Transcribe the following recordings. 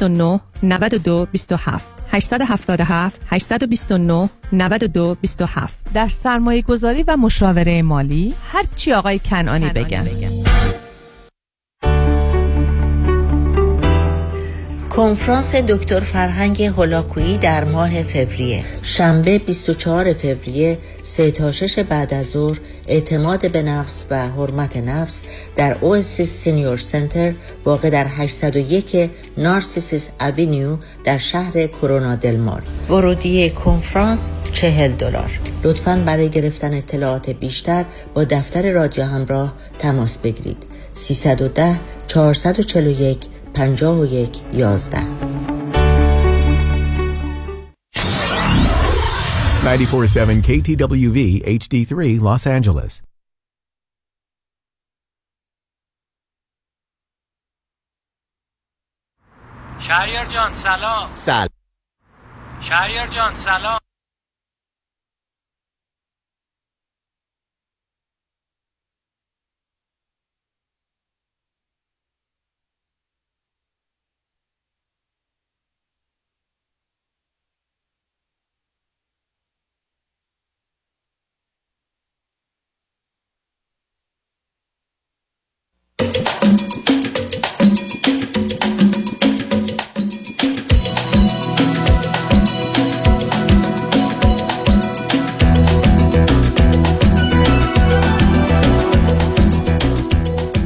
829 92 27 877 829 92 27. در سرمایه گذاری و مشاوره مالی هر چی آقای کنعانی بگن. کنفرانس دکتر فرهنگ هلاکویی در ماه فوریه. شنبه 24 فوریه 3 تا 6 بعد از ظهر، اعتماد به نفس و حرمت نفس در اواسیس سینیور سنتر واقع در 801 نارسیسیس اوینیو در شهر کرونا دل مار. ورودی کنفرانس $40. لطفاً برای گرفتن اطلاعات بیشتر با دفتر رادیو همراه تماس بگیرید. 310 441 5111. 94.7 KTWV HD3 Los Angeles. شهریار جان سلام. سلام. شهریار جان سلام.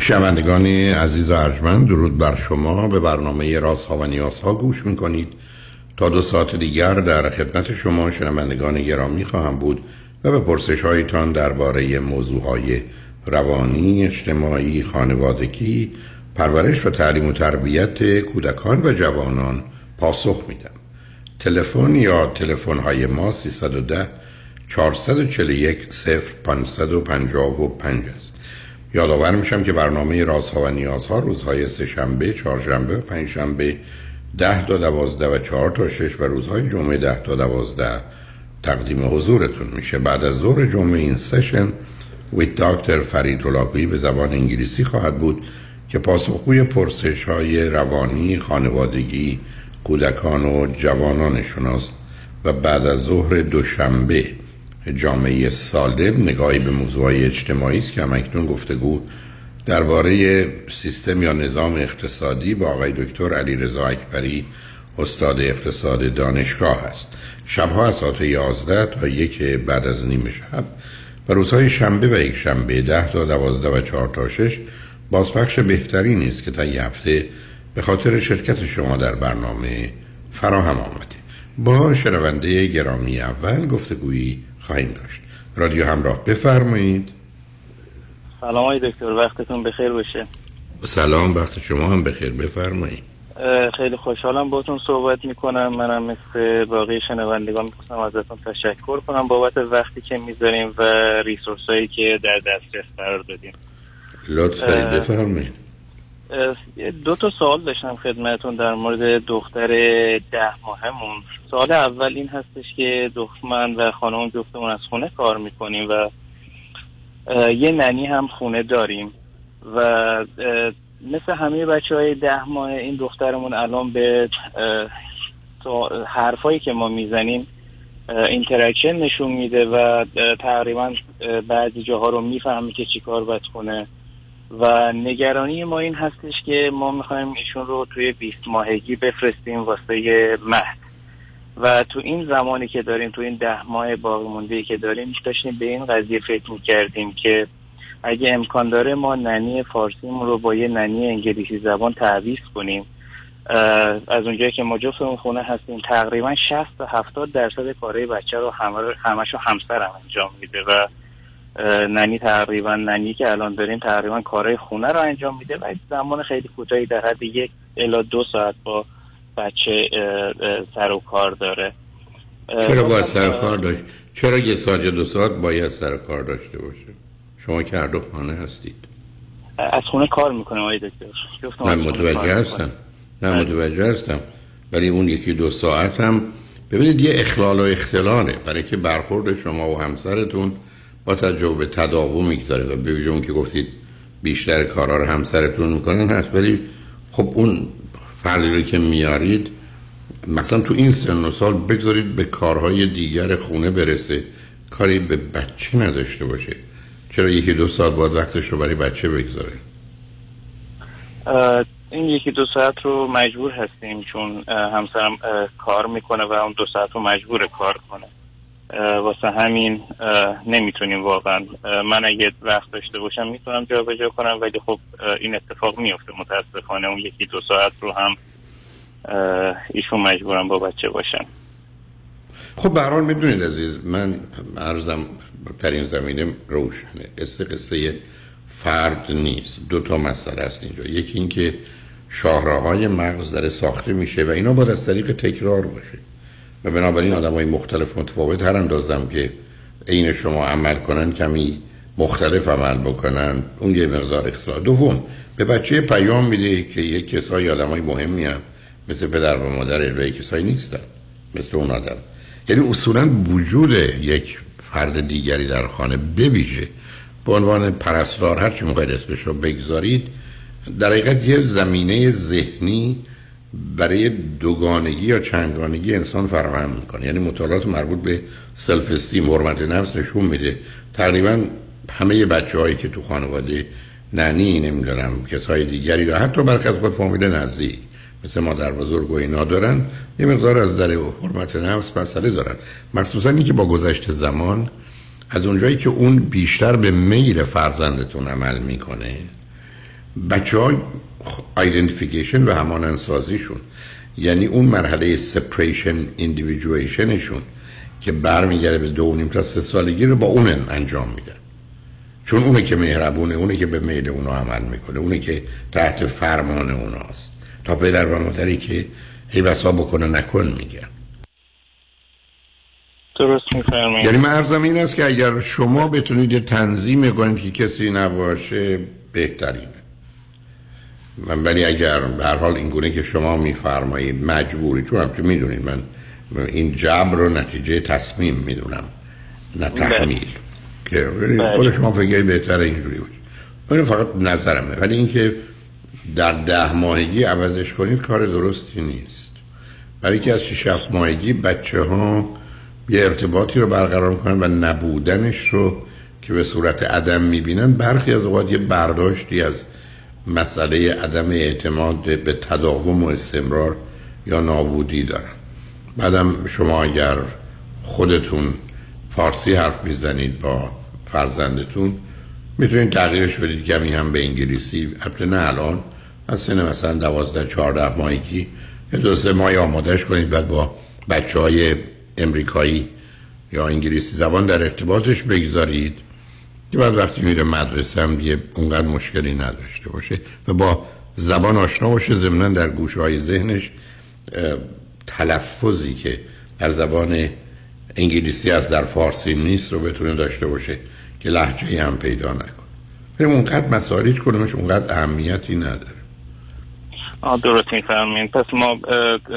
شنوندگان عزیز و ارجمند، درود بر شما. به برنامه رازها و نیازها گوش میکنید. تا 2 ساعت دیگر در خدمت شما شنوندگان گرامی خواهم بود و به پرسش‌هایتان درباره موضوعهای روانی، اجتماعی، خانوادگی، پرورش و تعلیم و تربیت کودکان و جوانان پاسخ میدم. تلفن یا تلفن‌های ما 310 441 0555 است. یادآور میشم که برنامه رازها و نیازها روزهای سه شنبه، چهار شنبه و پنج شنبه 10 تا 12 و 4 تا 6 و روزهای جمعه 10 تا 12 تقدیم حضورتون میشه. بعد از ظهر جمعه این سشن ویت دکتر فرید هلاکویی به زبان انگلیسی خواهد بود که پاسخگوی پرسش‌های روانی، خانوادگی، کودکان و جوانانشون است. و بعد از ظهر دوشنبه جامعه سالم، نگاهی به موضوعهای اجتماعی است که همکنون گفتگو درباره سیستم یا نظام اقتصادی با آقای دکتر علی رضا اکبری، استاد اقتصاد دانشگاه است. شبها از ساعت 11 تا 1 بعد از نیم شب و روزهای شنبه و یک شنبه 10 تا 12 و 4 تا 6 بازپخش بهترین است که تا یه هفته به خاطر شرکت شما در برنامه فراهم آمده. با شنونده گرامی اول گفتگویی خواهیم داشت. رادیو همراه، بفرمایید. سلام آقای دکتر، وقتتون بخیر باشه. سلام، وقت شما هم بخیر، بفرمایید. خیلی خوشحالم باهاتون صحبت میکنم. منم مثل باقی شنوندگان میخواستم ازتون تشکر کنم بابت وقتی که میذاریم و ریسورسایی که در دسترس قرار دادیم. لطف دارید بفرمایید. 2 تا سوال داشتم خدمتتون در مورد دختر 10 ماهمون. سوال اول این هستش که من و خانم جفتمون از خونه کار میکنیم و یه ننی هم خونه داریم و مثل همه بچه‌های 10 ماه این دخترمون الان به حرفایی که ما میزنیم اینتراکشن نشون میده و تقریبا بعضی جاها رو میفهمه که چی کار باید کنه و نگرانی ما این هستش که ما میخوایم ایشون رو توی 20 ماهگی بفرستیم واسه مهد و تو این زمانی که داریم، تو این 10 ماه باقی مونده‌ای که داریم، داشتیم به این قضیه فکر می‌کردیم که اگه امکان داره ما ننی فارسیمون رو با یه ننی انگلیسی زبان تعویض کنیم از اونجایی که ما جفتمون خونه هستیم تقریبا 60-70% کارهای بچه رو همشو همسرم انجام میده و ننی که الان داریم تقریبا کارهای خونه رو انجام میده و زمان خیلی کوتاهی در حد 1-2 ساعت با بچه سر و کار داره. چرا باید سر و کار داشت؟ چرا 1 ساعت یا 2 ساعت باید سر و کار داشته باشه؟ شما که هر دو خانه هستید. از خونه کار میکنم آقای دکتر. من متوجه هستم ولی اون 1-2 ساعت هم ببینید یه اخلال و اختلاله، برای که برخورد شما و همسرتون با تجربه تداوم میگذاره و به ویژه اون که گفتید بیشتر کارا رو همسرتون میکنن هست، ولی خب اون فردی رو که میارید مثلا تو این سن و سال بگذارید به کارهای دیگر خونه برسه، کاری به بچه نداشته باشه. چرا 1-2 ساعت باید وقتش رو برای بچه بگذاره؟ این 1-2 ساعت رو مجبور هستیم چون همسرم کار میکنه و اون 2 ساعت رو مجبور کار کنه، واسه همین نمیتونیم واقعا. من اگه وقت داشته باشم میتونم جا به جا کنم ولی خب این اتفاق میفته متاسفانه. اون 1-2 ساعت رو هم ایشون مجبورم با بچه باشم. خب به هر حال میدونید عزیز من عرضم در این زمینه روشنه، قصه فرد نیست، 2 تا مسئله است اینجا. یکی این که شاهراهای مغز داره ساخته میشه و اینا باید از طریق تکرار باشه و بنابراین آدمای مختلف متفاوت هر اندازم که عین شما عمل کنن کمی مختلف عمل بکنن، اون یه مقدار اختلاف. دوم به بچه پیام میده که یک کسایی آدمای مهمی هستن مثل پدر و مادر، و یک کسایی نیستن مثل اون آدم. یعنی اصولا وجود یک فرد دیگری در خانه ببیشه به عنوان پرستار هرچی میخواید اسمش رو بگذارید در حقیقت یه زمینه ذهنی برای دوگانگی یا چندگانگی انسان فراهم میکنه. یعنی مطالعات مربوط به سلف استیم، حرمت نفس، نشون میده تقریبا همه بچه‌هایی که تو خانواده ننی نمیدونم کسای دیگری را حتی برخی از خود فامیل نزدیک مثل مادر بزرگ و اینا دارن یه مقدار از ذره حرمت نفس مسئله دارن، مخصوصا اینکه با گذشت زمان از اونجایی که اون بیشتر به میل فرزندتون عمل میکنه بچه‌ها آیدنتیفیکیشن و همانندسازیشون، یعنی اون مرحله سپریشن اندیویدویشنشون که برمیگره به 2.5 تا 3 سالگی رو با اون انجام میدن، چون اونه که مهربونه، اونه که به میل اونا عمل میکنه، اونه که تحت فرمان اوناست، تا پدر و مادری که هی بسا بکنه نکن میگن. درست میفرمایید. یعنی مرزم این است که اگر شما بتونید تنظیم کنید که کسی نباشه بهترینه. من ولی اگر به هر حال اینگونه که شما میفرمایید مجبوری، چون هم که میدونید من این جبر رو نتیجه تصمیم میدونم نه تحمیل، که خود شما فکر بهتره اینجوری باشه. من فقط نظرمه، ولی اینکه در 10 ماهگی عوضش کنید کار درستی نیست، برای که از 6-7 ماهگی بچه ها یه ارتباطی رو برقرار کنن و نبودنش رو که به صورت عدم میبینن برخی از اوقات یه برداشتی از مسئله عدم اعتماد به تداوم و استمرار یا نابودی دارن. بعدم شما اگر خودتون فارسی حرف میزنید با فرزندتون میتونید تغییرش بدید کمی هم به انگلیسی، البته نه الان، از سن مثلا 12-14 ماهگی یا 2-3 ماهی آمادهش کنید، بعد با بچه های امریکایی یا انگلیسی زبان در ارتباطش بگذارید که بعد وقتی میره مدرسه هم دیگه اونقدر مشکلی نداشته باشه و با زبان آشنا باشه. ضمناً در گوشه‌های ذهنش تلفظی که در زبان انگلیسی از در فارسی نیست رو بتونه داشته باشه که لهجه‌ای هم پیدا نکنه. ولی اونقدر مسائلیش کدومش اونقدر اهمیتی نداره. درست میفرمین. پس ما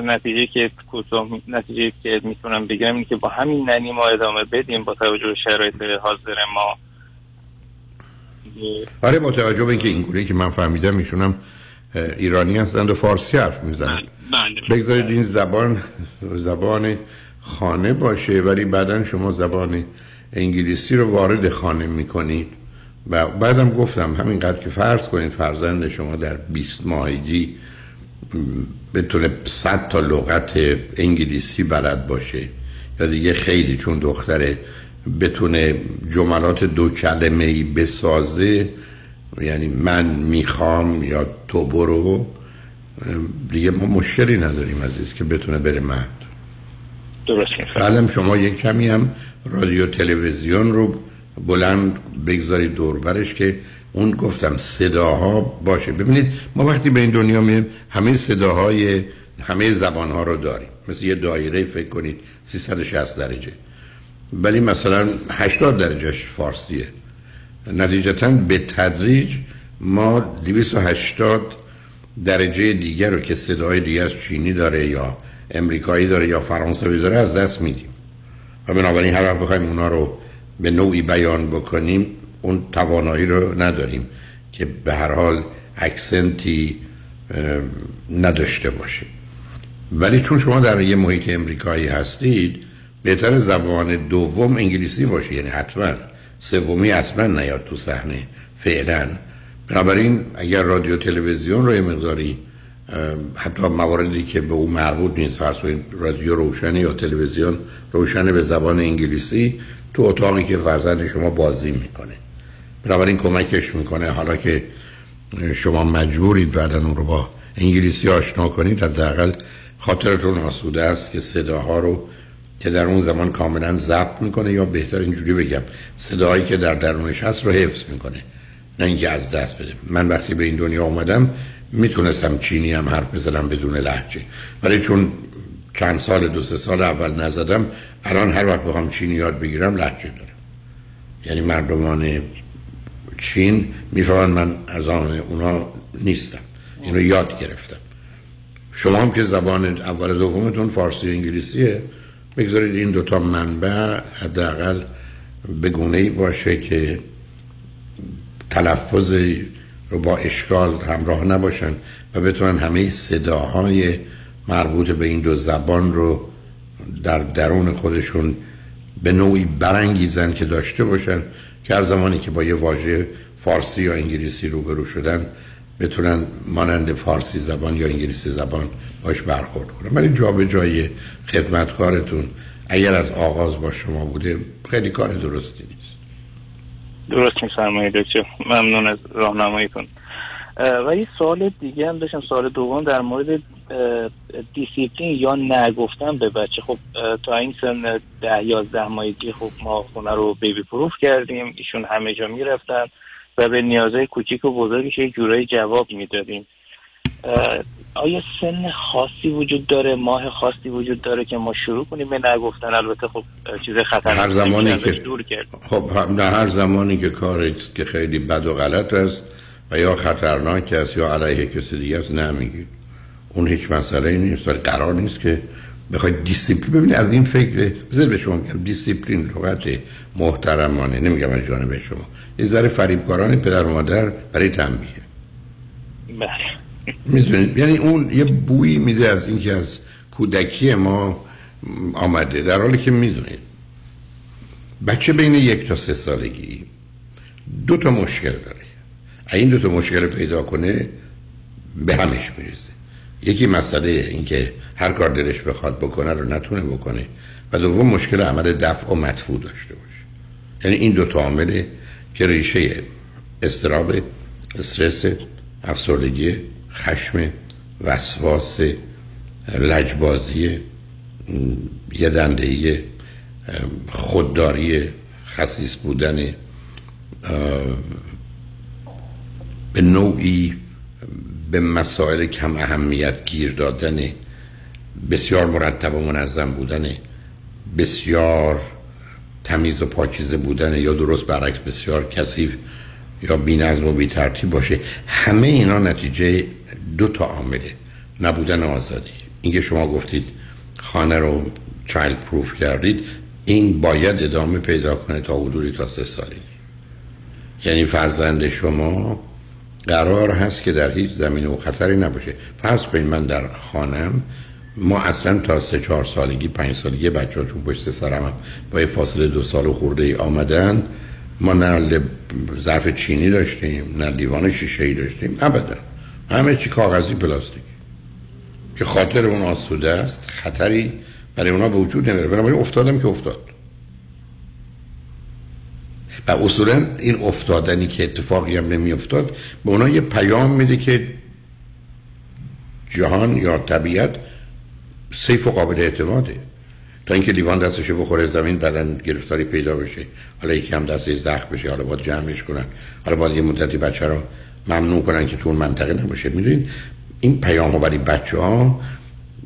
نتیجه که میتونم بگم این که با همین ننی ما ادامه بدیم با توجه به شرایط حاضر ما. آره متوجه به اینکه این گروهی که من فهمیدم ایشونم ایرانی هستند و فارسی حرف میزنند. بگذارید این زبان خانه باشه ولی بعدن شما زبان انگلیسی رو وارد خانه میکنید و بعدم گفتم همینقدر که فرض کنید فرزند شما در 20 ماهگی بتونه 100 تا لغت انگلیسی بلد باشه یا دیگه خیلی، چون دختره، بتونه جملات 2 کلمه‌ای بسازه، یعنی من میخوام یا تو برو، دیگه ما مشکلی نداریم عزیز که بتونه بره مهد. درست میفرمایید. بعدم شما یک کمی هم رادیو تلویزیون رو بلند بگذارید دوربرش که اون گفتم صداها باشه. ببینید ما وقتی به این دنیا میایم همه صداهای همه زبانها رو داریم، مثل یه دایره فکر کنید 360 درجه، ولی مثلا 80 درجهش فارسیه. نتیجتاً به تدریج ما 280 درجه دیگر رو که صداهای دیگر چینی داره یا امریکایی داره یا فرانسوی داره از دست میدیم و بنابراین هر وقت بخوایم اونا رو به نوعی بیان بکنیم اون توانایی رو نداریم که به هر حال اکسنتی نداشته باشه. ولی چون شما در یه محیط امریکایی هستید بهتر زبان دوم انگلیسی باشه، یعنی حتما سومی حتما نیاد تو صحنه فعلا. بنابراین اگر رادیو تلویزیون رو یه مقداری حتی مواردی که به اون مربوط نیست، فرض کنید رادیو روشنه یا تلویزیون روشنه به زبان انگلیسی تو اتاقی که فرزند شما بازی میکنه، بنابراین کمکش میکنه حالا که شما مجبورید بعدا اون رو با انگلیسی آشنا کنید حداقل خاطرتون آسوده است که صداها رو که در اون زمان کاملا ضبط میکنه، یا بهتر اینجوری بگم صداهایی که در درونش هست رو حفظ میکنه، نه اینکه از دست بده. من وقتی به این دنیا اومدم میتونستم چینی هم حرف بزنم بدون لهجه، ولی چون چند سال دو سه سال اول نزدم الان هر وقت بخوام چینی یاد بگیرم لهجه دارم. یعنی مردمان چین میفهمن من از آن اونا نیستم، این رو یاد گرفتم. شما هم که زبان اول دومتون فارسی و انگلیسیه بگذارید این دوتا منبع حداقل به گونه‌ای باشه که تلفظ رو با اشکال همراه نباشن و بتونن همه صداهای مربوط به این دو زبان رو در درون خودشون به نوعی برانگیزن که داشته باشن که هر زمانی که با یه واژه فارسی یا انگلیسی روبرو شدن بتونن مانند فارسی زبان یا انگلیسی زبان باش برخورد کنن. ولی جا به جای خدمتکارتون اگر از آغاز با شما بوده خیلی کار درستی نیست. درست می‌فرمایید دکتر، ممنون از راهنماییتون. و یه سوال دیگه هم داشتم، سوال دوم در مورد دیسیپلین یا نگفتن به بچه. خب تا این سن 10-11 ماهگی خب ما خونه رو بیبی پروف کردیم، ایشون همه جا میرفتن و به نیازهای کوچیک و بزرگش یه جورایی جواب میدادیم. آیا سن خاصی وجود داره، ماه خاصی وجود داره که ما شروع کنیم به نگفتن؟ البته خب چیز خطرناکی هر زمانی که دور کرد. خب نه هر زمانی که کاری که خیلی بد و غلط است و یا خطرناک است یا علیه کسی دیگه است نمیگید، اون هیچ مسئله‌ای نیست. ولی قرار نیست که بخواید دیسیپلین. ببینید از این فکر بذار به شما میگم دیسیپلین لغت محترمانه، نمیگم از جانب شما، یه ذره فریبکاران پدر و مادر برای تنبیه. بله میدونید، یعنی اون یه بویی میده از اینکه از کودکی ما آمده، در حالی که میدونید بچه بین 1 تا 3 سالگی 2 تا مشکل داره. این 2 تا مشکل پیدا کنه به همش میرسه. یکی مسئله اینکه هر کار دلش بخواد بکنه رو نتونه بکنه، و دوم مشکل عمل دفع و مدفوع داشته باشه. یعنی این 2 تا عامله که ریشه اضطراب، استرس، افسردگی، خشم، وسواس، لجبازی، یه دنده‌ای، خودداری، خسیس بودن، به نوعی به مسائل کم اهمیت گیر دادن، بسیار مرتب و منظم بودن، بسیار تمیز و پاکیزه بودن، یا درست برعکس بسیار کثیف یا بی‌نظم و بی‌ترتیب باشه. همه اینا نتیجه 2 تا عامله: نبودن آزادی، اینکه شما گفتید خانه رو چایلد پروف کردید، این باید ادامه پیدا کنه تا حدودی تا 3 سالگی. یعنی فرزند شما قرار هست که در هیچ زمینه و خطری نباشه. فرض کنید من در خانم ما اصلا تا 3-4 سالگی 5 سالگی بچه‌ها چون پشت سرم با فاصله 2 سال و خورده ای آمدن، ما نه ظرف چینی داشتیم نه لیوان شیشه‌ای داشتیم، ابدا همه چی کاغذی پلاستیک که خاطر اون آسوده است، خطری برای اونا به وجود نمیاد. بنابراین افتادم که افتاد. و اصولا این افتادنی که اتفاقی هم نمی افتاد به اونا یه پیام میده که جهان یا طبیعت سیف و قابل اعتماده تا اینکه لیوان دستش بخوره زمین بدن گرفتاری پیدا بشه، حالا یکی هم دستش زخم بشه، حالا باید جمعش کنن، حالا باید یه مدتی بچه رو ممنوع کنن که تو اون منطقه نباشه. میدونید این پیامو برای بچه‌ها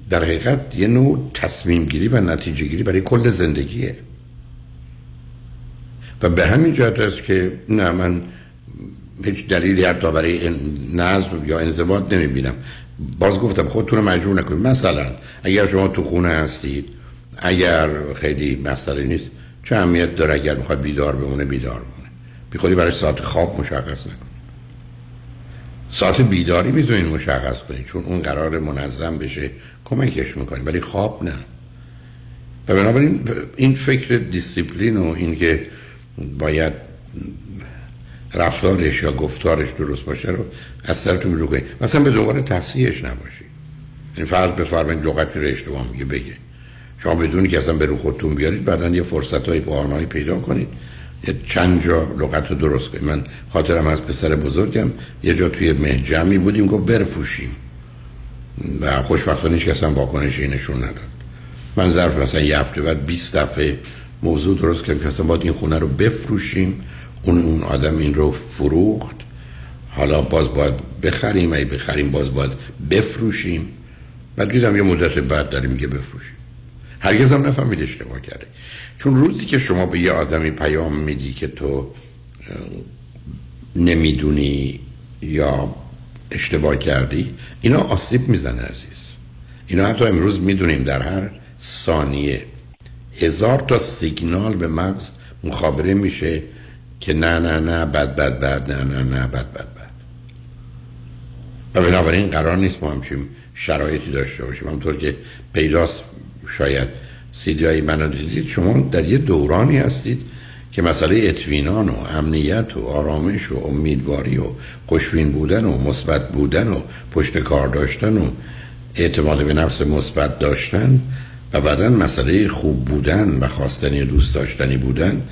در حقیقت یه نوع تصمیم گیری و نتیجه گیری برای کل زندگیه و به همین جهت است که نه، من هیچ دلیلی حتی برای نظم یا انضباط نمیبینم. باز گفتم خودتون رو مجبور نکنید. مثلا اگر شما تو خونه هستید، اگر خیلی مسئله نیست چه اهمیت داره، اگر میخواد بیدار بمونه بیدار بمونه، بیخودی برای ساعت خواب مشخص نکنید. ساعت بیداری میتونید مشخص کنید چون اون قرار منظم بشه کمکش میکنید، ولی خواب نه. و بنابراین این فکر دیسیپلین و این که باید رفتارش یا گفتارش درست باشه رو از سرتون رو کنید. مثلا به دنبال تصحیحش نباشید. این فرض بفرمایید لغتی رو اشتباه میگه بگه، شما بدونی که اصلا به رو خودتون بیارید، بعدن یه فرصت‌های بهانه‌ای پیدا کنید چند جا لغت رو درست کنید. من خاطرم از پسر بزرگم یه جا توی مهجمی بودیم گفت برفوشیم و خوشبختانه هیچ کس هم واکنشی نشون نداد. من ظرف مثلا یه هفته بعد 20 دفعه موضوع درست کردم که اصلا باید این خونه رو بفروشیم، اون آدم این رو فروخت، حالا باز باید بخریم، ای بخریم باز باید بفروشیم، بعد دیدم یه مدت بعد داریم میگه بفروشیم. هرگز هم نفهمید اشتباه کرده، چون روزی که شما به یه آدمی پیام میدی که تو نمیدونی یا اشتباه کردی، اینا آسیب میزنه عزیز. اینا حتی امروز میدونیم در هر ثانیه 1000 تا سیگنال به مغز مخابره میشه که نه نه نه بد بد بد، نه نه نه بد بد بد. و بنابراین قرار نیست ما همچین شرایطی داشته باشیم. همونطور که پیداست شاید سیدیای منو دیدید، شما در یه دورانی هستید که مسئله اطمینان و امنیت و آرامش و امیدواری و خوشبین بودن و مثبت بودن و پشت کار داشتن و اعتماد به نفس مثبت داشتن و بعدن مسئله خوب بودن و خواستنی و دوست داشتنی بودن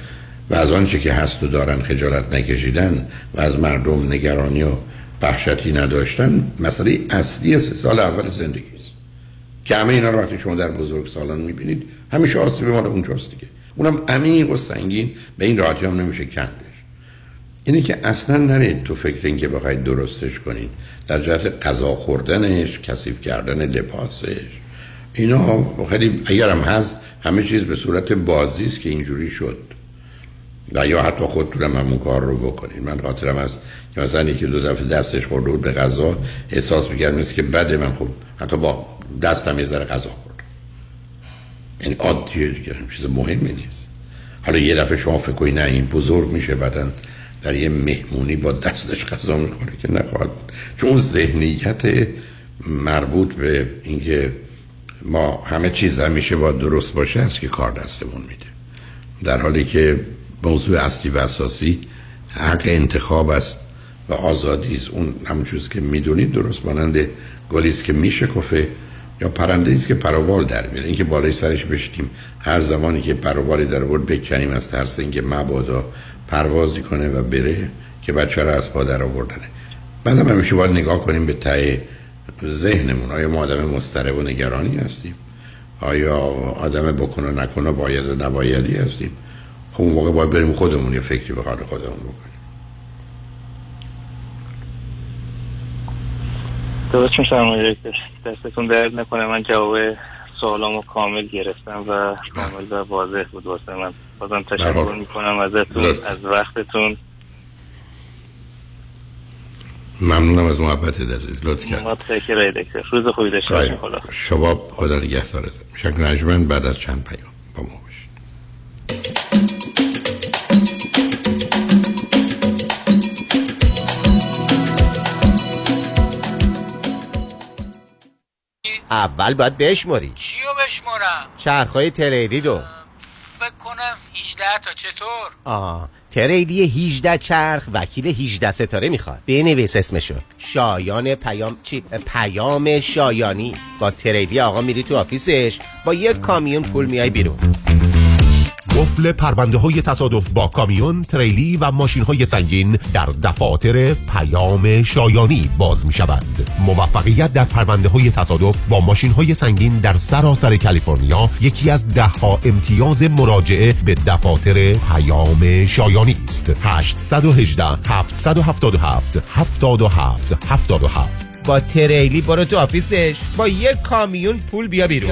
و از آنچه که هست و دارن خجالت نکشیدن و از مردم نگرانی و وحشتی نداشتن مسئله اصلی 3 سال اول زندگی است که همه اینا رو وقتی شما در بزرگسالان میبینید همیشه آسیب مال اونجاست دیگه. اونم عمیق و سنگین، به این راحتی هم نمیشه کندش. اینه که اصلا نرید تو فکر این که بخواید درستش کنین در جهت غذا خوردنش، کثیف کردن لباسش، اینا خیلی اگرم هست همه چیز به صورت بازی است که اینجوری شد و یا حتی خودتونم همون کار رو بکنین. من خاطرم هست که مثلا یکی دو دفعه دستش خورده بود به غذا، احساس می‌کردم که بده، من خب حتی با دستم یه ذره غذا خورد، یعنی عادیه دیگه، چیز مهمی نیست. حالا یه دفعه شما فکر کنید نه این بزرگ میشه بعداً در یه مهمونی با دستش غذا می‌خوره، که نخواهد بود، چون اون ذهنیت مربوط به اینکه ما همه چیز همیشه باید درست باشه است که کار دستمون میده، در حالی که موضوع اصلی و اساسی حق انتخاب است و آزادی است. اون همون چیزی که میدونید درست مانند گلی است که میشکفه یا پرنده‌ای است که پروبال در میاره، اینکه بالای سرش بشینیم هر زمانی که پروبالی در آورد بکنیم از ترس اینکه مبادا پرواز کنه و بره که بچه را از پا در آوردنه. بعدم همیشه باید نگاه کنیم به ته ذهنمون، آیا ما آدم مضطرب و نگرانی هستیم؟ آیا آدم بکن و نکن و باید و نبایدی هستیم؟ خب اون موقع باید بریم خودمون یه فکری به حال خودمون بکنیم. درست می‌فرمایید. دستتون درد نکنه، من جواب سوالامو کامل گرفتم و کامل و واضح بود واسه من. بازم تشکر می‌کنم ازتون، از وقتتون. ممنونم از محبتت عزیز، لطف کردید. متشکرم دکتر، روز خوبی داشته باشید. خدا شباب، خدا نگهدارت. شکر نجمن بعد از چند پیام با ما باشید. اول باید بشماری. چیو بشمارم؟ چرخای تریلی رو. فکر کنم 18 تا. چطور؟ آها، تریلی 18 چرخ وکیل 18 ستاره میخواد. بنویس اسمشو. شایان پیام چی؟ پیام شایانی. با تریلی آقا میری تو آفیسش، با یک کامیون پول میای بیرون. قفل پرونده‌های تصادف با کامیون، تریلی و ماشین‌های سنگین در دفاتر پیام شایانی باز می‌شود. موفقیت در پرونده‌های تصادف با ماشین‌های سنگین در سراسر کالیفرنیا یکی از 10 امتیاز مراجعه به دفاتر پیام شایانی است. 818-777-7777 با تریلی برو تو آفیسش، با یک کامیون پول بیا بیرون.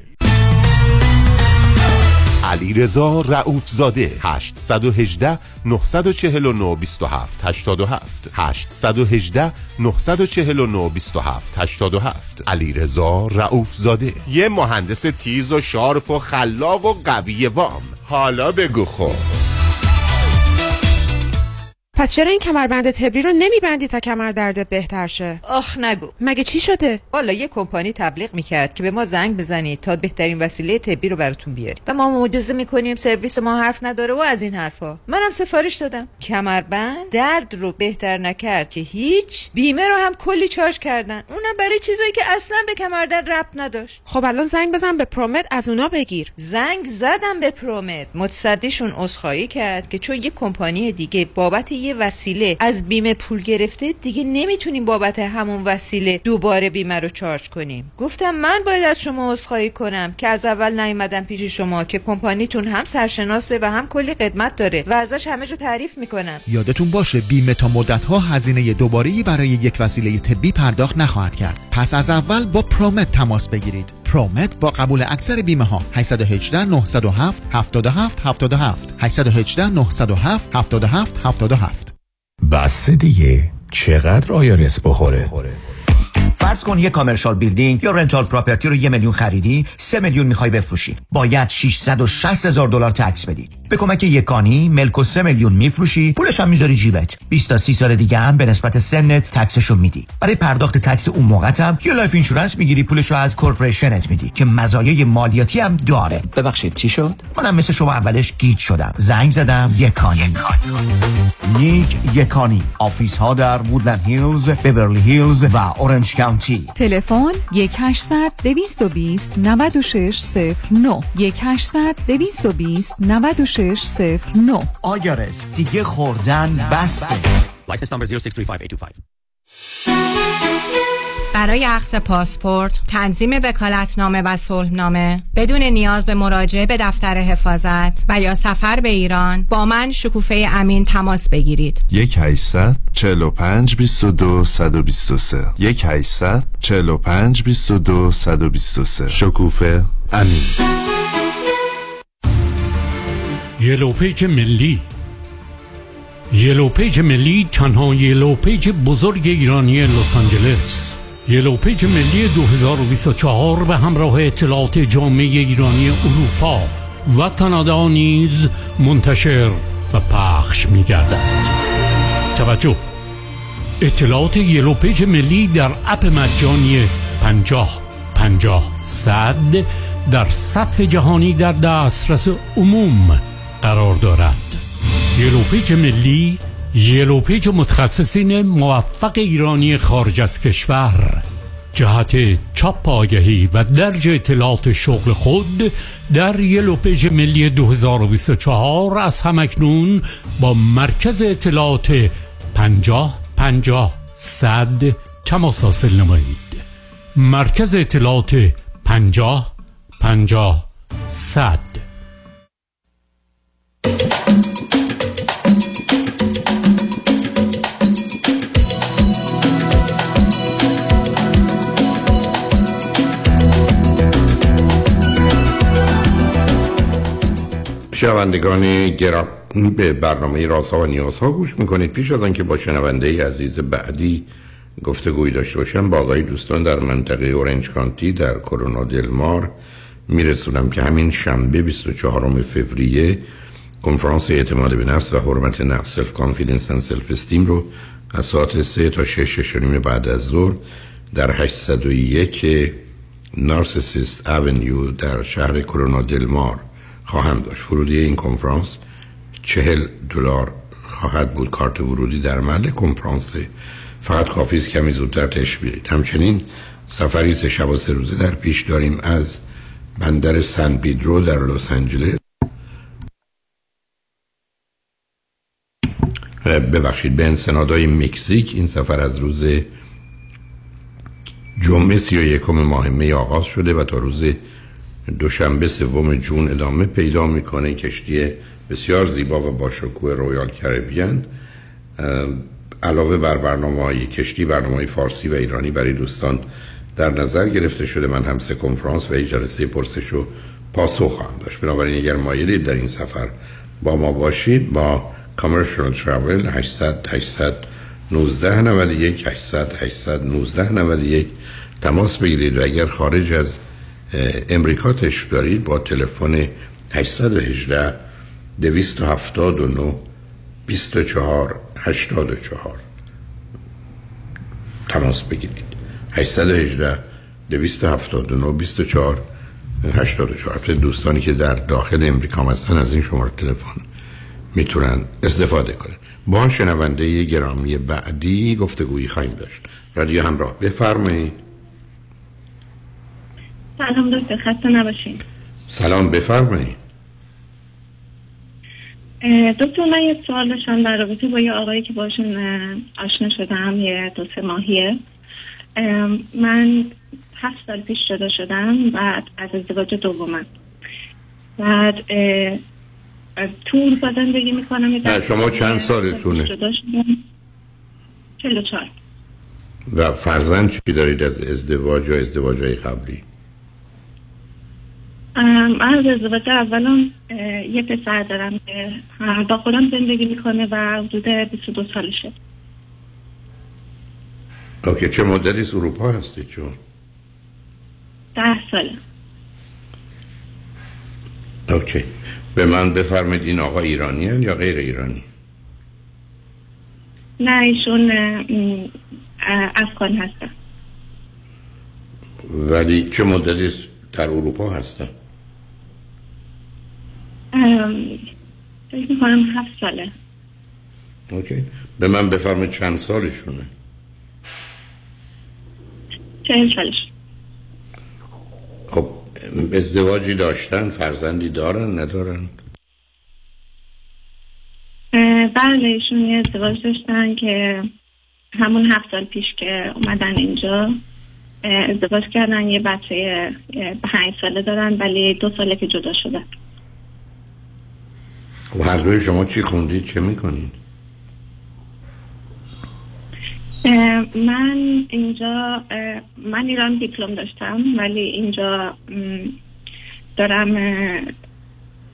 علی رضا رؤوفزاده. 818-949-2787 818-949-2787 علی رضا رؤوفزاده، یه مهندس تیز و شارپ و خلاق و قوی وام. حالا بگو خب پس چرا این کمربند تبری رو نمیبندی تا کمر دردت بهتر شه؟ آخ نگو. مگه چی شده؟ والا یه کمپانی تبلیغ میکرد که به ما زنگ بزنید تا بهترین وسیله تبری رو براتون بیاریم و ما مجوز میکنیم، سرویس ما حرف نداره و از این حرفا. منم سفارش دادم. کمربند درد رو بهتر نکرد که هیچ، بیمه رو هم کلی چارج کردن، اونم برای چیزایی که اصلا به کمر درد ربط نداشت. خب الان زنگ بزن به پرومت از اونا بگیر. زنگ زدم به پرومت، متصدیشون عذرخواهی کرد که چون یه کمپانی دیگه بابت یه وسیله از بیمه پول گرفته، دیگه نمیتونیم بابت همون وسیله دوباره بیمه رو چارج کنیم. گفتم من باید از شما عذرخواهی کنم که از اول نیومدم پیش شما، که کمپانیتون هم سرشناسه و هم کلی خدمت داره و ازش همه جو تعریف میکنن. یادتون باشه بیمه تا مدت‌ها هزینه دوباره‌ای برای یک وسیله طبی پرداخت نخواهد کرد. پس از اول با پرومت تماس بگیرید. پرومت با قبول اکثر بیمه ها. 818-907-7777 818-907-7777. بس دیگه چقدر آیا رس بخوره؟ فرض کن یه کامرشال بیلدینگ یا رنتال پراپرتی رو 1 میلیون خریدی، 3 میلیون میخوای بفروشی، باید $660,000 تکس بدی. به کمک یکانی ملک و 3 میلیون میفروشی، پولش هم میذاری جیبت. 20 تا 30 سال دیگه هم به نسبت سنت تکسشو میدی. برای پرداخت تکس اون موقع هم یه لایف اینشورنس میگیری، پولشو از کورپوریشنت میدی که مزایای مالیاتی هم داره. ببخشید چی شد؟ منم مثل شما اولش گیج شدم. زنگ زدم یکانی. نیک یکانی. آفیس ها در وودلند هیلز، بیورلی هیلز و اورنج کانتی. تلفن 1-800-220-9609 1-800-220-9609. آیارس دیگه خوردن بسه. لایسنس نمبر 06358255. برای اخذ پاسپورت، تنظیم وکالتنامه و صلحنامه بدون نیاز به مراجعه به دفتر حفاظت و یا سفر به ایران، با من شکوفه امین تماس بگیرید. 1-800-45-22-123 1-800-45-22-123 شکوفه امین. یلو پیج ملی تنها یلو پیج بزرگ ایرانی لس آنجلس. یلو پیج ملی 2024 به همراه اطلاعات جامعه ایرانی اروپا و کانادا نیز منتشر و پخش می گردد. توجه! اطلاعات یلو پیج ملی در اپ مجانی 50-50-100 در سطح جهانی در دسترس عموم قرار دارد. یلو پیج ملی، یلو پیج متخصصین موفق ایرانی خارج از کشور جهت چاپ آگهی و درج اطلاعات شغل خود در یلو پیج ملی 2024 از همکنون با مرکز اطلاعات 50-50-100 تماس حاصل نمایید. مرکز اطلاعات 50-50-100. شنوندگان گرامی به برنامه رازها و نیازها گوش میکنید. پیش از آنکه با شنونده عزیز بعدی گفتگوی داشته باشم، با آقای دوستان در منطقه اورنج کانتی در کرونا دلمار میرسونم که همین شنبه 24 فوریه کنفرانس اعتماد به نفس و حرمت نفس سلف کانفیدنس اند سلف استیم رو از ساعت 3 تا 6:30 بعد از ظهر در 801 نارسیسیست اونیو در شهر کرونا دلمار خواهم داشت. ورودی این کنفرانس $40 خواهد بود. کارت ورودی در محل کنفرانس فقط کافی است کمی زودتر تشریف بیارید. همچنین سفری 3 شب و 3 روزه در پیش داریم از بندر سن پیدرو در لس آنجلس. ببخشید به انسنادای مکزیک. این سفر از روز جمعه 31 ماه می آغاز شده و تا روز دوشنبه 3 جون ادامه پیدا میکنه. کشتی بسیار زیبا و باشکوه رویال کاریبیان علاوه بر برنامه‌های کشتی برنامه‌های فارسی و ایرانی برای دوستان در نظر گرفته شده. من هم 3 کنفرانس و یک جلسه پرسش و پاسخ خواهم داشت. بنابراین اگر مایلید در این سفر با ما باشید با کامرشل تراول 800-819-91 800-819-91 تماس بگیرید و اگر خارج از امریکا تشریف دارید با تلفن 818-279-2484 تماس بگیرید. 818-279-2484. دوستانی که در داخل امریکا هستن از این شماره تلفن میتونن استفاده کنن. با شنونده گرامی بعدی گفتگویی خواهیم داشت. رادیو همراه، بفرمایید. سلام دکتر، خسته نباشید. سلام، بفرمایید. دکتر من یه سوال داشتم در رابطه با یه آقایی که باشون آشنا شدم یه 2-3 ماهیه. من 7 سال پیش جدا شدم بعد از ازدواج دومم. بعد طول بدن بگی میکنم. نه شما چند سالتونه؟ 44. و فرزند چی دارید از ازدواج و ازدواجهای قبلی؟ از ازدواج اولم یه پسر دارم که با خودم زندگی میکنه و حدود 22 سالشه. اوکی، چه مدتی از اروپا هستی چون؟ 10 ساله. اوکی، به من بفرمید این آقا ایرانی هست یا غیر ایرانی؟ نه ایشون افغان هستن. ولی چه مدتی در اروپا هستن؟ فکر میکنم 7 ساله. اوکی، به من بفرمید چند سالشونه؟ 40 سالش. خب ازدواجی داشتن، فرزندی دارن ندارن؟ بله ایشون یه ازدواج داشتن که همون 7 سال پیش که اومدن اینجا ازدواج کردن. یه بچه 5 ساله دارن ولی 2 ساله که جدا شدن. و هر دوی شما چی خوندید، چه میکنید؟ من اینجا من ایران دیپلم داشتم ولی اینجا دارم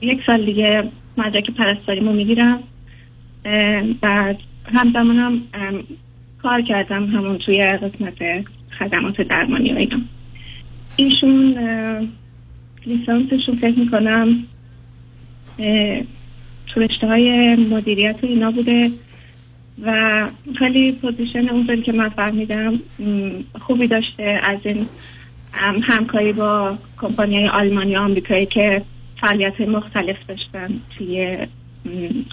1 سال دیگه مدرک پرستاریمو میگیرم. بعد همزمانم کار کردم همون توی قسمت خدمات درمانی و اینا. ایشون لیسانسشون فکر میکنم تو رشته‌های مدیریت و اینا بوده و خیلی پوزیشن اونطوری که من فهمیدم خوبی داشته. از این همکاری با کمپانی‌های آلمانی و آمریکایی که فعالیت مختلف داشتن توی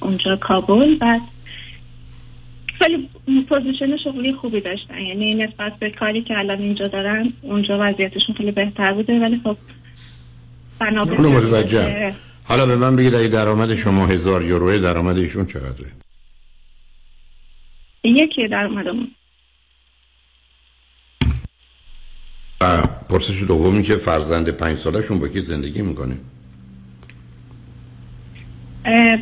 اونجا کابل. بعد خیلی پوزیشن شغلی خوبی داشتن، یعنی نسبت به کاری که الان اینجا دارن اونجا وضعیتشون خیلی بهتر بوده. ولی خب بنابراین حالا به من بگید اگه درآمد شما 1000 یوروه درآمد ایشون چقدره؟ 1 درآمدمون. پرسش دومی که فرزند 5 سالشون با کی زندگی میکنه؟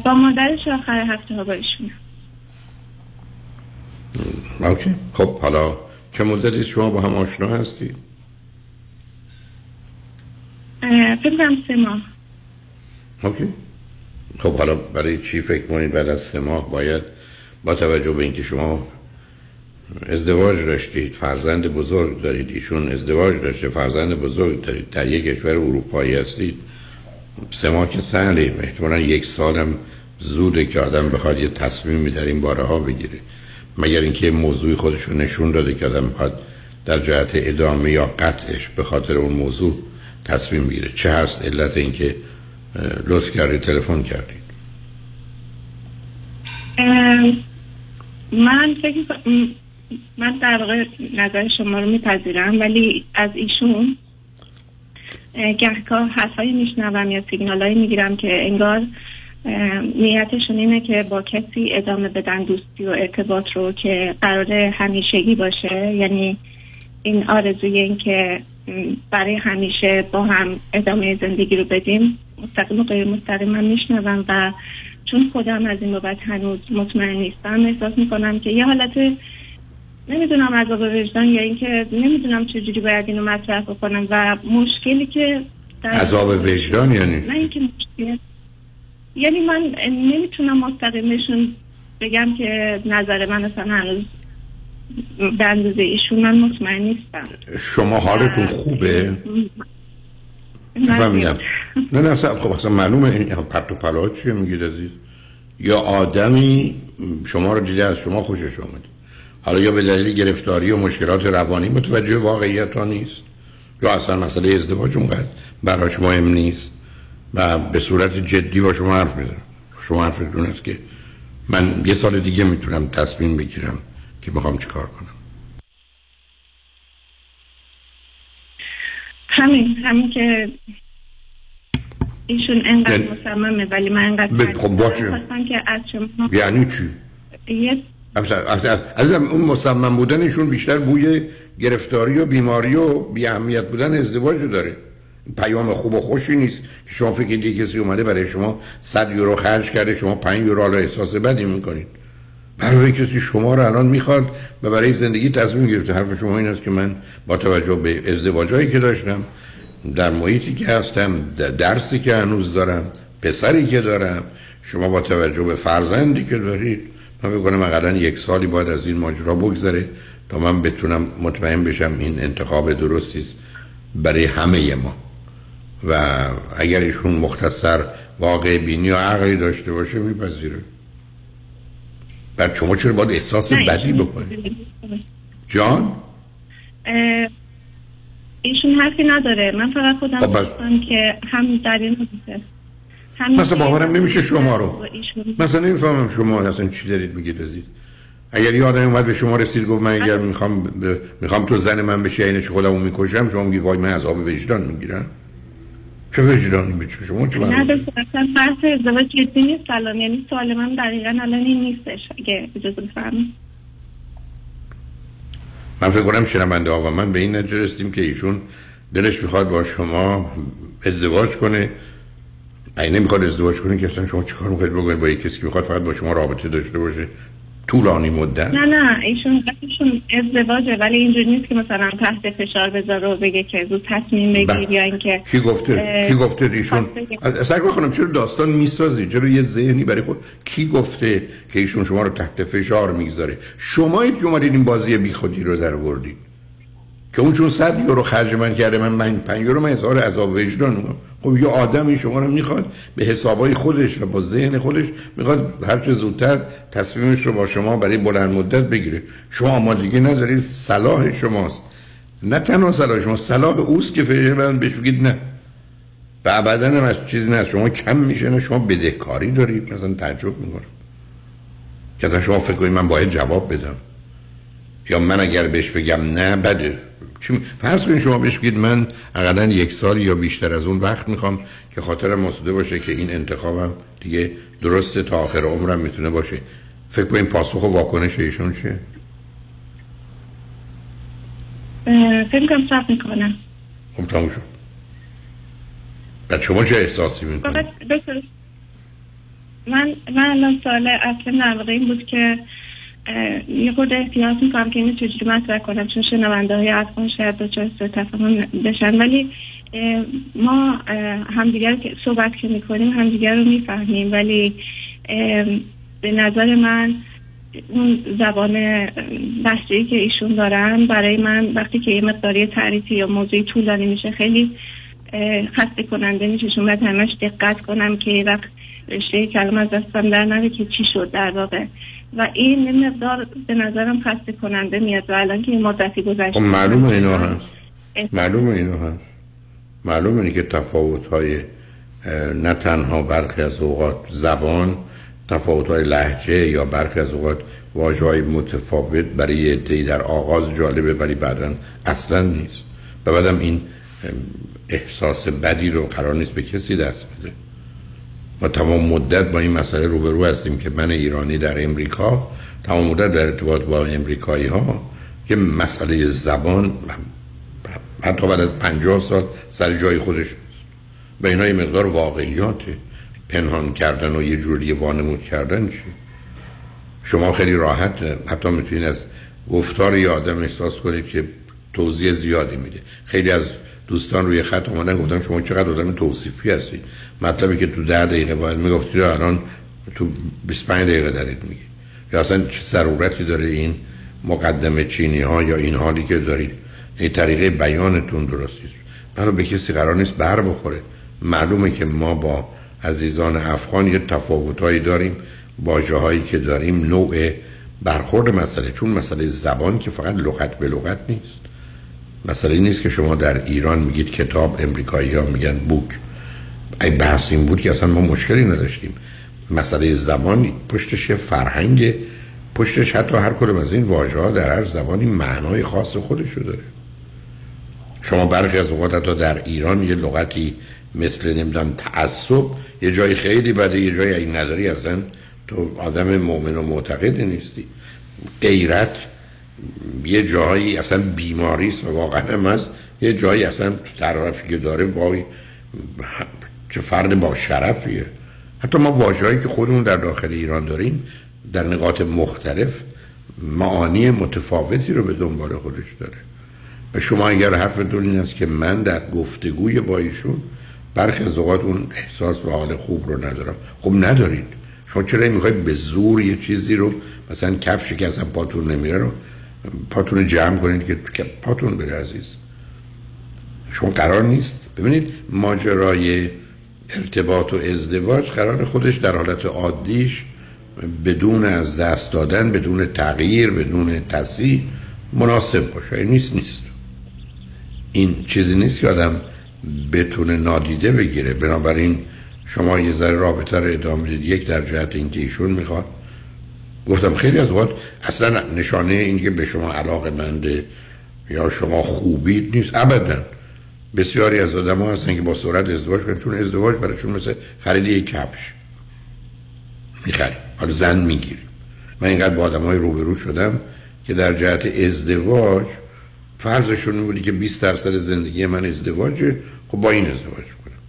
با مادرش آخر هفته ها با ایشون. اوکی، خب حالا چه مدتی شما با هم آشنا هستی؟ فکرم 3 ماه. اوکی، خب حالا برای چی فکر می‌کنید بعد از 3 ماه باید با توجه به اینکه شما ازدواج داشتید، فرزند بزرگ دارید، ایشون ازدواج داشته، فرزند بزرگ دارید، در یک کشور اروپایی هستید، 3 ماه که سهله، احتمالاً 1 سال هم زوده که آدم بخواد یه تصمیمی در این بارها بگیره، مگر اینکه موضوعی خودش رو نشون داده که آدم بخواد در جهت ادامه یا قطعش به خاطر اون موضوع تصمیم بگیره. چه هست علت اینکه لطف کردید تلفن کردید؟ من در واقع نظر شما رو میپذیرم، ولی از ایشون گهگاه حرفایی میشنوم یا سیگنالایی میگیرم که انگار نیتشون اینه که با کسی ادامه بدن دوستی و ارتباط رو که قراره همیشگی باشه، یعنی این آرزوی این که برای همیشه با هم ادامه زندگی رو بدیم مستقیم و غیر مستقیم من میشنوم و چون خودم از این بابت هنوز مطمئن نیستم احساس میکنم که یه حالت نمیدونم عذاب وجدان یا اینکه نمیدونم چجوری باید اینو مطرح بکنم و مشکلی که عذاب وجدان یعنی نه اینکه مشکل، یعنی من نمیتونم مستقیمشون بگم که نظر من اصلا هنوز به اندازه ایشون من مطمئن نیستم. شما حالتون خوبه؟ فهمیدم. نه اصلا خب اصلا معلومه این پرت و پلاها چیه میگید عزیز؟ یا آدمی شما رو دیده از شما خوشش اومده، حالا یا به دلیل گرفتاری و مشکلات روانی متوجه واقعیت ها نیست، یا اصلا مسئله ازدواج اونقدر براش مهم نیست و به صورت جدی با شما حرف میزنم. شما حرف دون است که من یه سال دیگه میتونم تصمیم بگیرم که میخوام چیکار کنم. همین که ایشون انقدر مصممه ولی من انقدر خواستم که از شما. یعنی چی؟ از اون مصمم بودنشون بیشتر بوی گرفتاری و بیماری و بی‌اهمیت بودن ازدواج داره. پیام خوب و خوشی نیست که شما فکر کنید کسی اومده برای شما 100 یورو خرج کرده، شما 5 یورو حالا احساس بدی میکنید. برای کسی شما رو الان میخواد و برای زندگی تصمیم گرفته. حرف شما این است که من با توجه به ازدواجایی که داشتم، در محیطی که هستم، درسی که هنوز دارم، پسری که دارم، شما با توجه به فرزندی که دارید، من فکر کنم حداقل 1 سالی باید از این ماجرا بگذره تا من بتونم مطمئن بشم این انتخاب درستی است برای همه ما. و اگر ایشون مختصر واقع بینی و عقلی داشته باشه میپذیره. بعد شما چرا باید احساس بدی بکنید؟ جان؟ ایشون حرفی نداره، من فقط خودم گفتم که هم در این مثلا باورم نمیشه شما رو، مثلا نمیفهمم شما اصلا چی دارید میگید عزیز. اگر یه آدمی اومد به شما رسید گفت من اگر میخوام تو زن من بشی اینش خودمو میکشم، شما میگید وای من عذاب وجدان میگیرم. چه وجدانی بچه شما چه معنی؟ نه اصلا بحث ازدواج جدی نیست الان، یعنی سوال من دقیقاً الان این نیستش اگه اجازه بفرمایید. من فکر کنم شنونده ها و من به این نتیجه رسیدیم که ایشون دلش میخواد با شما ازدواج کنه. اگه نمیخواد ازدواج کنه که اصلا شما چیکار میخواید بکنید با کسی که میخواد فقط با شما رابطه داشته باشه طولانی مدت؟ نه ایشون ازدواجه، ولی اینجوری نیست که مثلا تحت فشار بذاره و بگه که زود تصمیم بگیر یا اینکه کی گفته ایشون اصلا بخونم چرا داستان میسازی؟ چرا یه ذهنی برای خود کی گفته که ایشون شما رو تحت فشار میگذاره؟ شما یه اومدید این بازی بیخودی رو در آوردید که اون چون 100 یورو خرج من کرده من 5 یورو من اظهار عذاب وجدان. خب یه آدمی شما رو میخواد به حسابای خودش و با ذهن خودش میخواد هر چه زودتر تصمیمش رو با شما برای بلند مدت بگیره. شما آمادگی ندارید، صلاح شماست، نه تنها صلاح شما، صلاح اوست که فرجه برن بهش بگید نه و ابداً هم از چیزی نه شما کم میشه نه شما بدهکاری دارید. مثلا تعجب میکنم که اصلا شما فکر کنید من باید جواب بدم یا من اگر بهش بگم نه بده. فرض کنید شما بهش بگید من حداقل 1 سال یا بیشتر از اون وقت میخوام که خاطرم مسوده باشه که این انتخابم دیگه درسته تا آخر عمرم میتونه باشه. فکر کنید پاسخ و واکنش ایشون چیه؟ فکر کنم صبر میکنم. خب تموم شد. بعد شما چه احساسی میکنید؟ من الان سوال اصلا نرمقه این بود که یه خود احتیاط میکنم که اینو چجوری مطرح کنم چون شنونده های عطفان شاید دچار سوء تفاهم بشن، ولی ما همدیگر که صحبت که میکنیم همدیگر رو میفهمیم، ولی به نظر من اون زبان بحثی که ایشون دارن برای من وقتی که یه مقداری تعریفی یا موضوعی طولانی میشه خیلی خسته کننده میشه. شون باید همش دقت کنم که وقت رشته کلام از دستم در نره که چی شد در واقع، و این مقدار به نظرم خسته کننده میاد. و الان که این مدتی گذشته معلومه اینا هست، معلومه اینه که تفاوت‌های نه تنها برخی از اوقات زبان، تفاوت‌های لهجه یا برخی از اوقات واژه‌های متفاوت برای عده‌ای در آغاز جالبه ولی بعداً اصلاً نیست. و بعدم این احساس بدی رو قرار نیست به کسی دست بده. ما تمام مدت با این مسئله روبرو هستیم که من ایرانی در امریکا تمام مدت در ارتباط با امریکایی‌ها که مسئله زبان حتی بعد از 50 سال سر جای خودش هست. و اینا یه مقدار واقعیاته، پنهان کردن و یه جوری وانمود کردن چی؟ شما خیلی راحت حتی میتونید از گفتار یه آدم احساس کنید که توضیح زیادی میده. خیلی از دوستان روی خط اومدن گفتن شما چقدر آدم توصیفی هستید، مطلبی که تو 10 دقیقه باید میگفتید رو الان تو 25 دقیقه دارید میگید. یا اصلا چه ضرورتی داره این مقدمه چینی ها یا این حالی که دارید؟ این طریقه بیانتون درست نیست، برای به کسی قرار نیست بر بخوره. معلومه که ما با عزیزان افغان یه تفاوتایی داریم، واژه‌هایی که داریم، نوع برخورد مسئله، چون مسئله زبان که فقط لغت به لغت نیست. مسئله نیست که شما در ایران میگید کتاب، امریکایی‌ها میگن بوک. این بحث این بود که اصلا ما مشکلی نداشتیم. مسئله زبان پشتش فرهنگ، پشتش حتی هر کدوم از این واژه‌ها در هر زبانی معنای خاص خودش رو داره. شما برخی از اوقات حتی در ایران یه لغتی مثل نمیدونم تعصب یه جای خیلی بده، یه جای این نداری، اصلا تو آدم مؤمن و معتقد نیستی. غیرت یه جایی اصلا بیماری است و واقعا هم هست، یه جایی اصلا تو طرفی که داره با چه فرد با شرفیه. حتی ما واژه‌هایی که خودمون در داخل ایران داریم در نقاط مختلف معانی متفاوتی رو به دنبال خودش داره. و شما اگر حرفتون این است که من در گفتگوی با ایشون برخی از اوقات اون احساس و حال خوب رو ندارم، خب ندارید. شما چرا میخواید به زور یه چیزی رو، مثلا کفشی که اصلا پاتون نمیره رو پاتون جمع کنید که پاتون بره عزیز؟ شما قرار نیست. ببینید ماجرای ارتباط و ازدواج قرار خودش در حالت عادیش بدون از دست دادن، بدون تغییر، بدون تصحیح مناسب باشه. این نیست. این چیزی نیست که آدم بتونه نادیده بگیره. بنابراین شما یه ذره رابطه رو ادامه بدید، یک در جهت اینکه ایشون میخواد. گفتم خیلی از وقت اصلا نشانه اینکه به شما علاقه‌منده یا شما خوبید نیست، ابدا. بسیاری از آدم‌ها هستن که با سرعت ازدواج کنن، چون ازدواج برایشون مثل خرید یک کفش میخریم، حالا زن میگیریم. من اینقدر با آدم‌های روبرو شدم که در جهت ازدواج فرضشون این بودی که 20% زندگی من ازدواجه، خب با این ازدواج میکنم.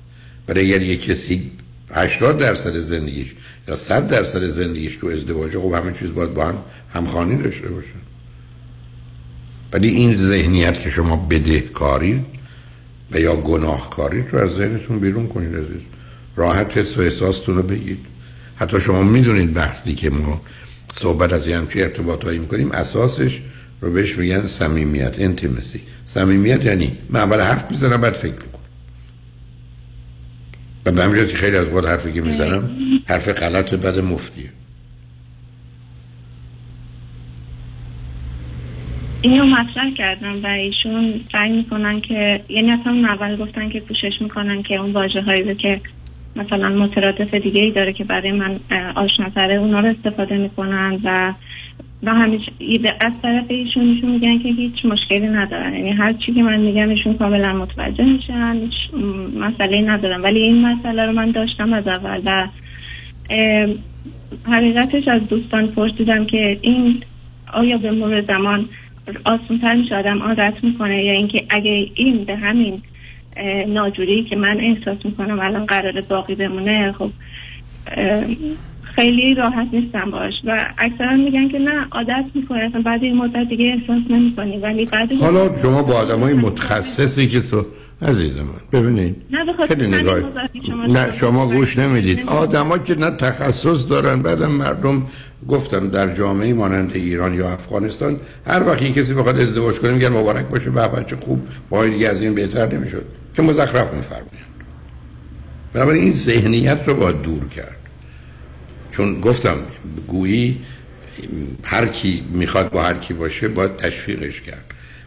ولی اگر یک کسی 80% زندگیش یا 100% زندگیش تو ازدواجه، خب همه چیز باید با هم همخوانی داشته باشه. ولی این ذهنیت که شما بدهکاری و یا گناهکاری رو از ذهنتون بیرون کنید عزیز. راحت حس و احساستون رو بگید. حتی شما میدونید وقتی که ما صحبت از یه همچین ارتباطایی میکنیم اساسش رو بهش میگن صمیمیت، انتیمسی. صمیمیت یعنی من اول حرف میزنم بعد فکر میکنم. و به همجاز که خیلی از وقت حرفی که میزنم حرف غلط بعد مفتیه. اینو مطرح کردم و ایشون سعی میکنن که یعنی اصلا اول گفتن که پوشش میکنن که اون واژه‌هایی رو که مثلا مترادف دیگه ای داره که برای من آشناتره اونا رو استفاده میکنن و همیشه از طرف ایشون میگن که هیچ مشکلی ندارن، یعنی هر چی که من میگم ایشون کاملا متوجه میشن، هیچ مسئله ندارن. ولی این مسئله رو من داشتم از اول و حقیقتش از دوستان پرسیدم که این آیا به مور زمان آسان‌تر میشه آدم عادت میکنه، یا اینکه اگه این به همین ناجوری که من احساس میکنم الان قراره باقی بمونه، خب خیلی راحت نیستم باش. و اکثرا میگن که نه عادت میکنی، اصلا بعد این مدت دیگه احساس نمیکنی. ولی بعد حالا شما با آدمای متخصصی که تو عزیز من ببینید خیلی نگاه نه شما گوش نمیدید. آدما که نه تخصص دارن، بعدم مردم گفتم در جامعه مانند ایران یا افغانستان هر وقتی کسی بخواد ازدواج کنه میگن مبارک باشه، به بچه خوب، باید دیگه از این بهتر نمیشد که مزخرف میفرمایند. بنابراین این ذهنیت رو باید دور کرد. چون گفتم گویی هر کی میخواد با هر کی باشه باید تشویقش کرد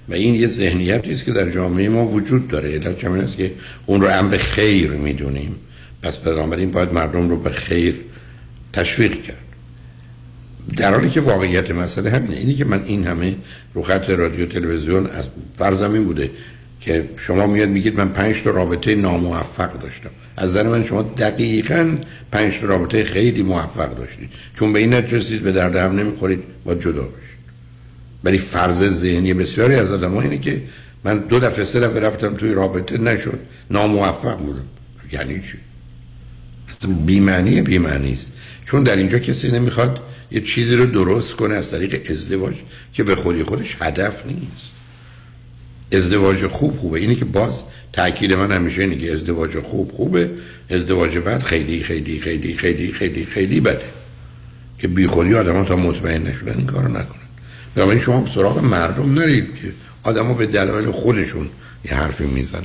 و این یه ذهنیتی است که در جامعه ما وجود داره. علت همین است که اون رو امر خیر میدونیم، پس بنابراین باید مردم رو به خیر تشویق کرد، در حالی که واقعیت مسئله همینه. اینی که من این همه رو خط رادیو تلویزیون از فرضم بوده که شما میاد میگید من 5 تا رابطه ناموفق داشتم، از نظر من شما دقیقاً 5 تا رابطه خیلی موفق داشتید، چون به این نترسید به درد هم نمیخورید با جدا بشید. ولی فرض ذهنی بسیاری از آدم‌ها اینه که من 2 دفعه 3 دفعه رفتم توی رابطه نشد، ناموفق بودم. یعنی چی؟ بی‌معنی است، چون در اینجا کسی نمیخواد یه چیزی رو درست کنه از طریق ازدواج که به خودی خودش هدف نیست. ازدواج خوبه، اینی که باز تاکید من همیشه اینه که ازدواج خوبه، ازدواج بد خیلی خیلی خیلی خیلی خیلی خیلی بده که بی خودی آدم‌ها تا مطمئن نشدن این کارو نکنن. بنابراین شما سراغ مردم نرید که آدم‌ها به دلایل خودشون یه حرفی میزنن.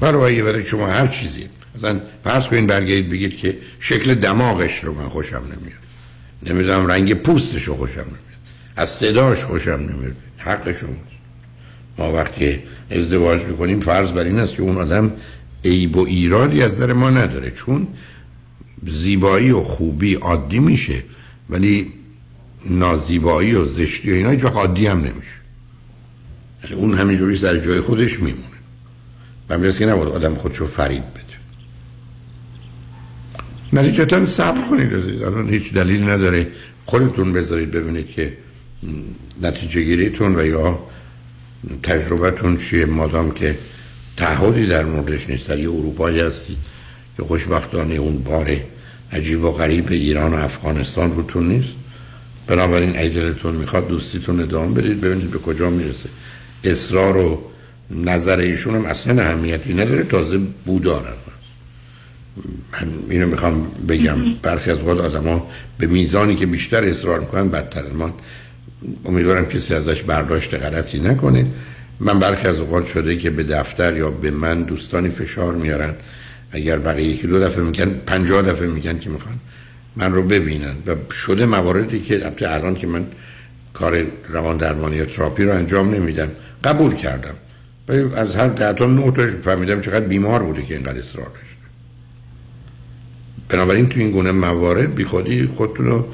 برای شما هر چیزی مثلا فرض کنین برگردید بگید که شکل دماغش رو من خوشم نمیاد، نمیدونم رنگ پوستش رو خوشم نمیاد، از صداش خوشم نمیاد، حقشون. ما وقتی ازدواج میکنیم فرض بر این است که اون آدم عیب و ایرادی از نظر ما نداره، چون زیبایی و خوبی عادی میشه ولی نازیبایی و زشتی و اینا هیچ وقت عادی هم نمیشه، اون همینجوری سر جای خودش میمونه. من میگم که نباید آدم خودشو فرید بده. نتیجتا صبر کنید عزیز، الان هیچ دلیل نداره خودتون بذارید ببینید که نتیجه گیریتون و یا تجربتون چیه، مادام که تعهدی در موردش نیست. در یه اروپایی هستید که خوشبختانه اون بار عجیب و غریب ایران و افغانستان روتون نیست، بنابراین ایدلتون میخواد دوستیتون ادامه بدید، ببینید به کجا میرسه. اصرار و نظر ایشون هم اصلا اهمیتی نداره، تازه بودارن. من اینو میخوام بگم برخی از وقت آدما به میزانی که بیشتر اصرار میکنن بدترن. من امیدوارم کسی ازش برداشت غلطی نکنه. من برخی از اوقات شده که به دفتر یا به من دوستانی فشار میارن، اگر بقیه 1-2 دفعه میگن 50 دفعه میگن که میخوان من رو ببینن. و شده مواردی که البته الان که من کار روان درمانی یا تراپی رو انجام نمیدم، قبول کردم ولی از هر 10 تا 9 تاش فهمیدم چقدر بیمار بوده که اینقدر اصرار داشت. بنابراین تو این گونه موارد بی خودی خودتون رو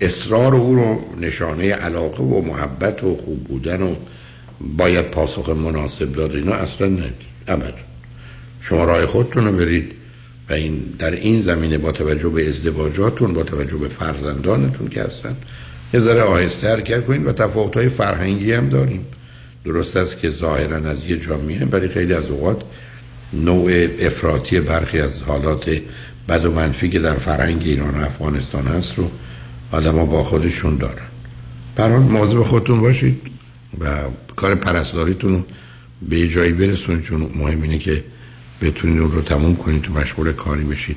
اصرار او رو نشانه علاقه و محبت و خوب بودن و باید پاسخ مناسب داد اینا اصلا نه، ابدا. شما راه خودتون رو برید و این در این زمینه با توجه به ازدواجاتون، با توجه به فرزندانتون که هستن یه ذره آهسته حرکت کنید. و تفاوت‌های فرهنگی هم داریم، درست است که ظاهراً از یه جامعه، برای خیلی از اوقات نوع افراطی برخی از حالات بد و منفی که در فرهنگ ایران و افغانستان هست رو آدم‌ها با خودشون دارن. برحال مواظب خودتون باشید و کار پرستاریتون رو به یه جایی برسونید، چون مهم اینه که بتونید اون رو تموم کنید و مشغول کاری بشید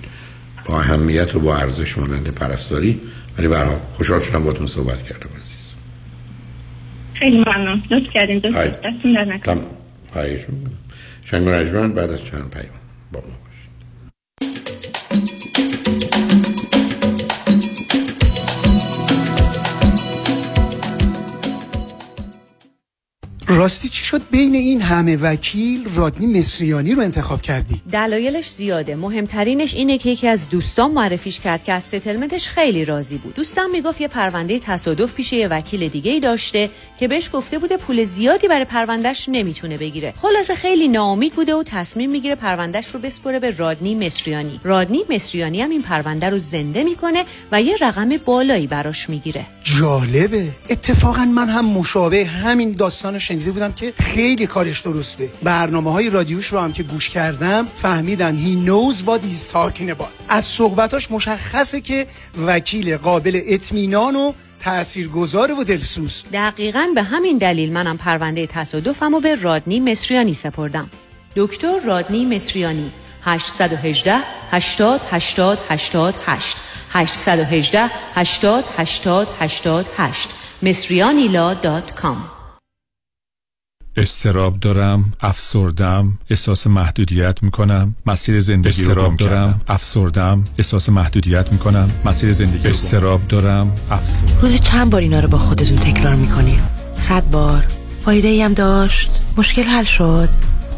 با اهمیت و با ارزش مانند پرستاری. ولی برحال خوشحال شدم باهاتون صحبت کردم عزیز. خیلی ممنون، لطف کردین دوستان، دستتون در نکنه. شنگ و رجمن بعد از چند پیام با ما. راستی چی شد بین این همه وکیل رادنی مصریانی رو انتخاب کردی؟ دلایلش زیاده، مهمترینش اینه که یکی از دوستان معرفیش کرد که از ستلمنتش خیلی راضی بود. دوستم میگفت یه پرونده تصادف پیش یه وکیل دیگه‌ای داشته که بهش گفته بوده پول زیادی برای پروندهش نمیتونه بگیره. خلاصه خیلی ناامید بوده و تصمیم میگیره پروندهش رو بسپره به رادنی مصریانی. رادنی مصریانی هم این پرونده رو زنده میکنه و یه رقم بالایی براش میگیره. جالبه. اتفاقا من هم مشابه همین داستان شنیده بودم که خیلی کارش درسته. برنامه‌های رادیوش رو هم که گوش کردم فهمیدم he knows what he's talking about. از صحبتاش مشخصه که وکیل قابل اطمینان و تاثیرگذار و دلسوز. دقیقاً به همین دلیل منم پرونده تصادفمو به رادنی مصریانی سپردم. دکتر رادنی مصریانی 818 80 80 88 818 80 80 88 مصریانیلا.com اضطراب دارم، افسردم، احساس محدودیت میکنم، مسیر زندگی رو گم کردم. افسردم، احساس محدودیت میکنم، مسیر زندگی. اضطراب دارم، افسردم. روزی چند بار اینا رو با خودتون تکرار میکنی؟ 100 بار. فایده ای هم داشت؟ مشکل حل شد؟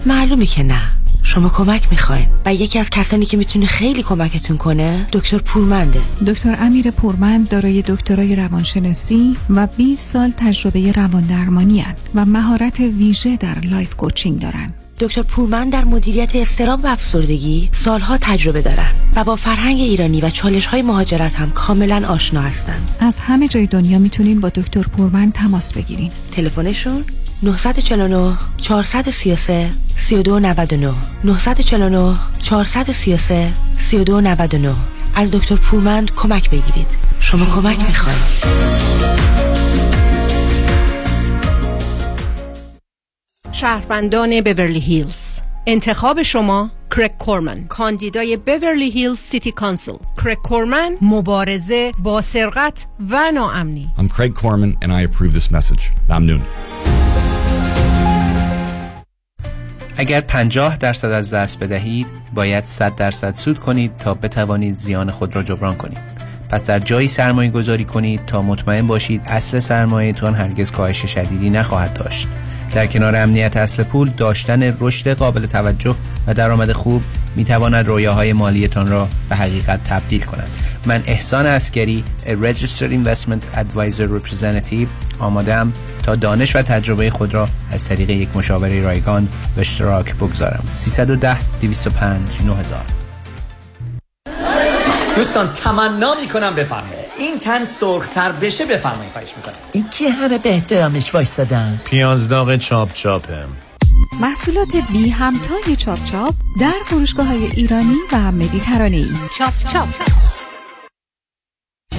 معلومه که نه. شما کمک میخواین و یکی از کسانی که میتونه خیلی کمکتون کنه دکتر پورمنده. دکتر امیر پورمند دارای دکترای روانشناسی و 20 سال تجربه رواندرمانی هست و مهارت ویژه در لایف کوچینگ دارن. دکتر پورمند در مدیریت اضطراب و افسردگی سالها تجربه دارن و با فرهنگ ایرانی و چالش‌های مهاجرت هم کاملا آشنا هستن. از همه جای دنیا میتونین با دکتر پورمند تماس بگیرین. تلفنشون 949 433 3299، 949 433 3299. از دکتر پورمند کمک بگیرید. شما کمک میخواید. شهروندان بیورلی هیلز، انتخاب شما کریگ کورمن، کاندیدای بیورلی هیلز سیتی کانسل. کریگ کورمن، مبارزه با سرقت و ناامنی. I'm Craig Corman and I approve this message. ممنون. اگر 50% از دست بدهید، باید 100% سود کنید تا بتوانید زیان خود را جبران کنید. پس در جایی سرمایه گذاری کنید تا مطمئن باشید اصل سرمایه‌تان هرگز کاهش شدیدی نخواهد داشت. در کنار امنیت اصل پول، داشتن رشد قابل توجه و درآمد خوب میتواند رویاهای مالیتان را به حقیقت تبدیل کند. من احسان عسکری، Registered Investment Advisor Representative، آمادم تا دانش و تجربه خود را از طریق یک مشاوره رایگان به اشتراک بگذارم. 310-205-9000. دوستان تمنا میکنم بفرمایید این تن سرخ‌تر بشه. بفرمایید، خواهش میکنم. این که همه به احترامش وایسادن. پیاز داغ چاپ چاپم. محصولات بی همتای چاپ چاپ در فروشگاه‌های ایرانی و مدیترانه‌ای. چاپ چاپ.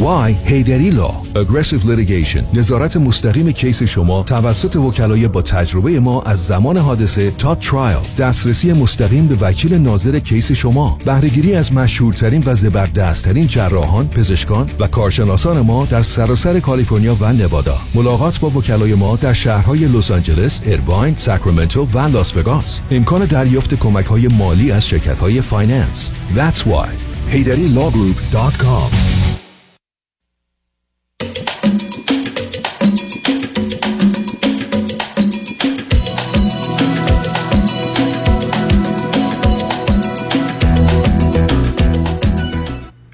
وای هیدری لا، اگریسیو لیتیگیشن، نظارت مستقیم کیس شما توسط وکلای با تجربه ما از زمان حادثه تا ترایل، دسترسی مستقیم به وکیل ناظر کیس شما، بهره‌گیری از مشهورترین و زبردستترین جراحان، پزشکان و کارشناسان ما در سراسر کالیفرنیا و نوادا. ملاقات با وکلای ما در شهرهای لس آنجلس، ایرواین، ساکرامنتو و لاس وگاس. امکان دریافت کمک‌های مالی از شرکت‌های فایننس. That's why HeydariLawGroup.com.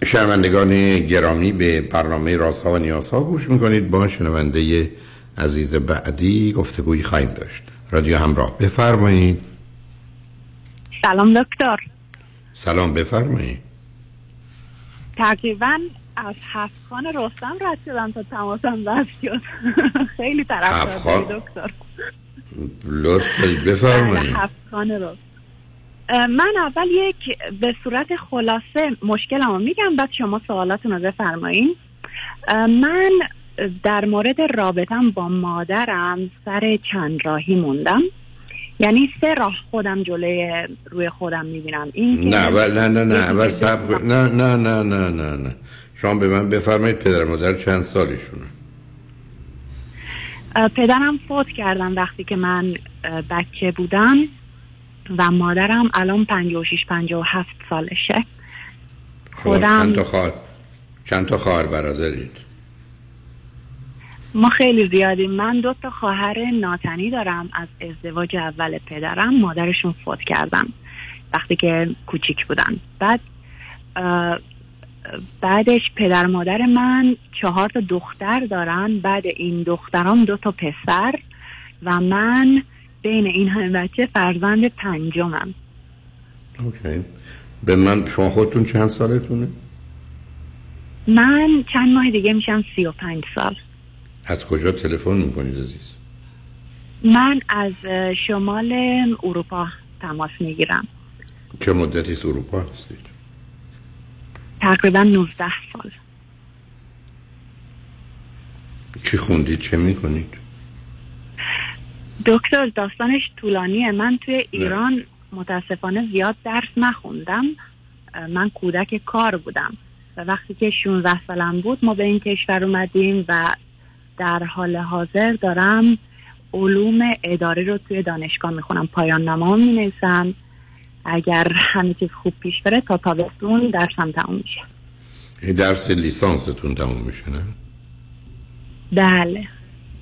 شنوندگان گرامی، به برنامه رازها و نیازها گوش میکنید. با شنونده عزیز بعدی گفتگویی خواهیم داشت. رادیو همراه، بفرمایید. سلام دکتر. سلام، بفرمایید. تقریباً از هفتخان رستم رد شدم تا تماسم بست شد. خیلی طرف داری دکتر. لطفاً بفرمایید. هفتخان رستم. من اول یک به صورت خلاصه مشکلمو میگم، بعد شما سوالاتونو بفرمایید. من در مورد رابطم با مادرم سر چند راهی موندم، یعنی 3 راه خودم جلوی روی خودم میبینم. این نه ولی نه اول صبر. نه شما به من بفرمایید پدر مادر چند سالشونه؟ پدرم فوت کردن وقتی که من بچه بودم و مادرم الان 56-57 سالشه. خودم چند تا خواهر برادرید؟ ما خیلی زیادیم. من 2 تا خواهر ناتنی دارم از ازدواج اول پدرم. مادرشون فوت کردن وقتی که کوچیک بودن. بعدش پدر مادر من 4 تا دختر دارن. بعد این دخترام 2 تا پسر و من بین این همه بچه فرزند 5م. اوکی. به من شما خودتون چند سالتونه؟ من چند ماه دیگه میشم 35 سال. از کجا تلفن میکنید عزیز؟ من از شمال اروپا تماس میگیرم. چه مدتی از اروپا هستید؟ تقریبا 19 سال. چی خوندید؟ چه میکنید؟ دکتر داستانش طولانیه. من توی ایران متاسفانه زیاد درس نخوندم. من کودک کار بودم و وقتی که 16 سالم بود ما به این کشور اومدیم و در حال حاضر دارم علوم اداره رو توی دانشگاه میخونم، پایان نامه هم مینویسم. اگر همه چیز خوب پیش بره تا تابستون درسم تموم میشه. این درس لیسانستون تموم میشه نه؟ بله.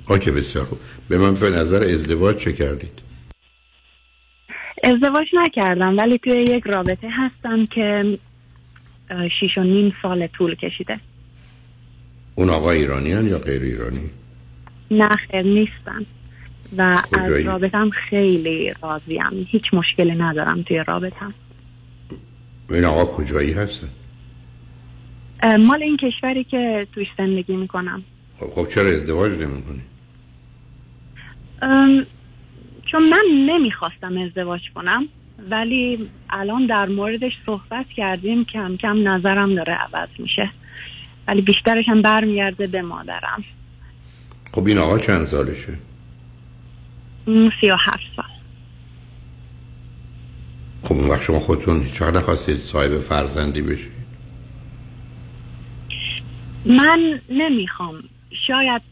اوکی بسیار خوب. به من به نظر ازدواج چه کردید؟ ازدواج نکردم ولی توی یک رابطه هستم که 6.5 سال طول کشیده. اون آقا ایرانی هن یا غیر ایرانی؟ نه خیر نیستن و از رابطم خیلی راضیم، هیچ مشکلی ندارم توی رابطم. این آقا کجایی هستن؟ مال این کشوری که توش زندگی میکنم. خب چرا ازدواج نمیکنی؟ چون من نمیخواستم ازدواج کنم ولی الان در موردش صحبت کردیم، کم کم نظرم داره عوض میشه ولی بیشترش هم برمیگرده به مادرم. خب این آقا چند سالشه؟ 37 سال. خب اون وقت شما خودتون چرا نخواستید صاحب فرزندی بشید؟ من نمیخوام، شاید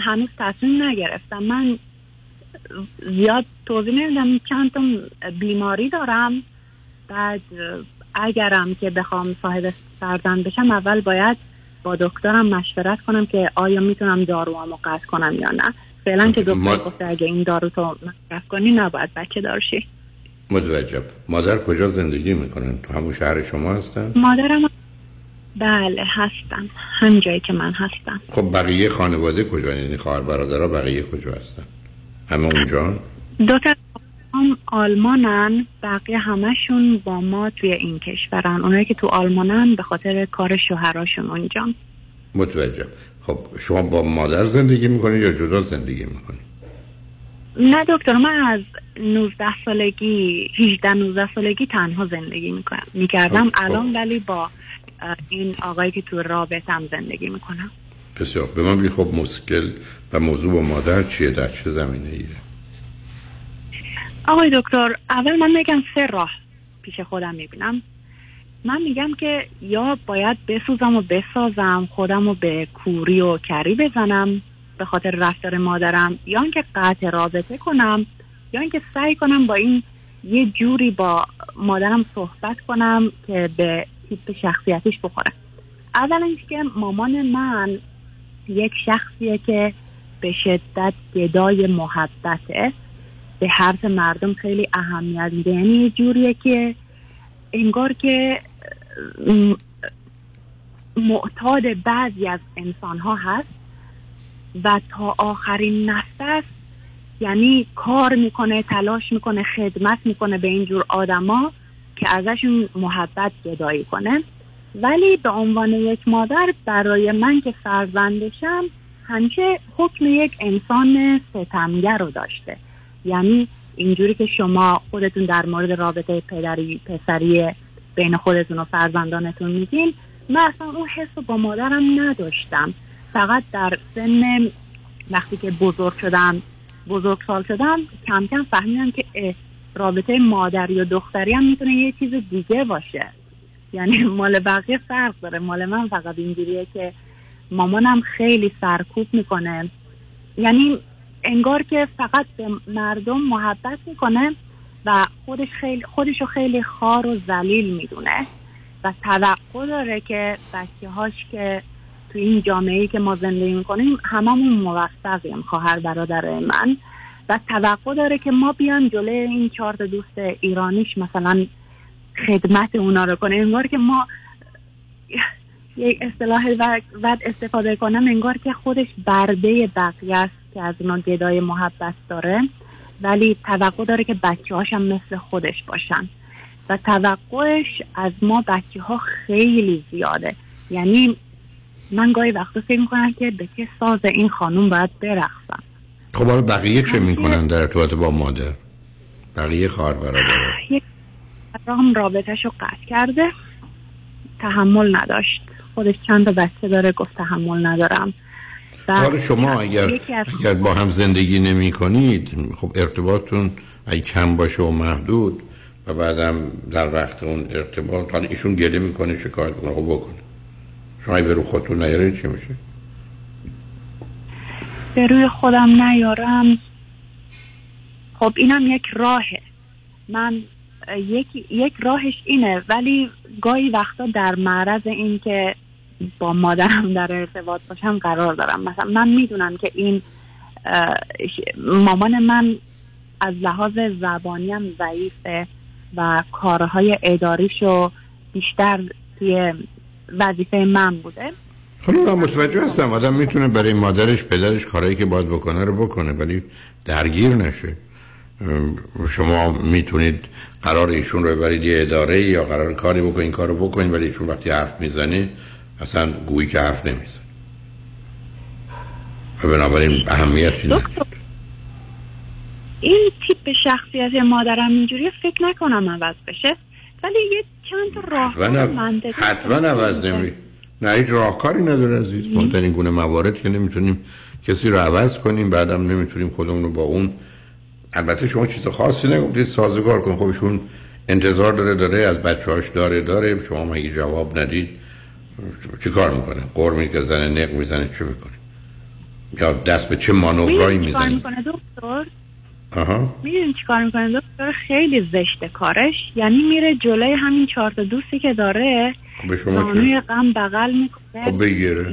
هنوز تصمیم نگرفتم. من زیاد توضیح نمیدم، چند تا بیماری دارم. بعد اگرم که بخوام صاحب فرزند بشم اول باید با دکترم مشورت کنم که آیا میتونم داروامو قطع کنم یا نه. فعلا که دکتر گفته اگه این دارو تو مصرف کنی نباید بچه دارشی. متوجب. مادر کجا زندگی میکنن؟ تو همون شهر شما هستن؟ مادرم بله هستن، همون جایی که من هستم. خب بقیه خانواده کجا؟ یعنی خواهر برادرها بقیه کجا هستن؟ همه اونجا؟ دو تا هم آلمانن، بقیه همشون با ما توی این کشورن. اونایی که تو آلمانن به خاطر کار شوهراشون اونجا. متوجب. خب شما با مادر زندگی میکنید یا جدا زندگی میکنید؟ نه دکتر، من از 18-19 سالگی تنها زندگی میکردم. الان ولی با این آقایی که تو رابطم زندگی میکنم. بسیار. به من بگید خب مشکل و موضوع با مادر چیه؟ در چه زمینه ایه؟ آقای دکتر اول من میگم 3 راه پیش خودم میبینم. من میگم که یا باید بسوزم و بسازم، خودم رو به کوری و کری بزنم به خاطر رفتار مادرم، یا اینکه قطع رابطه کنم، یا اینکه سعی کنم با این یه جوری با مادرم صحبت کنم که به تیپ شخصیتش بخوره. اولا اینکه مامان من یک شخصیه که به شدت گدای محبته، به حرف مردم خیلی اهمیت میده. یعنی یه جوریه که انگار که معتاد بعضی از انسان‌ها هست و تا آخرین نفس یعنی کار میکنه، تلاش میکنه، خدمت میکنه به اینجور آدما که ازشون محبت گدایی کنه. ولی به عنوان یک مادر برای من که فرزندشم همیشه حکم یک انسان ستمگر رو داشته. یعنی اینجوری که شما خودتون در مورد رابطه پدری پسری بین خودتون و فرزندانتون میگین، من اصلا اون حس رو با مادرم نداشتم. فقط در سن وقتی که بزرگسال شدم کم کم فهمیدم که رابطه مادری و دختری هم میتونه یه چیز دیگه باشه. یعنی مال بقیه فرق داره، مال من فقط اینجوریه که مامانم خیلی سرکوب میکنه. یعنی انگار که فقط به مردم محبت میکنه و خودشو خیلی خار و ذلیل میدونه و توقع داره که بچه هاش که توی این جامعهی که ما زندگی میکنیم هممون موفقیم، خواهر برادر من، و توقع داره که ما بیان جلوی این 4 تا دوست ایرانیش مثلا خدمت اونا رو کنه. انگار که ما یک اصطلاح ود استفاده کنم، انگار که خودش برده بقیه است که از اونا گدای محبت داره ولی توقع داره که بچه هاش هم مثل خودش باشن و توقعش از ما بچه ها خیلی زیاده. یعنی من گاهی وقتا فکر میکنم که به چه ساز این خانوم باید برقصم. خب حالا بقیه چه میکنن در ارتباط با مادر؟ بقیه خواهر برادر یک هم رابطهش رو قطع کرده، تحمل نداشت، خودش چند تا بچه داره، گفت تحمل ندارم. حالا شما اگر با هم زندگی نمی کنید، خب ارتباطتون اگه کم باشه و محدود و بعدم در وقت اون ارتباط حالا ایشون گله میکنه چه کار کنه؟ خب بکنه. شما به روی خودتون نیاره چی میشه؟ به روی خودم نیارم خب اینم یک راهه. من یک راهش اینه، ولی گاهی وقتا در معرض این که با مادرم در ارتباط باشم قرار دارم. مثلا من میدونم که این مامان من از لحاظ زبانی هم ضعیفه و کارهای اداریشو بیشتر توی وظیفه من بوده. خب من متوجه هستم آدم میتونه برای مادرش پدرش کارهایی که باید بکنه رو بکنه، ولی درگیر نشه. شما میتونید قرار ایشون رو ببرید یه اداره یا قرار کاری بکنید، کار رو بکنید، ولی ایشون وقتی حرف میزنه اصلا گویی که حرف نمیزنه و بنابراین اهمیتی نداره. این تیپ شخصیت مادرم اینجوری فکر نکنم عوض بشه، ولی یه چند راهکار منطقی حتما عوض نمیشه. نه هیچ راهکاری نداره عزیز. ما در این گونه موارد که نمیتونیم کسی رو عوض کنیم، بعدم نمیتونیم خودمون رو با اون، البته شما چیز خاصی نگفتید، سازگار کن. خودشون انتظار داره از بچه‌هاش داره. شما مگه جواب ندید چی کار میکنه؟ قر می‌زنه، نق میزنه، چی میکنه؟ یا دست به چه مانورایی میزنه؟ می‌کنه دکتر. میدونی چی کار میکنه دکتر؟ خیلی زشته کارش. یعنی میره جلوی همین 4 تا دوستی که داره، زانوی غم بغل میکنه. خب بگیره.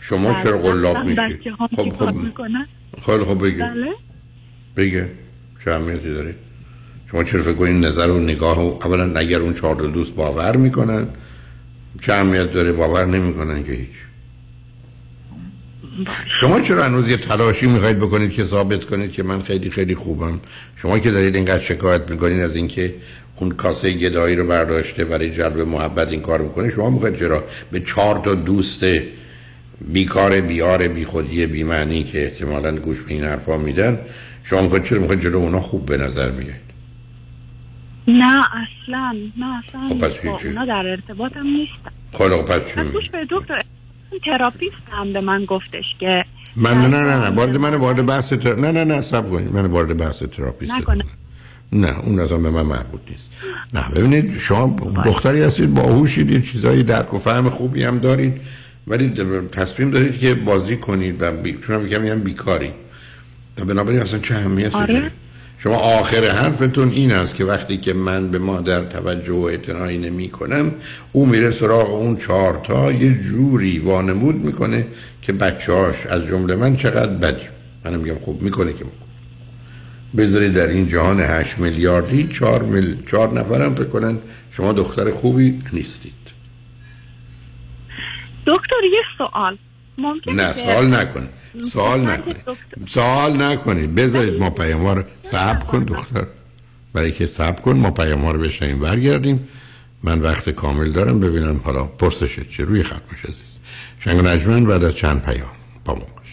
شما چرا قلاب میشی؟ خب بگیر. بگه چه اهمیتی داره؟ شما چرا فکر کنید نظر و نگاه و اولا اگر اون 4 تا دوست باور میکنن چه اهمیت داره؟ باور نمیکنن که هیچ. شما چرا هنوز یه تلاشی میخواید بکنید که ثابت کنید که من خیلی خیلی خوبم؟ شما که دارید اینقدر شکایت میکنید از اینکه اون کاسه گدایی رو برداشته برای جلب محبت این کار میکنه، شما میخواید چرا به 4 تا دوست بیکار بیار بیخودی بیمعنی که احتمالاً گوش به این حرفا میدن، شما میخواید جلو اونا خوب به نظر بیاید؟ نه اصلا خب پس اونا در ارتباطم نیستن. خب پس چی؟ گوش به دکتر تراپیست هم به من گفتش که من نه وارد بحث نه صبر کنید، من وارد بحث تراپیست نکنم. نه اون اصلا به من مربوط نیست. نه ببینید شما دختری هستید، باهوشید، یه چیزایی درک و فهم خوبی هم دارید، ولی تصمیم دارید که بازی کنید و چون میگم بیکاری تا بنابراین اصلا چه اهمیتی داره؟ شما آخر حرفتون این است که وقتی که من به مادر توجه و اعتنایی نمی‌کنم، او میره سراغ اون 4 تا، یه جوری وانمود میکنه که بچه‌هاش از جمله من چقدر بدی. من میگم خب میکنه که بذارید در این جهان 8 میلیاردی 4 نفرم فکر کنن شما دختر خوبی نیستید. دکتر یه سوال ممکنه؟ نه سوال نکن. سوال نکنید بذارید ما پیام‌ها رو صبر کن دختر، برای که صبر کن ما پیام‌ها رو بشنیم برگردیم. من وقت کامل دارم ببینم حالا پرسشت چه. روی خط باش عزیز. شنگ و نجمن بعد از چند پیام با ما باشید.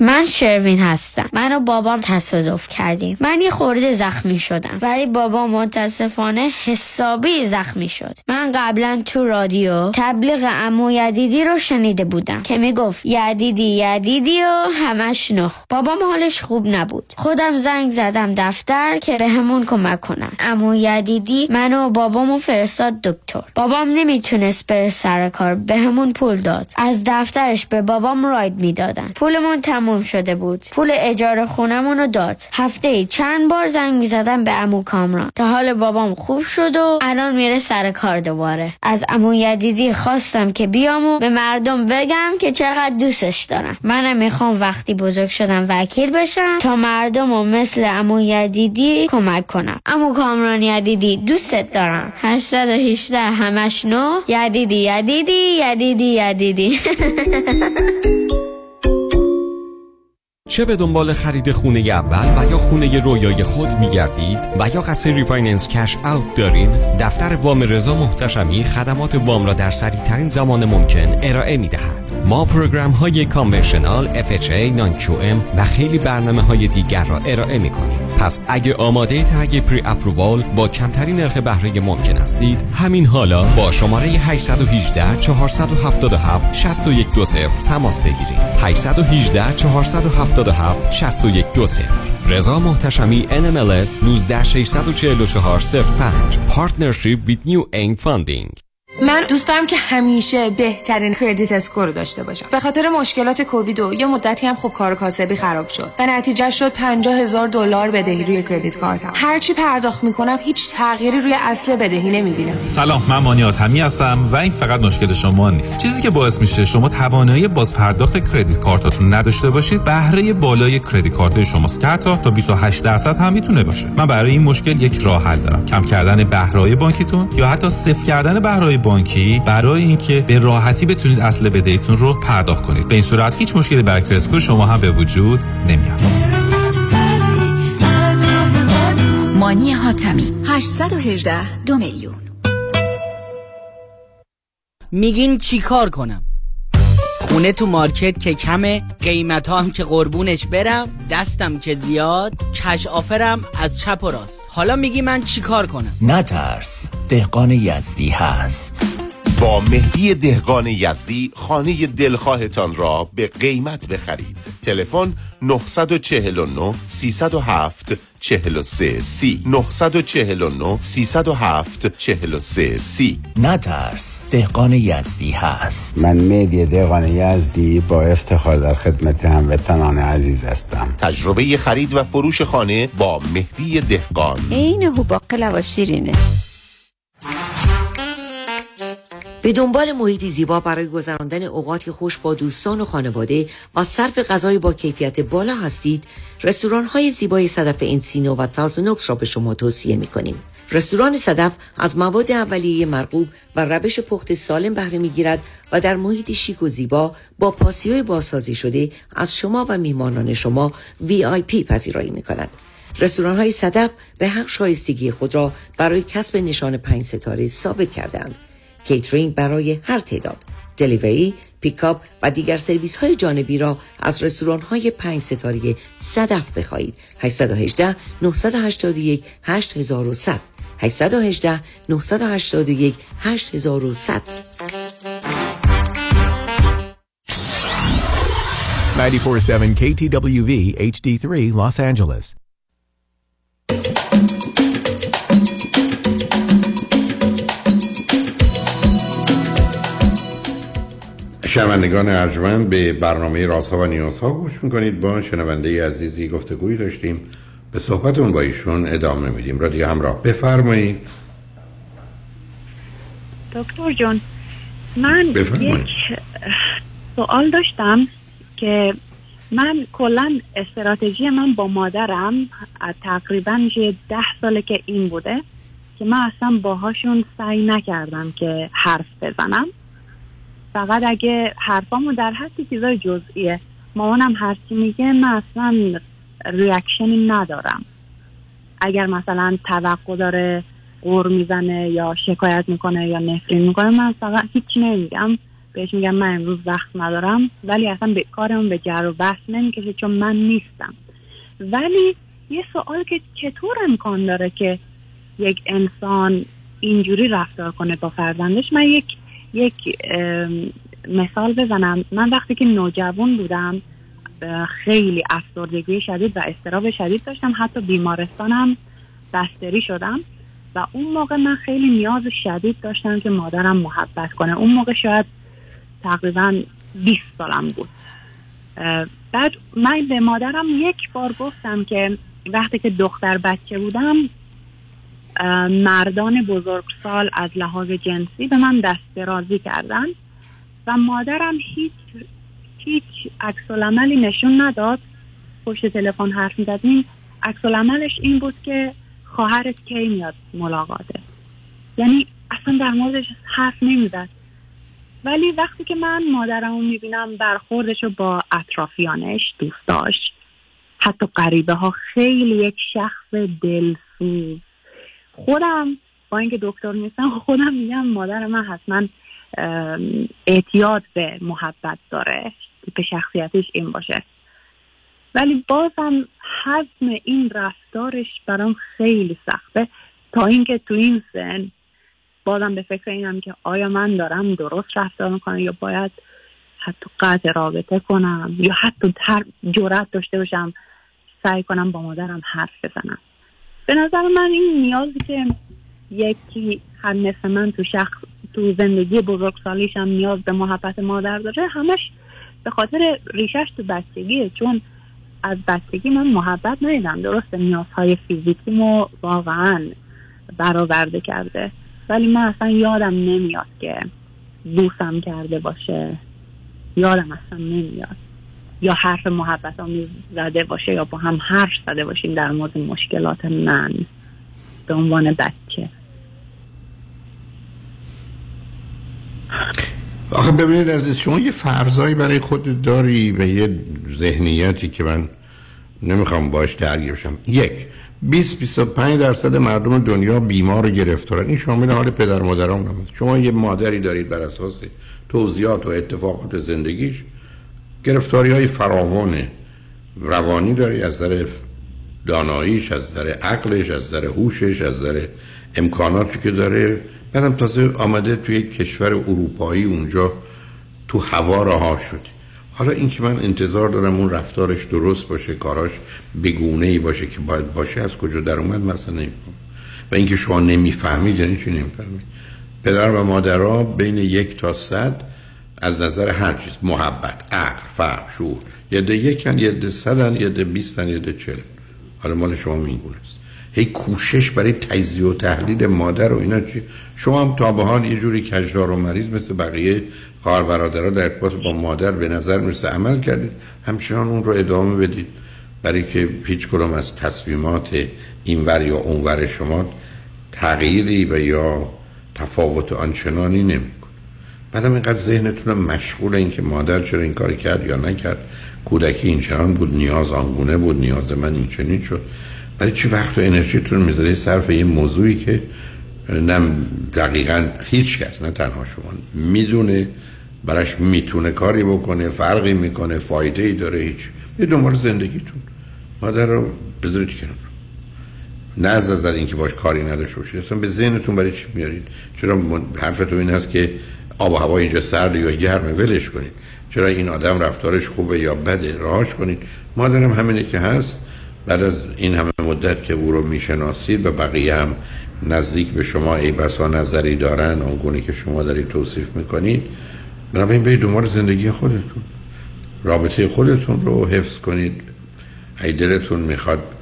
من شروین هستم. من و بابام تصادف کردیم. من یه خورده زخمی شدم، ولی بابام متاسفانه حسابی زخمی شد. من قبلا تو رادیو تبلیغ عمو یدیدی رو شنیده بودم که میگفت یدیدی و همش نه. بابام حالش خوب نبود. خودم زنگ زدم دفتر که بهمون کمک کنن. عمو یدیدی منو و بابامو فرستاد دکتر. بابام نمیتونست بره سر کار، بهمون پول داد. از دفترش به بابام راید میدادن. پولمون تموم شده بود. پول اجاره خونمون رو داد. هفته چند بار زنگ می‌زدم به عمو کامران. تا حال بابام خوب شد و الان میره سر کار دوباره. از عمو یدیدی خواستم که بیام و به مردم بگم که چقدر دوستش دارم. منم میخوام وقتی بزرگ شدم وکیل بشم تا مردمو مثل عمو یدیدی کمک کنم. عمو کامران یدیدی دوستت دارم. 818 همش نو یدیدی. چه به دنبال خرید خونه اول و یا خونه رویای خود می‌گردید و یا قصد ریفایننس کش اوت دارین؟ دفتر وام رضا محتشمی خدمات وام را در سریع‌ترین زمان ممکن ارائه می‌دهد. ما پروگرام های کانورشنال، FHA، نانکیوم و خیلی برنامه های دیگر را ارائه می کنیم. پس اگه آماده تگ پری اپرووال با کمترین نرخ بهره ممکن هستید، همین حالا با شماره 818 477 6120 تماس بگیرید. 818 477 6120. رضا محتشمی NMLS 1964405 Partnership with New Aim Funding. من دوست دارم که همیشه بهترین کردیت اسکور داشته باشم. به خاطر مشکلات کووید و یه مدتی هم خب کار کاسبی خراب شد و نتیجه شد $50,000 بدهی روی کردیت کارتم. هرچی پرداخت میکنم هیچ تغییری روی اصل بدهی نمیبینم. سلام، من مانیات همی هستم و این فقط مشکل شما نیست. چیزی که باعث میشه شما توانایی بازپرداخت کردیت کارتاتون نداشته باشید، بهره بالای کردیت کارت شماست که حتی تا 28% هم میتونه باشه. من برای این مشکل یک راه حل دارم. کم کردن بهره بانکیتون یا حتی صفر کردن بهره بانکی برای اینکه به راحتی بتونید اصل بدهیتون رو پرداخت کنید. به این صورت هیچ مشکلی برای اسکور شما هم به وجود نمیاد. مانی حاتمی 818 2,000,000. میگین چی کار کنم؟ خونه تو مارکت که کمه، قیمت هم که قربونش برم، دستم که زیاد، کش آفرم از چپ و راست. حالا میگی من چی کار کنم؟ نترس، دهقان یزدی هست. با مهدی دهقان یزدی خانه دلخواهتان را به قیمت بخرید. تلفن 949 307 4330 949 307 4330. نترس، دهقان یزدی هست. من مهدی دهقان یزدی با افتخار در خدمت هموطنان عزیز هستم. تجربه خرید و فروش خانه با مهدی دهقان اینه هو باقلا و شیرینه. به دنبال محیطی زیبا برای گذراندن اوقات خوش با دوستان و خانواده و صرف غذای با کیفیت بالا هستید، رستوران‌های زیبای صدف انسینو و تازنوب را به شما توصیه می‌کنیم. رستوران صدف از مواد اولیه مرغوب و روش پخت سالم بهره می‌گیرد و در محیط شیک و زیبا با پاسیوی بازسازی شده از شما و میهمانان شما VIP پذیرایی می‌کند. رستوران‌های صدف به حق شایستگی خود را برای کسب نشان 5 ستاره ثابت کردند. کیترینگ برای هر تعداد، دلیوری، پیکاپ و دیگر سرویس‌های جانبی را از رستوران‌های 5 ستاره صدف بخواهید. 818 981 8100 818 981 8100. 94.7 KTWV HD3 Los Angeles. شنوندگان ارجمند، به برنامه رازها و نیازها گوش میکنید. با شنونده عزیزی گفتگوی داشتیم، به صحبتون با ایشون ادامه میدیم. رادیو همراه، بفرمایید. دکتر جان، من یک سوال داشتم که من کلا استراتژی من با مادرم تقریبا 10 ساله که این بوده که من اصلا باهاشون سعی نکردم که حرف بزنم. فقط اگه حرفامو در حتی چیزای جزئیه، مامانم هرچی میگه من اصلا ریاکشنی ندارم. اگر مثلا توقع داره غر میزنه یا شکایت میکنه یا نفرین میکنه، من فقط هیچی نمیگم. بهش میگم من امروز وقت ندارم، ولی اصلا به کارم به جر و بحث نمیکشه چون من نیستم. ولی یه سوال که چطور امکان داره که یک انسان اینجوری رفتار کنه با فرزندش؟ من یک مثال بزنم. من وقتی که نوجوان بودم خیلی افسردگی شدید و اضطراب شدید داشتم، حتی بیمارستانم بستری شدم و اون موقع من خیلی نیاز شدید داشتم که مادرم محبت کنه. اون موقع شاید تقریبا 20 سالم بود. بعد من به مادرم یک بار گفتم که وقتی که دختر بچه بودم مردان بزرگسال از لحاظ جنسی به من دست درازی کردن و مادرم هیچ عکس‌العملی نشون نداد. پشت تلفن حرف می‌زدیم. عکس‌العملش این بود که خواهرت کی میاد ملاقاته، یعنی اصلا در موردش حرف نمی‌زد. ولی وقتی که من مادرمو می‌بینم برخوردش رو با اطرافیانش، دوستاش، حتی غریبه ها، خیلی یک شخص دلسوز. خودم با اینکه دکتر نیستم، خودم میگم مادر من حتما اعتیاد به محبت داره، به شخصیتش این باشه. ولی بازم هضم این رفتارش برام خیلی سخته، تا اینکه تو این سن بازم به فکر اینم که آیا من دارم درست رفتار میکنم یا باید حتی قطع رابطه کنم، یا حتی جرأت داشته باشم سعی کنم با مادرم حرف بزنم. به نظر من این نیازی که یکی هم مثل من تو زندگی بزرگسالیش هم نیاز به محبت مادر داره، همش به خاطر ریشش تو بچگیه. چون از بچگی من محبت ندیدم. درسته نیازهای فیزیکیمو واقعا برآورده کرده، ولی من اصلا یادم نمیاد که دوستم کرده باشه، یادم اصلا نمیاد یا حرف محبت آمیز زده باشه یا با هم حرف زده باشیم در مورد مشکلات من به عنوان بچه. آخه ببینید از شما یه فرضایی برای خودت داری و یه ذهنیتی که من نمیخوام باش درگیر بشم. 20-25% مردم دنیا بیمار و گرفتارن. این شامل حال پدر مادران هم. شما یه مادری دارید بر اساس توضیحات و اتفاقات زندگیش گرفتاری‌های فراوان روانی داری، از طرف داناییش، از طرف عقلش، از طرف هوشش، از طرف امکاناتی که داره. بعدم تازه آمده توی کشور اروپایی، اونجا تو هوا رها شد. حالا این که من انتظار دارم اون رفتارش درست باشه، کاراش بگونه‌ای باشه که باید باشه، از کجا در اومد مثلا نمی‌فهم. و اینکه شما نمی‌فهمید یعنی چی نمی‌فهمید؟ پدر و مادرها بین 1 تا 100 از نظر هر چیز، محبت، عقل، فهم، شعور، 100، 100، 100، 120، 140. حالا مال شما میگونه است. هی کوشش برای تجزیه و تحلیل مادر و اینا چی؟ شما هم تا به حال یه جوری کجدار و مریض مثل بقیه خواهر برادرها در ارتباط با مادر به نظر میرسه عمل کردید، همچنان اون رو ادامه بدید، برای که هیچ کدوم از تصمیمات اینور یا اونور شما تغییری و یا تفاوت آنچنانی نمیکنه. بعدم اینقدر ذهنتون مشغول این که مادر چرا این کار کرد یا نکرد، کودکی اینچنان بود، نیاز آنگونه بود، نیاز من اینچنین شد، برای چی وقت و انرژیتون میذاری صرف یه موضوعی که نه دقیقاً هیچ کس، نه تنها شما، میدونه براش میتونه کاری بکنه، فرقی میکنه، فایده‌ای داره، هیچ. یه دنبال زندگیتون مادر رو بذارید کنار. نه از نظر اینکه باش کاری نداشت باشید، اصلا به ذهنتون برای چی میارید؟ چرا حرفتون این هست که آب و هوا اینجا سرد یا گرمه، ولش کنید. چرا این آدم رفتارش خوبه یا بده، راهش کنید. مادرم همینه که هست، بعد از این همه مدت که او رو میشناسید و بقیه هم نزدیک به شما ای بسا نظری دارن آنگونه که شما دارید توصیف میکنید، بنابراین برید دنبال زندگی خودتون، رابطه خودتون رو حفظ کنید. اگه دلتون میخواد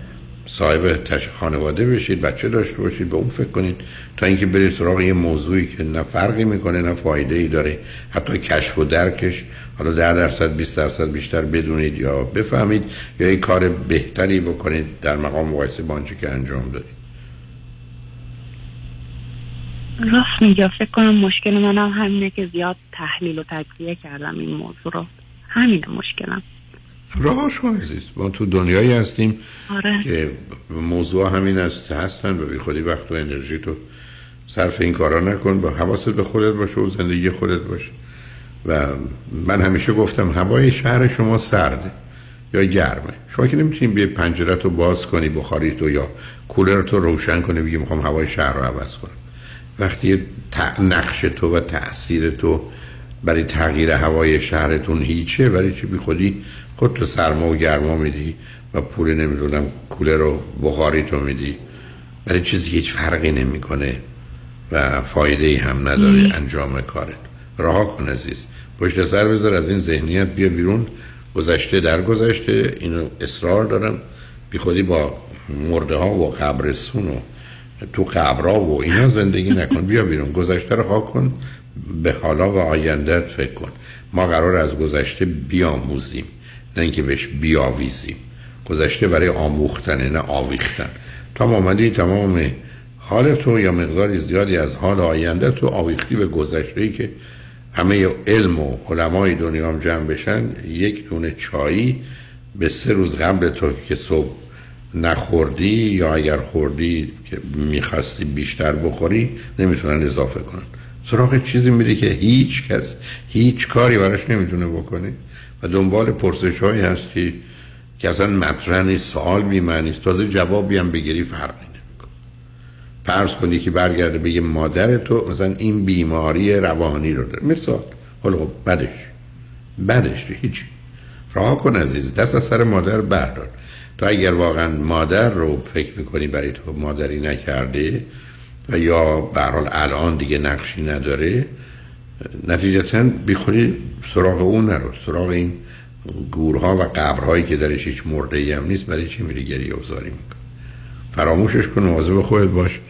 صاحب خانواده بشید، بچه داشته باشید، به اون فکر کنید، تا اینکه برید سراغ یه موضوعی که نه فرقی میکنه نه فایده ای داره، حتی کشف و درکش حالا 10%، 20% بیشتر بدونید یا بفهمید، یا یه کار بهتری بکنید در مقام مقایسه با آنچه که انجام دادید. راست میگه. فکر کنم مشکل منم همینه که زیاد تحلیل و تجزیه کردم این موضوع رو. همینه مشکلم. راه شما عزیز، ما تو دنیایی هستیم که موضوع همین است هستن و بی خودی وقت و انرژی تو صرف این کارا نکن، با حواست به خودت باشه و زندگی خودت باشه. و من همیشه گفتم هوای شهر شما سرده یا گرمه، شما که نمیتونیم به پنجره تو باز کنی بخاری تو یا کولر تو روشن کنی بگی میخوام هوای شهر رو عوض کنم. وقتی نقش تو و تأثیر تو برای تغییر هوای شهرتون هیچه، برای چی بی خودی خود تو سرما و گرما میدی و پول نمیدونم کولر و بخاری تو میدی برای چیزی که هیچ فرقی نمیکنه و فایده ای هم نداره انجام کارت. رها کن عزیز، پشت سر بذار، از این ذهنیت بیا بیرون. گذشته در گذشته، اینو اصرار دارم، بی خودی با مرده ها و قبرستون و تو قبرها و اینا زندگی نکن، بیا بیرون، گذشته رو رها کن، به حالا و آیندهت فکر کن. ما قرار از گذشته بیاموزیم نه اینکه بهش بیاویزیم. گذشته برای آموختن نه آویختن. تا آمدی تمام حال تو یا مقداری زیادی از حال آینده تو آویختی به گذشته‌ای که همه علم و علمای دنیا هم جمع بشن یک دونه چایی به 3 روز قبل تو که صبح نخوردی یا اگر خوردی که میخواستی بیشتر بخوری نمیتونن اضافه کنن. سراغ چیزی میری که هیچ کس هیچ کاری براش نمیتونه بکنه و دنبال پرسش‌هایی هستی که اصلا مطرح نیست، سوال بی‌معنی است، تازه جوابی هم بگیری فرقی نمیکنه. فرض کنی که برگرده بگه مادر تو مثلا این بیماری روانی رو داره، مثلا خب بدش هیچ راه کن عزیز، دست از سر مادر بردار. تو اگر واقعا مادر رو فکر میکنی برای تو مادری نکرده و یا به هر حال الان دیگه نقشی نداره، نتیجتاً بیخودی سراغ اون نرو، سراغ این گورها و قبرهایی که درش هیچ مرده‌ای هم نیست. برای چی میری گریه وزاری میکنی؟ فراموشش کن، مواظب خودت باش،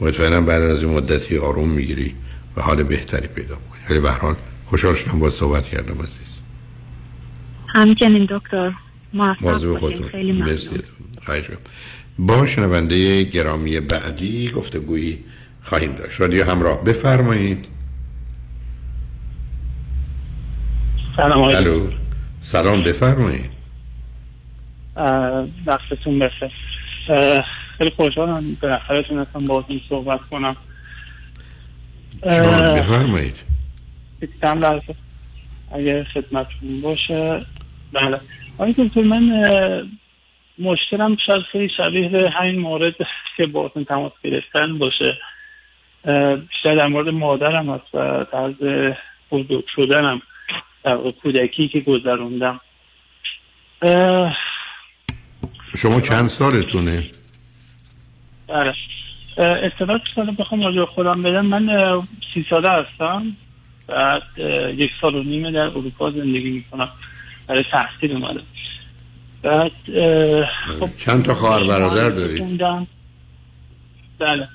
مطمئنا بعد از این مدتی آروم میگیری و حال بهتری پیدا میکنی. ولی به هر حال خوشحال شدم باهات صحبت کردم عزیز. همچنین دکتر، مواظب خودت باش. با شنونده گرامی بعدی گفتگویی خواهیم داشت. رادیو همراه، بفرمایید. سلام علیکم. سلام، بفرمایید. وقتتون بخیر. خیلی خوشحالم به آخرتون هستم باهاتون صحبت کنم. شما بفرمایید. یکم لحظه اگه خدمتتون باشه. بله. آقای دکتر، من مشکلم شاید خیلی شبیه به همین مورد که باهاتون تماس گرفتن باشه. بیشتر در مورد مادرم هست و طرز بزرگ شدنم، در کودکی که گذروندم. شما چند سالتونه؟ بله، اطلاعات ساله بخوام راجع خودم بدم، من 30 ساله هستم. بعد 1.5 سال در اروپا زندگی میکنم، برای تحصیل اومدم. بعد خب چند تا خواهر برادر دارید؟ بله،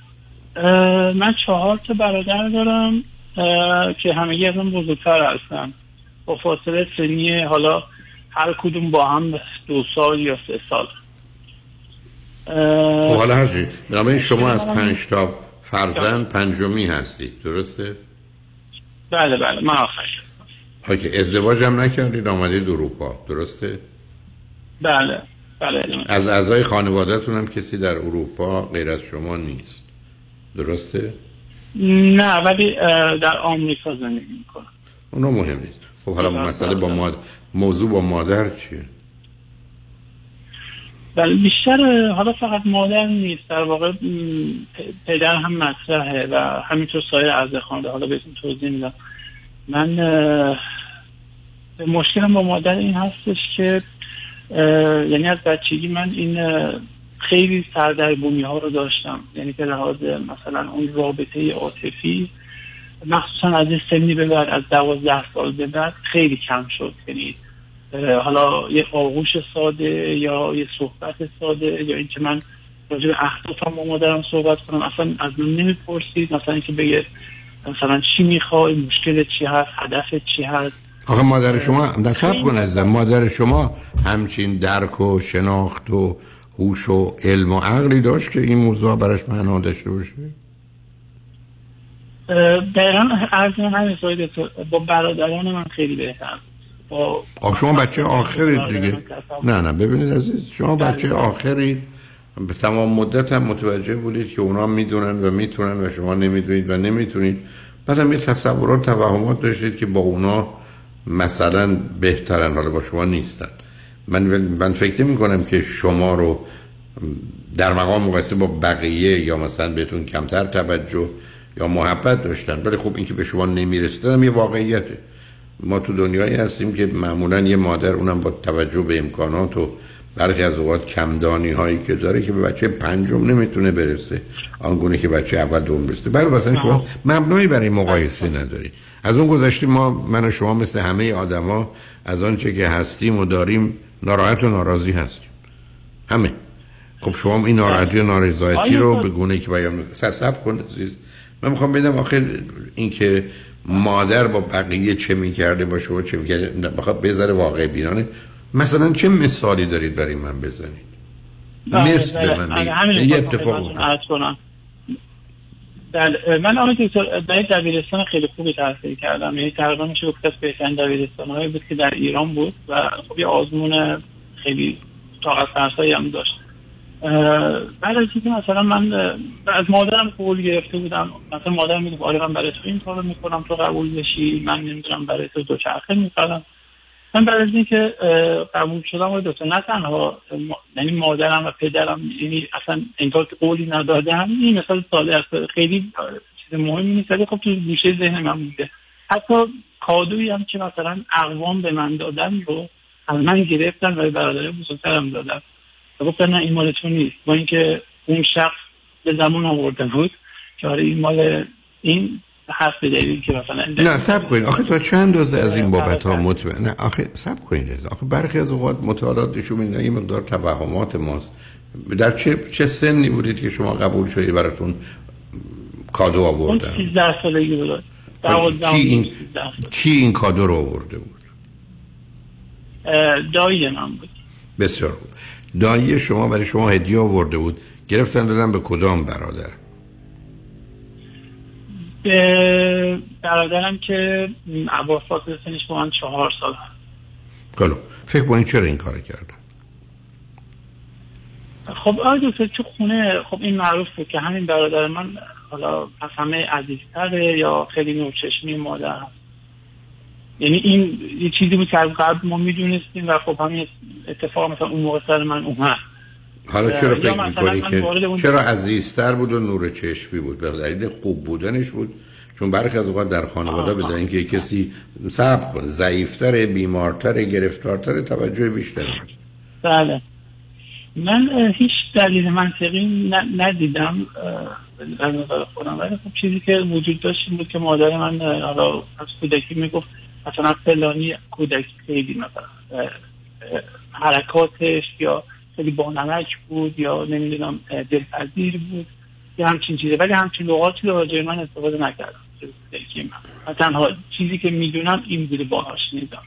من 4 تا برادر دارم که همگی از من بزرگتر هستن، با فاصله سنی حالا هر کدوم با هم 2 سال یا 3 سال. خب حالا هرچی، بنابراین شما از 5 تا فرزند 5می هستید، درسته؟ بله بله، من آخرشم. اوکی، ازدواج هم نکردید، آمدید اروپا، درسته؟ بله بله. از اعضای خانواده‌تون هم کسی در اروپا غیر از شما نیست، درسته؟ نه، ولی در آمریکا زندگی می‌کنم. اونو مهم نیست. خب حالا مسئله با موضوع با مادر چیه؟ بله، بیشتر حالا فقط مادر نیست، در واقع پدر هم مطرحه و همینطور سایر اعضای خانواده. حالا بهتون توضیح میدم. من مشکلم با مادر این هستش که یعنی از بچگی من این خیلی سردرگمی ها رو داشتم، یعنی که لحاظ مثلا اون رابطه عاطفی، مخصوصا از سنی به بعد، از 12 سال به بعد خیلی کم شد. یعنی حالا یه آغوش ساده یا یه صحبت ساده یا اینکه من راجع به اهدافم با مادرم صحبت کنم، اصلا از من نمیپرسید، مثلا اینکه بگه مثلا چی میخوای، مشکل چی هست، هدفت چی هست. آخه مادر شما نصب کنه ازم، مادر شما همچین درک و شناخت و هوش و علم و عقلی داشت که این موضوع براش معنا داشته باشه؟ دقیقا عرض من همین سایده با برادران من خیلی بهتر. آخه شما بچه آخرید دیگه. نه ببینید عزیز، شما بچه آخرید، به تمام مدت هم متوجه بودید که اونا میدونن و میتونن و شما نمیدونید و نمیتونید. بعد هم یه تصورات توهمات داشتید که با اونا مثلا بهترن، حالا با شما نیستن. من فکر نمی کنم که شما رو در مقام مقایسه با بقیه یا مثلا بهتون کمتر توجه یا محبت داشتن، ولی خب این که به شما نمیرسیدن هم یه واقعیته. ما تو دنیایی هستیم که معمولا یه مادر، اونم با توجه به امکانات و برخی از اوقات کمدانی هایی که داره، که به بچه 5 نمیتونه برسه آنگونه که بچه اول 2 برسه. برای واسه شما مبنایی برای مقایسه نداری. از اون گذشته من و شما مثل همه آدما از آنچه که هستیم و داریم ناراحت و ناراضی هستیم، همه. خب شما این ناراحتی و نارضایتی رو به گونه که بیان صبر کن عزیز. من میخوام ببینم آخر این که مادر با بقیه چه میکرده باشه و چه میکرده، بخوام بذاره واقع بینانه. مثلا چه مثالی دارید برای من بزنید؟ مثل به من بگید، یه اتفاق بکنم. من آقای دکتر در دبیرستان خیلی خوبی تحصیل کردم، یعنی تقریبا میشه گفت از بهترین دبیرستان‌هایی بود که در ایران بود و خب یه آزمون خیلی طاقت فرسایی هم داشت. بعد از اینکه مثلا من از مادرم قول گرفته بودم، مثلا مادرم میگفت آره من برای تو این کارو میکنم تو قبول بشی، من نمیدونم برای تو دوچرخه میخرم. من بعد از اینکه قبول شدم و دوتا، نه تنها یعنی مادرم و پدرم یعنی اصلا انگار قولی ندادن، این مثلا ساله خیلی چیز مهمی نیست، ولی خب تو گوشه ذهن من بوده. حتی کادویی هم که مثلا اقوام به من دادن رو از من گرفتن و برادر بزرگترم دادن و گفتن نه این مال تو نیست، با اینکه اون شخص به زمان آورده بود که آره این مال این حرف بدهید که مثلا نه سب کنید آخه تا چند روز از این بابت ها مطمئن نه آخه سب کنید رزا. آخه برخی از اوقات مطالعاتشون این یه مقدار توهمات ماست. در چه سنی بودید که شما قبول شدید براتون کادو آوردن؟ 13 سالگی بود. کی این کادو رو آورده بود؟ دایی من بود. بسیار خوب. دایی شما برای شما هدیه آورده بود، گرفتن دادن به کدام برادر؟ به برادرم که عباس سنش با من 4 سال هست. کلو فکر باید چرا این کار کردن؟ خب آقای دکتر تو خونه خب این معروف بود که همین برادر من حالا از همه عزیزتره یا خیلی نورچشمی مادر هست، یعنی این یه چیزی بود که قبل ما میدونستیم و خب همین اتفاق مثلا اون موقع سر من اومد. حالا چرا فکر میکنی که چرا عزیزتر بود و نور چشمی بود؟ به دلیل خوب بودنش بود؟ چون برخی از اوقات در خانواده به دلیل که کسی صبر کن ضعیفتره، بیمارتره، گرفتارتره، توجه بیشتر بود. بله من هیچ دلیل منطقی ندیدم از نظر خودم، ولی خب چیزی که وجود داشت این بود که مادر من حالا از کودکی میگفت مثلا فلانی کودک خیلی مثلا حرکاتش یا خیلی بانمک بود یا نمیدونم دلپذیر بود یا همچین چیزه، ولی همچین لغاتی راجع من استفاده نکردم. من تنها چیزی که میدونم این بوده باهاش نیدم.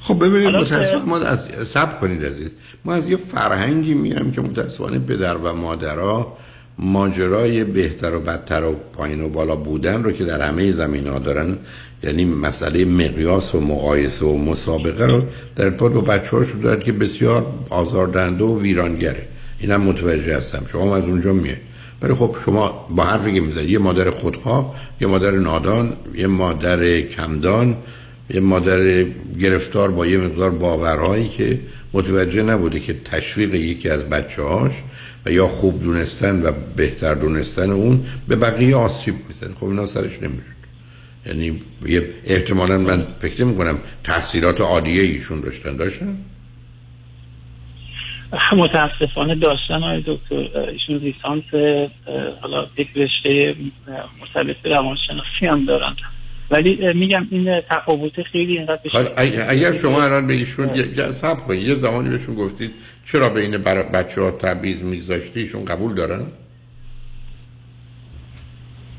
خب ببینید متاسفانه ما صبر کنید عزیز، ما از یه فرهنگی میرم که متاسفانه پدر و مادرها ماجرای بهتر و بدتر و پایین و بالا بودن رو که در همه زمینه‌ها دارن، یعنی مسئله مقیاس و مقایسه و مسابقه رو در ارتباط با بچه‌هاشون دارن که بسیار آزاردهنده و ویرانگره. اینم متوجه هستم شما از اونجا میاد، ولی خب شما با حرفی که میزنید یه مادر خودخواه، یه مادر نادان، یه مادر کمدان، یه مادر گرفتار با یه مقدار باورهایی که متوجه نبوده که تشویق یکی از بچه‌هاش و یا خوب دونستن و بهتر دونستن اون به بقیه آسیب میزنه. خب اینا سرش نمیشد، یعنی احتمالاً من فکر می‌کنم تحصیلات عالیه ایشون داشتن متاسفانه داشتن آقای دکتر. ایشون لیسانس حالا یک رشته مرتبط به روانشناسی هم دارن، ولی میگم این تفاوت خیلی اینقدر بشه. اگر شما الان به ایشون صبر کنید، یه زمانی بهشون گفتید چرا بین بچه‌ها تبعیض می‌گذاشتی، ایشون قبول دارن؟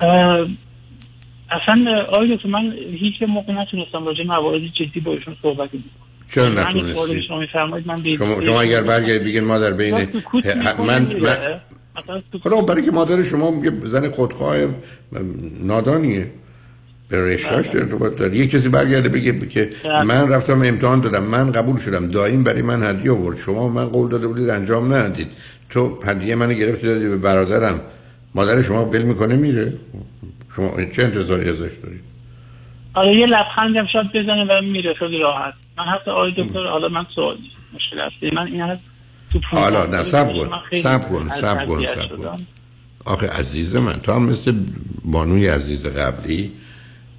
اصلا آقای دکتر من هیچ موقع نتونستم راجع به موارد جدی با ایشون صحبت کنم. چرا نتونستید؟ شما اگر برگردید بگید مادر بین من خب برای که مادر شما زن خودخواه نادانیه، به رشتهاش ارتباط داره. یک کسی برگرده بگه که من رفتم امتحان دادم، من قبول شدم، دایم برای من هدیه آورد، شما من قول داده بودید انجام ندید، تو هدیه منو گرفتی دادی به برادرم، مادر شما ول میکنه میره. شما چه انتظاری ازش دارید؟ حالا یه لبخندی هم شاید بزنه و میره خیلی راحت. من حتی آقای دکتر حالا من سوال مشکل هستی من این هست تو حالا نه صبر کن. آخه عزیز من تو هم مثل بانوی عزیز قبلی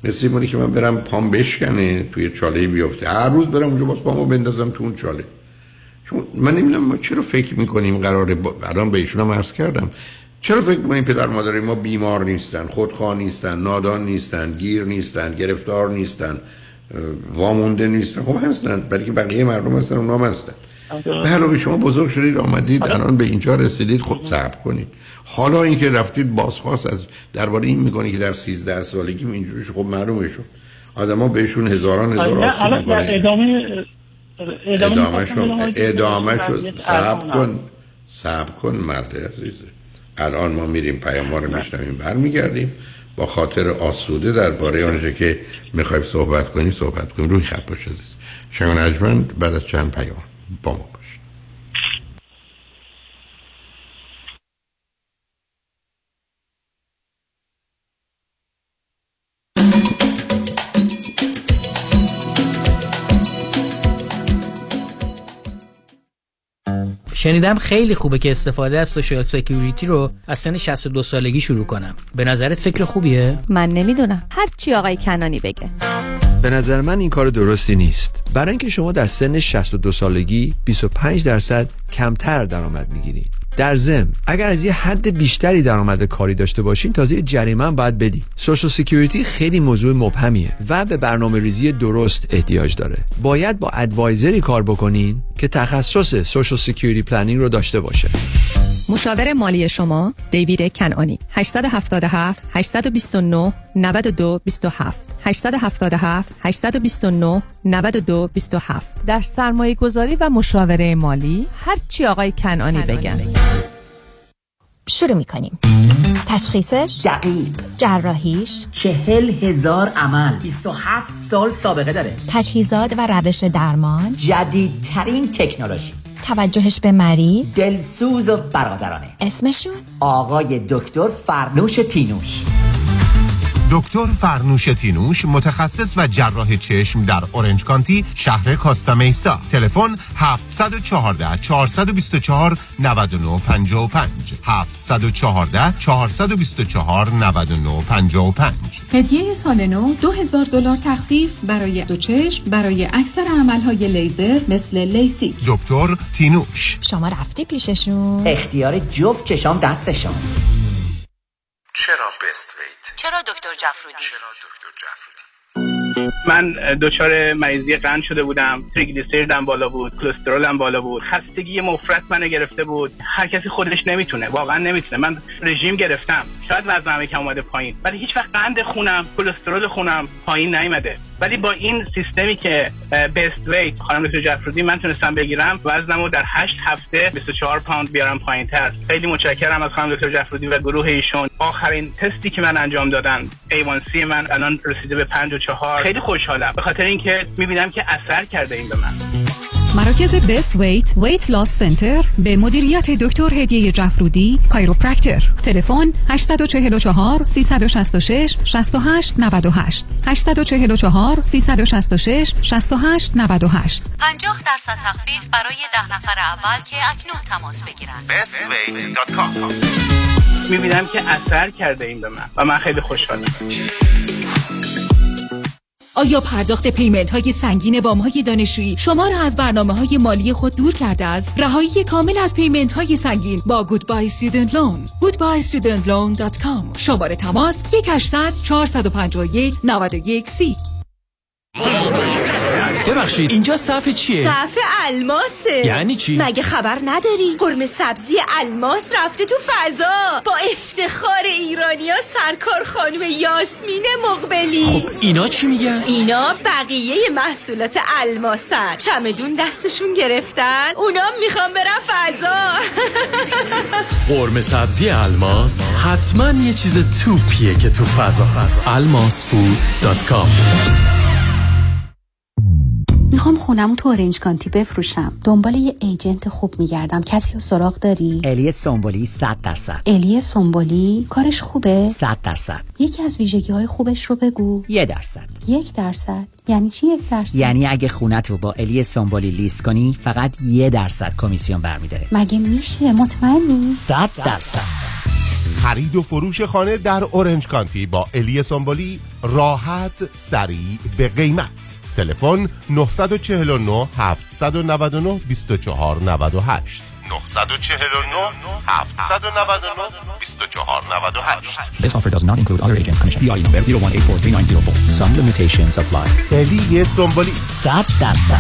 نصیب مونی که من برم پام بشکنه توی چاله بیفته، هر روز برم اونجا باز پامو بندازم تو اون چاله. چون من نمیدونم ما چرا فکر میکنیم قراره الان به ایشون هم عرض کردم چرا فکر میکنیم پدر مادر ما بیمار نیستن، خودخواه نیستن، نادان نیستن، گیر نیستن، گرفتار نیستن، وامونده نیستن. خب هستن، بلکه بقیه مردم هستن، اونا هم هستن. حالا شما بزرگ شدید، آمدید الان به اینجا رسیدید، خب صبر کنید. حالا اینکه رفتید بازخواست از درباره این میکنید که در 13 سالگی اینجوری خب معلومه شد. آدما بهشون هزاران آسیب میکنه. ادامه شد. صبر کن مرد عزیز. الان ما میریم پیام‌ها رو میشنویم، برمیگردیم با خاطر آسوده درباره اونجا که میخوایم صحبت کنیم. روی خط باش عزیز. شنوندگان بعد از چند پیام با ما باشید. شنیدم خیلی خوبه که استفاده از سوشال سکیوریتی رو از سن 62 سالگی شروع کنم. به نظرت فکر خوبیه؟ من نمیدونم، هر چی آقای کنعانی بگه. به نظر من این کار درستی نیست. برای اینکه شما در سن 62 سالگی 25% کمتر درآمد میگیرید. در ضمن اگر از یه حد بیشتری درآمد کاری داشته باشین تازه یه جریمه هم باید بدی. سوشال سکیوریتی خیلی موضوع مبهمیه و به برنامه‌ریزی درست احتیاج داره. باید با ادوایزری کار بکنین که تخصص سوشال سکیوریتی پلنینگ رو داشته باشه. مشاور مالی شما دیوید کنعانی 877 829 9227 877 829 9227. در سرمایه گذاری و مشاوره مالی هر چی آقای کنعانی بگن. شروع می‌کنیم. تشخیصش دقیق، جراحیش 40,000 عمل، 27 سال سابقه داره. تجهیزات و روش درمان، جدیدترین تکنولوژی. توجهش به مریض، دلسوز و برادرانه. اسمشون آقای دکتر فرنوش تینوش. دکتر فرنوش تینوش متخصص و جراح چشم در اورنج کانتی شهر کاستامیسا. تلفن 714 424 9955 714 424 9955. هدیه سال نو $2,000 تخفیف برای دو چشم برای اکثر عملهای لیزر مثل لیسیک. دکتر تینوش. شما رفتی پیششون؟ اختیار جفت چشام دستشون. چرا بیست ویت؟ چرا دکتر جعفرودی؟ من دچار مریضی قند شده بودم، تریگلیسیریدم بالا بود، کلسترولم بالا بود، خستگی مفرط منو گرفته بود. هر کسی خودش نمیتونه، واقعا نمیتونه. من رژیم گرفتم، شاید وزنم یکم اومده پایین، ولی هیچ وقت قند خونم، کلسترول خونم پایین نیومده. ولی با این سیستمی که بیست ویت خانم دکتر جعفرودی من تونستم بگیرم، وزنمو در 8 هفته 24 پوند بیارم پایین‌تر. خیلی متشکرم از خانم دکتر جعفرودی و گروه ایشون. آخرین تستی که من انجام دادن، A1C من الان رسیده به 5.4. خیلی خوشحالم به خاطر اینکه میبینم که اثر کرده این به من. مراکز بیست ویت ویت لاس سنتر به مدیریت دکتر هدیه جعفرودی کایروپرکتر. تلفن 844 366 6898 844 366 6898. 50% تخفیف برای 10 نفر اول که اکنون تماس بگیرن. bestweight.com. میبینم که اثر کرده این به من و من خیلی خوشحالم. آیا پرداخت پیمنت‌های سنگین وام‌های دانشجویی شما را از برنامه‌های مالی خود دور کرده است؟ رهایی کامل از پیمنت‌های سنگین با Goodbye Student Loan. Goodbye Student Loan.com. شماره تماس 1-800-451-9130. ببخشید اینجا صفحه چیه؟ صفحه الماسه. یعنی چی؟ مگه خبر نداری؟ قرمه سبزی الماس رفته تو فضا با افتخار ایرانیا. سرکار خانم یاسمین مقبلی. خب اینا چی میگن؟ اینا بقیه محصولات الماسن. چمدون دستشون گرفتن، اونا میخوان برن فضا. قرمه سبزی الماس حتما یه چیز توپیه که تو فضاست. almasfood.com. میخوام خونمو تو اورنج کانتی بفروشم. دنبال یه ایجنت خوب میگردم. کسی رو سراغ داری؟ علی صنبولی 100%. علی صنبولی کارش خوبه؟ 100%. یکی از ویژگی‌های خوبش رو بگو. 1%. 1%؟ یعنی چی 1%؟ یعنی اگه خونت رو با علی صنبولی لیست کنی فقط 1% کمیسیون برمی‌داره. مگه میشه؟ مطمئنی؟ 100%. خرید و فروش خانه در اورنج کانتی با علی صنبولی راحت، سریع، به قیمت. تلفن 949 799 2498 949 799 2498. This offer does not include other agents. Commission BI number 0184394. Some limitations apply. علی صنبولی 100%.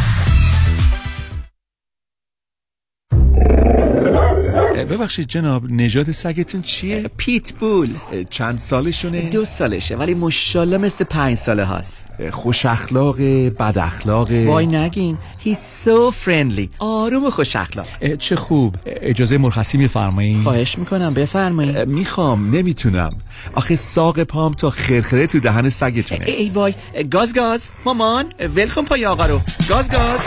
ببخشید جناب، نژاد سگتون چیه؟ پیت بول. چند سالشونه؟ 2 سالشه ولی ماشاءالله مثل 5 ساله هست. خوش اخلاقه، بد اخلاقه؟ وای نگین. He's so friendly. آروم و خوش اخلاق. چه خوب. اجازه مرخصی میفرمایید؟ خواهش میکنم بفرمایید. میخوام، نمیتونم. آخه ساق پام تا خرخره تو دهن سگتونه. ای وای، گاز گاز. مامان، ولکم پای آقا رو. گاز گاز.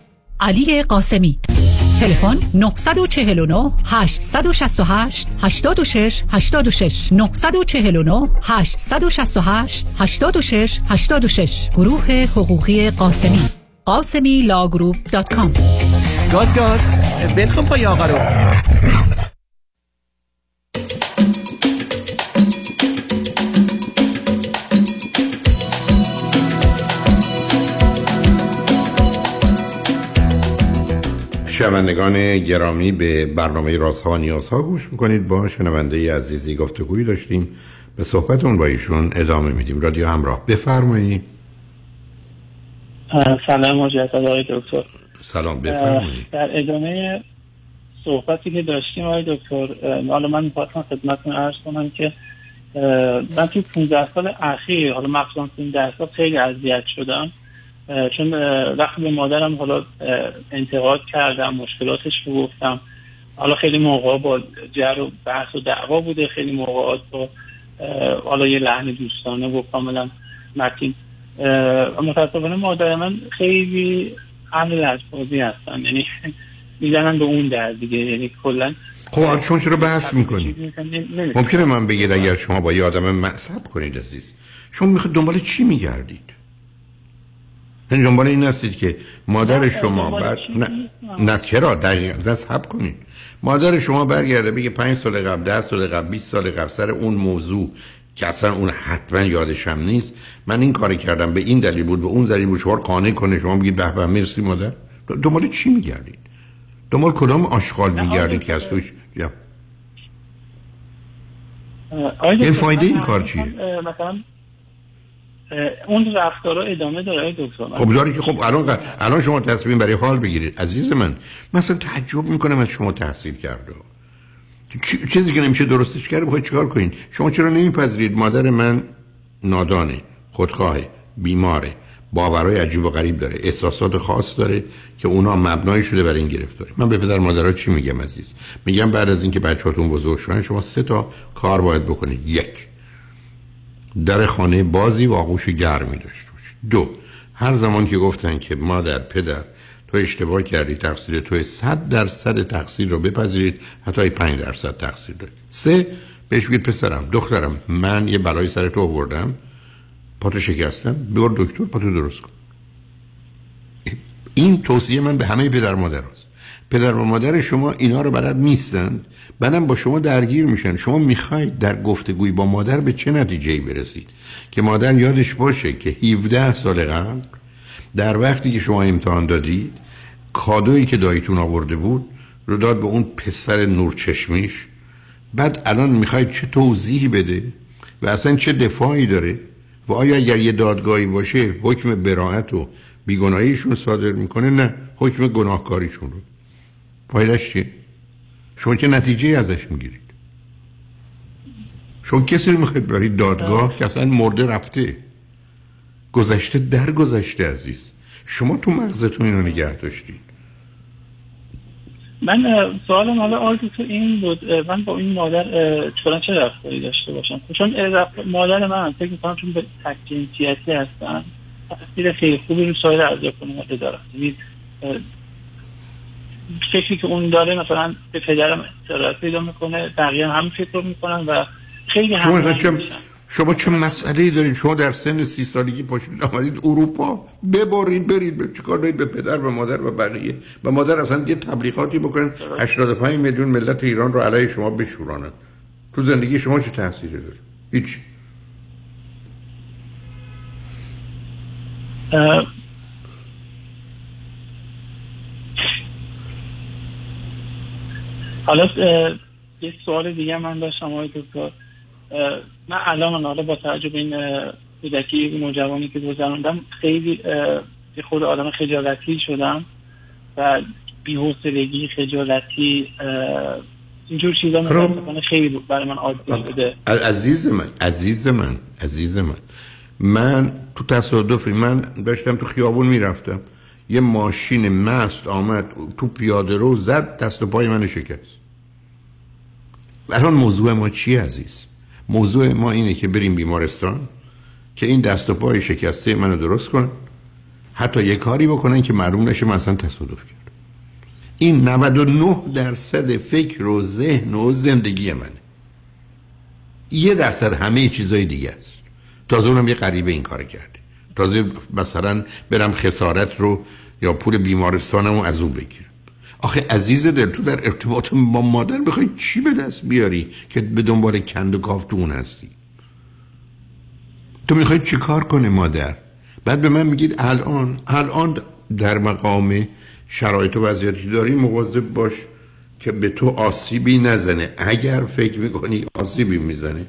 علی قاسمی، تلفن 949 868 86 86 949 868 86 86 گروه حقوقی قاسمی، قاسمیلاگروپ.com. گاز بلکن پای آقا رو. شنوندگان گرامی، به برنامه رازها و نیازها گوش میکنید. با شنونده عزیزی گفتگویی داشتیم، به صحبتون با ایشون ادامه میدیم. رادیو همراه، بفرمایید. سلام مجدد آقای دکتر. سلام، بفرمایید. در ادامه صحبتی که داشتیم آقای دکتر، حالا من می‌خواستم خدمتتون عرض کنم که من توی 15 سال اخیر، حالا مخصوصاً این 10 سال، خیلی اذیت شدم، چون وقتی به مادرم حالا انتقاد کردم، مشکلاتش رو گفتم، حالا خیلی موقعا با جر و بحث و دعوا بوده، خیلی موقعا با حالا یه لحن دوستانه و کاملا متین. متاسفانه مادر من خیلی عمل لجبازی هستن، یعنی میزنن به اون در دیگه، یعنی کلن. خب آن چون چرا بحث میکنی؟ ممکنه من بگید اگر شما با یه آدم معصب کنید عزیز، شما میخواد دنبال چی میگردید؟ یعنی دنبال این هستید که مادر شما نه چرا دقیقا دست کنید، مادر شما برگرده بگه 5 سال قبل، 10 سال قبل، 20 سال قبل سر اون موضوع که اصلا اون حتما یادش هم نیست، من این کاری کردم، به این دلیل بود، به اون دلیل بود، شما قانع کنه، شما بگید به به مرسی مادر. دنبال چی میگردید؟ دنبال کدام آشغال میگردید که از توش این فایده این کار چیه؟ مثلا اون رفتارا ادامه داره دکتر. خب داری که خب الان شما تصمیم برای حال بگیرید عزیز من. مثلا تعجب میکنم از شما، تحصیل کرده چیزی که نمیشه درستش کرده، بخواید چیکار کنین؟ شما چرا نمیپذیرید مادر من نادانه، خودخواهه، بیماره، باورهای عجیب و غریب داره، احساسات خاص داره که اونا مبنای شده برای این گرفتاری؟ من به پدر مادرها چی میگم عزیز؟ میگم بعد از اینکه بچه‌هاتون بزرگ شدن، شما 3 تا کار باید بکنید. 1، در خانه بازی و آغوش گرمی داشت باش. 2، هر زمان که گفتن که مادر، پدر، تو اشتباه کردی، تقصیر توی، 100% تقصیر رو بپذیرید، حتی 5% تقصیر دارید. 3، بهش بگید پسرم، دخترم، من یه بلای سر تو آوردم، پاتو شکستم، برو دکتر پاتو درست کن. این توصیه من به همه پدر مادر هست. پدر و مادر شما اینا رو بلد نیستند، بعدم با شما درگیر میشن. شما میخواید در گفتگوی با مادر به چه نتیجه‌ای برسید؟ که مادر یادش باشه که 17 سال قبل در وقتی که شما امتحان دادید، کادویی که داییتون آورده بود رو داد به اون پسر نورچشمیش. بعد الان میخواید چه توضیحی بده و اصلا چه دفاعی داره؟ و آیا اگر یه دادگاهی باشه حکم براءت و بیگناهیشون صادر میکنه؟ نه، حکم گناهکاریشون رو. فایدهش چیه؟ شما چه نتیجه ازش میگیرید؟ شما کسی رو میخواید برید دادگاه که اصلا مرده رفته، گذشته در گذشته عزیز. شما تو مغزتون اینو نگه داشتید. من سوالم حالا آرزو تو این بود، من با این مادر چه رفتاری داشته باشم؟ چون مادر من فکر می‌کنم چون به تک‌جنسیتی هستن، تاثیر خیلی خوبی رو سایر اعضای خانواده داره. یعنی فکری که اون داره مثلا به پدرم اثر پیدا می‌کنه، بقیه هم فکر رو می‌کنن و خیلی هم. شما چه مسئله‌ای دارید؟ شما در سن 30 سالگی پاشید آمدید اروپا، ببرید برید چیکار دارید به پدر و مادر و بقیه؟ و مادر اصلا یه تبلیغاتی بکنن 85 میلیون ملت ایران رو علیه شما بشورانن. تو زندگی شما چه تأثیری داره؟ هیچ. حالا یه سوال دیگه من داشتم آقای دکتر. من الان با تعجب این کودکی نوجوانی که گذروندم، خیلی به خود آدم خجالتی شدم و بی‌حوصلگی، خجالتی، اینجور چیزا من خیلی برای من عادی شده. عزیز من، تو تصادفی من داشتم تو خیابون میرفتم، یه ماشین مست آمد تو پیاده رو زد، دست و پای منو شکست. الان موضوع ما چیه عزیز؟ موضوع ما اینه که بریم بیمارستان که این دست و پای شکسته منو درست کنن، حتی یه کاری بکنن که معلوم نشه من اصلا تصادف کردم. این 99% فکر و ذهن و زندگی منه، 1% همه چیزای دیگه است. تازه اونم یه غریبه این کار کرده. تازه مثلا برم خسارت رو یا پول بیمارستانم رو از اون بگیرم. آخه عزیز دل، تو در ارتباط با مادر بخوای چی به دست بیاری که به دنبال کند و کاف تو اون هستی؟ تو میخوای چی کار کنه مادر؟ بعد به من میگید الان در مقام شرایط و وضعیتی داری مواظب باش که به تو آسیبی نزنه. اگر فکر میکنی آسیبی میزنه،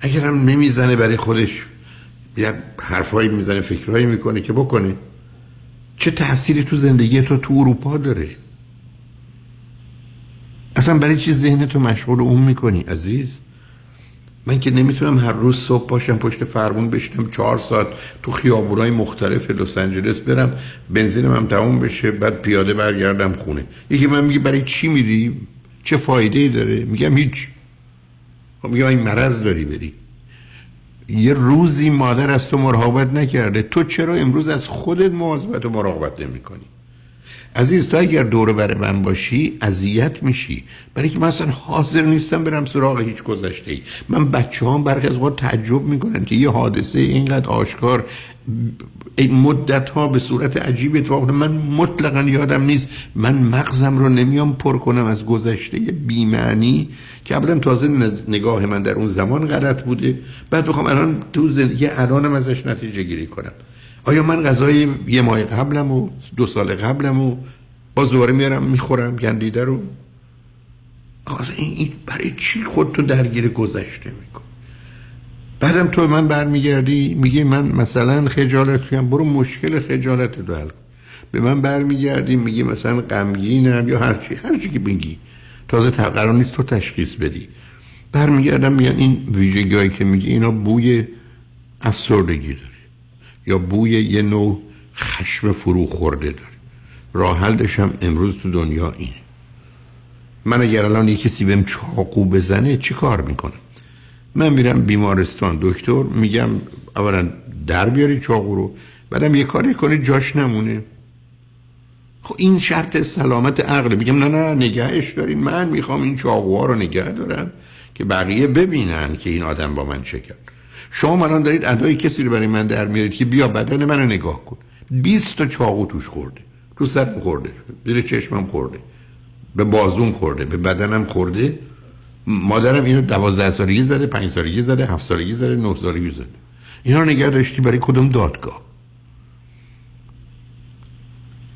اگرم نمیزنه برای خودش یه حرفایی میزنه، فکرایی میکنه که بکنه. چه تأثیری تو زندگی تو اروپا داره؟ اصلا برای چی ذهنتو مشغول اون میکنی عزیز؟ من که نمیتونم هر روز صبح باشم پشت فرمون بشینم 4 ساعت تو خیابونای مختلف لس آنجلس برم، بنزینم هم تموم بشه، بعد پیاده برگردم خونه. یکی من میگه برای چی میری؟ چه فایده‌ای داره؟ میگم هیچ. خب میگه این مرض داری بری. یه روزی مادر از تو مراقبت نکرده، تو چرا امروز از خودت مواظبت و مراقبت نمی‌کنی؟ عزیز تو اگر دور بر من باشی اذیت میشی، برای که من اصلا حاضر نیستم برم سراغ هیچ گذشته‌ای. من بچه‌هام برخی از وقت تعجب میکنن که یه حادثه اینقدر آشکار این مدت‌ها به صورت عجیب اتفاق، من مطلقاً یادم نیست. من مغزم رو نمیام پر کنم از گذشته بی‌معنی که قبلا تازه نگاه من در اون زمان غلط بوده، بعد بخوام الان تو زندگی الانم ازش نتیجه گیری کنم. آیا من غذای یه ماه قبلم و 2 سال قبلم و باز دوباره میارم میخورم گندیده رو؟ آقا این برای چی خودتو درگیر گذشته میکن؟ بعدم تو من برمیگردی میگی من مثلا خجالت کنم، برو مشکل خجالت رو حل کن. به من برمیگردی میگی مثلا غمگینم یا هرچی که بگی. تازه قرار نیست تو تشخیص بدی. برمیگردم میگن این ویژگیایی که میگی اینا بوی افسردگی داره یا بوی یه نوع خشم فرو خورده داره. راه حلش هم امروز تو دنیا اینه. من اگر الان یه کسی بهم چاقو بزنه چی کار میکنم؟ من میرم بیمارستان دکتر میگم اولا در بیاری چاقو رو، بعدم یه کاری کنی جاش نمونه. خب این شرط سلامت عقله. میگم نه نگهش دارین، من میخوام این چاقوها رو نگه دارم که بقیه ببینن که این آدم با من چه کرد. شما الان دارید ادای کسی رو برای من در میارید که بیا بدن منو نگاه کن. 20 تا چاقو توش خورده، تو سرم خورده، زیر چشمم خورده، به بازوم خورده، به بدنم خورده. مادرم اینو 12 سالگی زده، 5 سالگی زده، 7 سالگی زده، 9 سالگی زده. اینا نگه داشتی برای کدوم دادگاه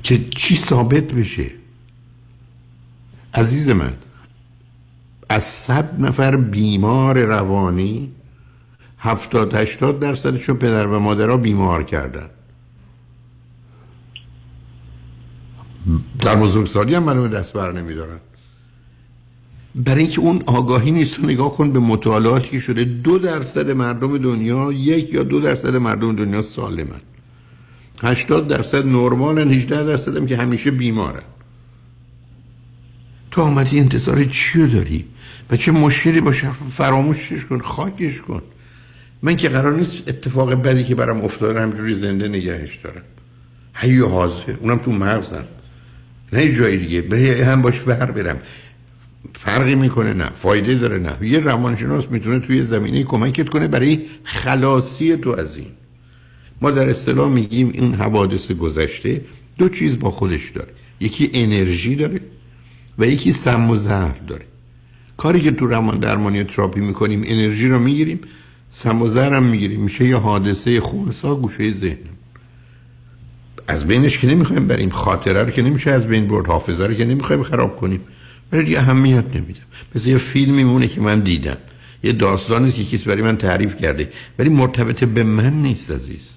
که چی ثابت بشه؟ عزیز من، از 100 نفر بیمار روانی 70-80% پدر و مادرها بیمار کردن. در بزرگسالی هم معلومه دست بر نمیدارن، برای اینکه اون آگاهی نیست. نگاه کن به مطالعاتی که شده 2% مردم دنیا، 1 یا 2% مردم دنیا سالمن، 80% نرمالن، 18% هم که همیشه بیمارن. تو آمدی انتظار چیو داری؟ بچه مشکلی باشه فراموشش کن، خاکش کن. من که قرار نیست اتفاق بدی که برام افتاده همجوری زنده نگهش دارم. حی و حاضر، اونم تو مغزم، نه جای دیگه. به هم باش بر برم، فرقی میکنه نه، فایده داره نه. یه روانشناس میتونه توی زمینه کمکت کنه برای خلاصی تو از این. ما در اصطلاح میگیم این حوادث گذشته 2 چیز با خودش داره، یکی انرژی داره و یکی سم و زهر داره. کاری که تو روان درمانی و تراپی میکنیم انرژی رو میگیریم، سم و زهر هم میگیریم، میشه یه حادثه خونسا گوشه ذهن. از بینش که نمیخوایم بریم، خاطره رو که نمیشه از بین برد، حافظه رو که نمیخوایم خراب کنیم، ولی اهمیت نمیدم. مثل یه فیلمی مونه که من دیدم، یه داستانی که کسی برای من تعریف کرده، ولی مرتبط به من نیست عزیز.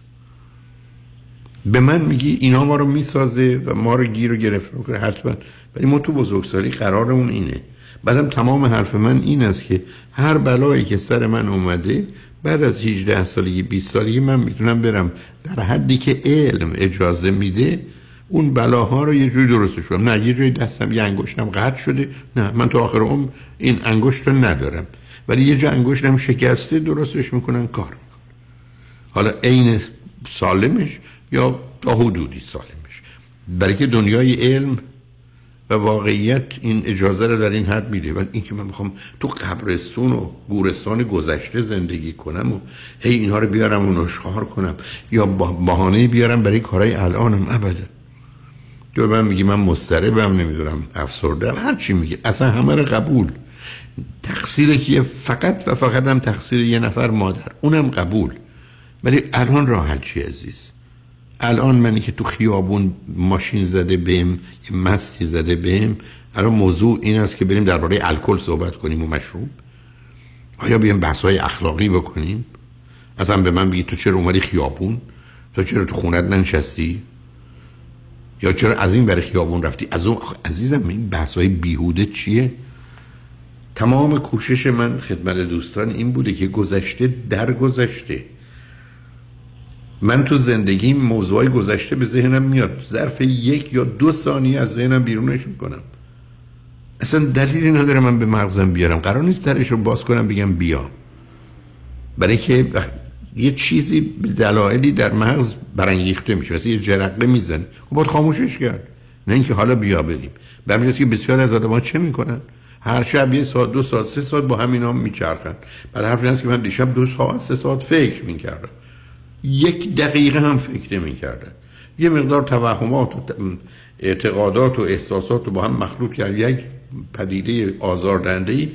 به من میگی اینا ما رو میسازه و ما رو گیر و گرفت میکنه حتما، ولی ما تو بزرگسالی قرارمون اینه. بعدم تمام حرف من این است که هر بلایی که سر من اومده بعد از 18 سالگی 20 سالگی من میتونم برم در حدی که علم اجازه میده اون بلاها رو یه جوری درستش کنم. نه یه جوری دستم یه انگشتم قطع شده، نه من تا آخر عمر این انگشت رو ندارم، ولی یه جا انگشتم شکسته درستش میکنن، کار میکنن. حالا عین سالمش یا تا حدودی سالمش، برای که دنیای علم و واقعیت این اجازه رو در این حد میده. ولی اینکه من میخوام تو قبرستون و گورستان گذشته زندگی کنم و هی اینها رو بیارم و نشخوار کنم یا بهانه بیارم برای کارهای الانم، ابدا. تو من میگی من مضطربم، نمیدونم افسرده‌ام، هر چی میگی، اصلا همه رو قبول. تقصیر کیه؟ فقط و فقط هم تقصیر یه نفر، مادر، اونم قبول. ولی الان راه حل چی عزیز؟ الان منی که تو خیابون ماشین زده بهم، مستی زده بهم، الان موضوع این است که بریم درباره الکل صحبت کنیم و مشروب؟ آیا بیام بحث‌های اخلاقی بکنیم؟ اصلا به من بگی تو چرا اومدی خیابون؟ تو چرا تو خونت ننشستی؟ یا چرا از این برای خیابون رفتی؟ از اون؟ عزیزم این بحث‌های بیهوده چیه؟ تمام کوشش من خدمت دوستان این بوده که گذشته در گذشته، من تو زندگی موضوعای گذشته به ذهنم میاد، ظرف 1 یا 2 ثانیه از ذهنم بیرونش میکنم. اصلا دلیلی نداره من به مغزم بیارم، قرار نیست درش رو باز کنم بگم بیا، برای که یه چیزی به دلایلی در مغز برانگیخته میشه، مثلا یه جرقه میزنه، خب باید خاموشش کرد، نه اینکه حالا بیا بریم. برمی‌رسه که بسیار از آدم‌ها چه میکنن؟ هر شب 1 ساعت 2 ساعت 3 ساعت با همینا میچرخن. بعد حرف ایناست که من دیشب 2 ساعت 3 ساعت فکر میکردم، 1 دقیقه هم فکر نمی‌کردن. یه مقدار توهمات و اعتقادات و احساسات رو با هم مخلوط کردن، یک پدیده آزاردهنده‌ای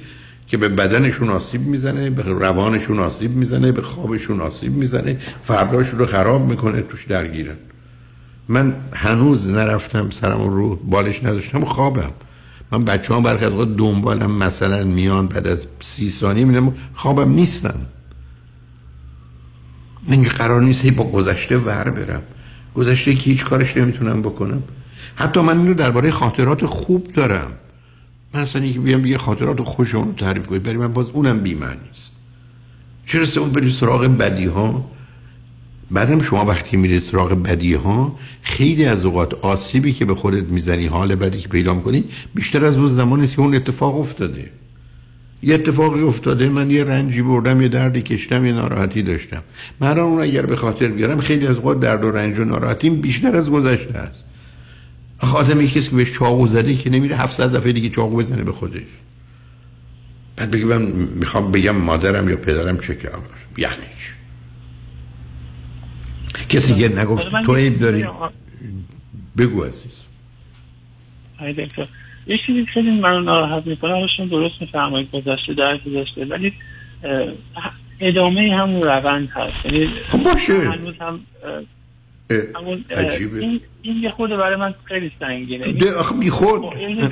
که به بدنشون آسیب میزنه، به روانشون آسیب میزنه، به خوابشون آسیب میزنه، فرداشون رو خراب میکنه، توش درگیرن. من هنوز نرفتم سرم رو بالش نذاشتم، خوابم. من بچه‌ها برخی از اوقات دنبالم مثلا میان، بعد از 30 ثانیه میبینم خوابم نیستم. من قرار نیست با گذشته ور برم، گذشته که هیچ کارش نمیتونم بکنم. حتی من اینو درباره خاطرات خوب دارم، من اصلا اینکه بیام بگه خاطرات خوش اونو تعریف کنید برای من، باز اونم بی‌معنی است. چرا سوم برید سراغ بدی‌ها؟ بعدم شما وقتی میرید سراغ بدی‌ها، خیلی از اوقات آسیبی که به خودت میزنی، حال بدی که پیدا می‌کنی، بیشتر از اون زمانی است که اون اتفاق افتاده. یه اتفاقی افتاده، من یه رنجی بردم، یه دردی کشتم، یه ناراحتی داشتم، من اون اگر به خاطر بیارم، خیلی از اوقات درد و رنج و ناراحتیم بیشتر از گذشته است. آدمی کسی که بهش چاقو زده که نمیره 700 دفعه دیگه چاقو بزنه به خودش، بعد بگه من میخوام بگم مادرم یا پدرم چه کار، یعنی چی؟ کسی که نگفت تو عیب داری. بگو عزیز. یه چیزی خیلی منو ناراحت میکنه، حالشون درست میفرمایید گذشته در گذشته، ولی ادامه همون روند هست. یعنی خب باشه، هنوز هم همون عجیبه. این یه خود برای من خیلی سنگینه. آخه بی خود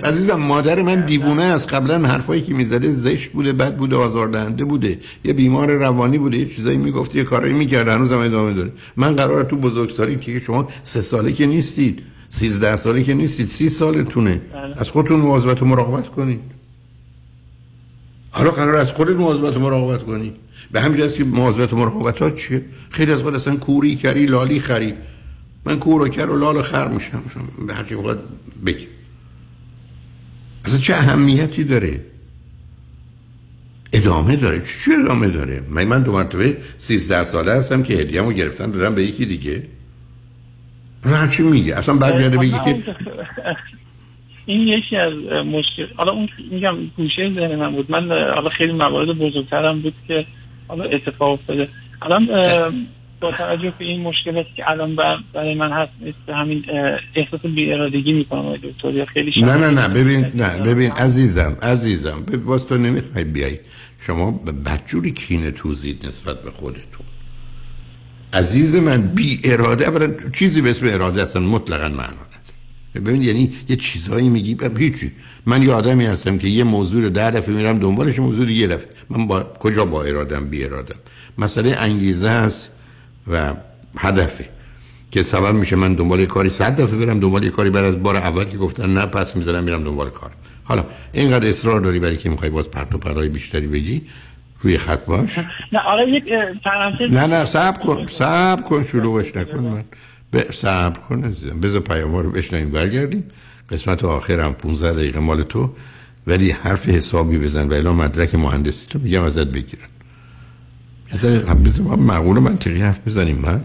عزیزم، مادر من دیوونه است، قبلا حرفایی که میزده زشت بوده، بد بوده، آزاردهنده بوده، یه بیمار روانی بوده، یه چیزایی میگفت، یه کارایی میکرد، هنوزم ادامه داره. من قراره تو بزرگسالی که شما 3 ساله که نیستید، 13 ساله که نیستید، 30 سالتونه، از خودتون مواظبت و مراقبت کنید. حالا قرار از خودت مواظبت و مراقبت کنید، به همین جاست که مواظبت و مراقبت ها چیه؟ خیلی از خود اصلا کوری کری لالی خری، من کور و کر و لال و خر میشم، به هر چی بخواد بگی، اصلا چه اهمیتی داره؟ ادامه داره. چه ادامه داره؟ من 2 مرتبه 13 ساله هستم که هدیه‌مو گرفتن دادم به یکی دیگه، هر چی میگه اصلا برگرده بگی که این یکی از مشکل. حالا اون میگم گوشه ذهن من بود، من حالا خیلی موارد بزرگترم بود که حالا اتفاق افتاده. الان با توجه به این مشکلاتی که الان برای من هست، همین احساس بی ارادگی میکنم دکتر. خیلی نه ببین عزیزم باز تو نمیخوای بیای، شما بدجوری کینه توزید نسبت به خودتون. عزیز من بی اراده، اولا چیزی به اسم اراده اصلا مطلقاً معنا نداره. ببین یعنی یه چیزایی میگی به هیچی. من یه آدمی هستم که یه موضوع رو 10 دفعه میرم دنبالش، موضوع دیگه دفعه. من با کجا با ارادم بی ارادم؟ مسئله انگیزه است و هدفه که سبب میشه من دنبال کاری 100 دفعه برم دنبال یه کاری، بعد از بار اول که گفتن نه پس میذارم میرم دنبال کار. حالا اینقدر اصرار داری برای که میخوای باز پرت و پرای بیشتری بگی، روی خط باش. نه آره یک فرانسه. نه صبر کن شروعش نکن. من صبر کن عزیزم، بذار پیامو رو بشنویم برگردیم. قسمت آخرم 15 دقیقه مال تو، ولی حرف حسابی بزن و الا مدرک مهندسی تو میگم ازت بگیرن. بذار معقول و منطقی حرف بزنیم. من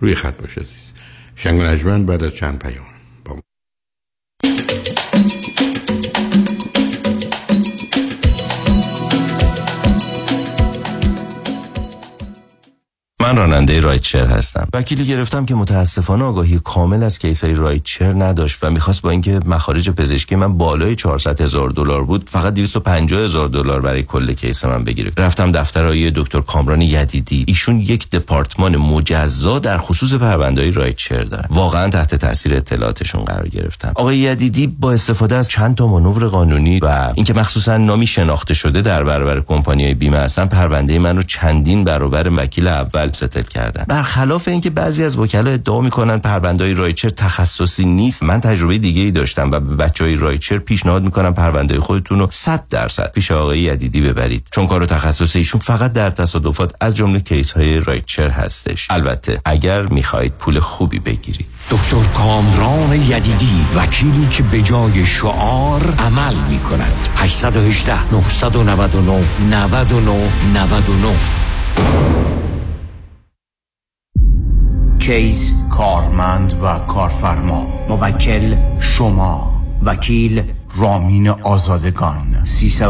روی خط باش عزیز. شنگ و نجمن بعد از چند پیام. من راننده رایتشر هستم. وکیلی گرفتم که متاسفانه آگاهی کامل از کیسای رایتشر نداشت و میخواست با اینکه مخارج پزشکی من بالای $400,000 بود، فقط $250,000 برای کل کیس من بگیره. رفتم دفتر آقای دکتر کامران یدیدی. ایشون یک دپارتمان مجزا در خصوص پرونده‌های رایتشر دارن. واقعا تحت تاثیر اطلاعاتشون قرار گرفتم. آقای یدیدی با استفاده از چند تا مانور قانونی و اینکه مخصوصا نامی شناخته شده در برابر کمپانی‌های بیمه هستن، پرونده منو چندین برابر وکیل اول ستل کردن. برخلاف اینکه بعضی از وکلا ادعا میکنن پرونده‌های رایتشر تخصصی نیست، من تجربه دیگه‌ای داشتم و به بچهای رایتشر پیشنهاد میکنم پرونده خودتون رو 100% پیش آقای یدیدی ببرید، چون کار تخصصی ایشون فقط در تصادفات از جمله کیس‌های رایتشر هستش. البته اگر میخواید پول خوبی بگیرید. دکتر کامران یدیدی، وکیلی که به جای شعار عمل میکند. 818 999 9999. کیس، کارمند و کارفرما. موکل شما. وکیل رامین آزادگان. 310-271-4800 310-271-4800.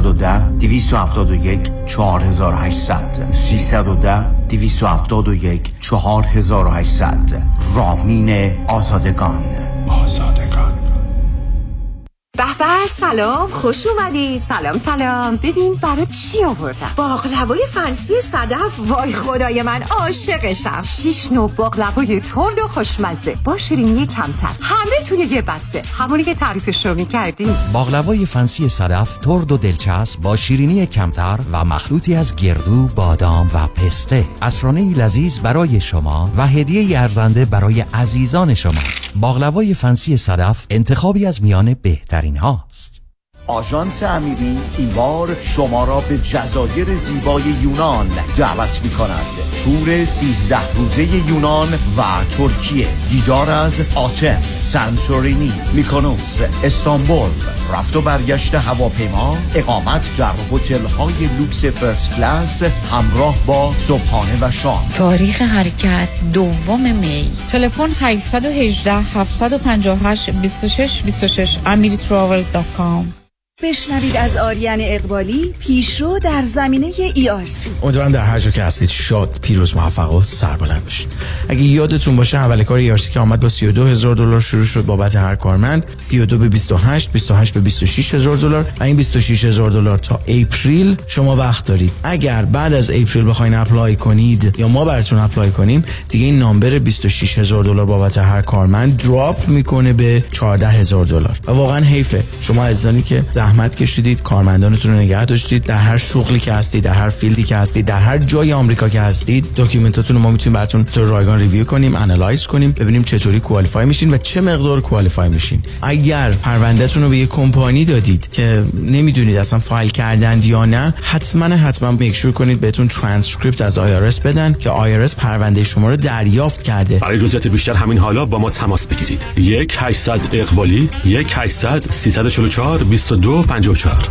رامین آزادگان. به‌به، سلام، خوش اومدید. سلام سلام، ببین برای چی آوردم باقلوای فنسی صدف. وای خدای من، عاشقشم. 6 نوع باقلوای تند و خوشمزه با شیرینی کمتر، همه توی یه بسته، همونی که تعریفش رو می‌کردیم. باقلوای فنسی صدف ترد و دلچسب با شیرینی کمتر و مخلوطی از گردو، بادام و پسته. عصرانه‌ای لذیذ برای شما و هدیه‌ای ارزنده برای عزیزان شما. باقلوای فنسی صدف انتخابی از میان بهترین هاست. آژانس امیری این بار شما را به جزایر زیبای یونان دعوت می کند. تور 13 روزه یونان و ترکیه، دیدار از آتن، سانتورینی، میکونوس، استانبول، رفت و برگشت هواپیما، اقامت در هتل‌های لوکس فرست کلاس همراه با صبحانه و شام. تاریخ حرکت 2 می. تلفن 818-758-2626 amiritravel.com. بشنوید از آریان اقبالی، پیشرو در زمینه ERC. امیدوارم در هر جا که هستید شاد، پیروز، موفق و سربلند باشید. اگه یادتون باشه اول کار ERC که آمد با $32,000 شروع شد بابت هر کارمند، 32 به 28، 28 به $26,000 و این $26,000 تا اپریل شما وقت دارید. اگر بعد از اپریل بخواید اپلای کنید یا ما براتون اپلای کنیم، دیگه این نامبر $26,000 بابت هر کارمند دراپ میکنه به $14,000. و واقعا حیفه شما عزیزانی که زحمت کشیدید، کارمندانتون رو نگه داشتید، در هر شغلی که هستید، در هر فیلدی که هستید، در هر جای آمریکا که هستید، داکیومنتاتون رو ما میتونیم براتون تو رایگان ریویو کنیم، انالایز کنیم، ببینیم چطوری کوالیفای میشین و چه مقدار کوالیفای میشین. اگر پروندهتون رو به یه کمپانی دادید که نمیدونید اصلا فایل کردند یا نه، حتما میکشور کنید بهتون ترانسکریپت از IRS بدن که IRS پرونده شما رو دریافت کرده. برای جزئیات بیشتر همین حالا با ما تماس بگیرید. 1-800-344-22 54.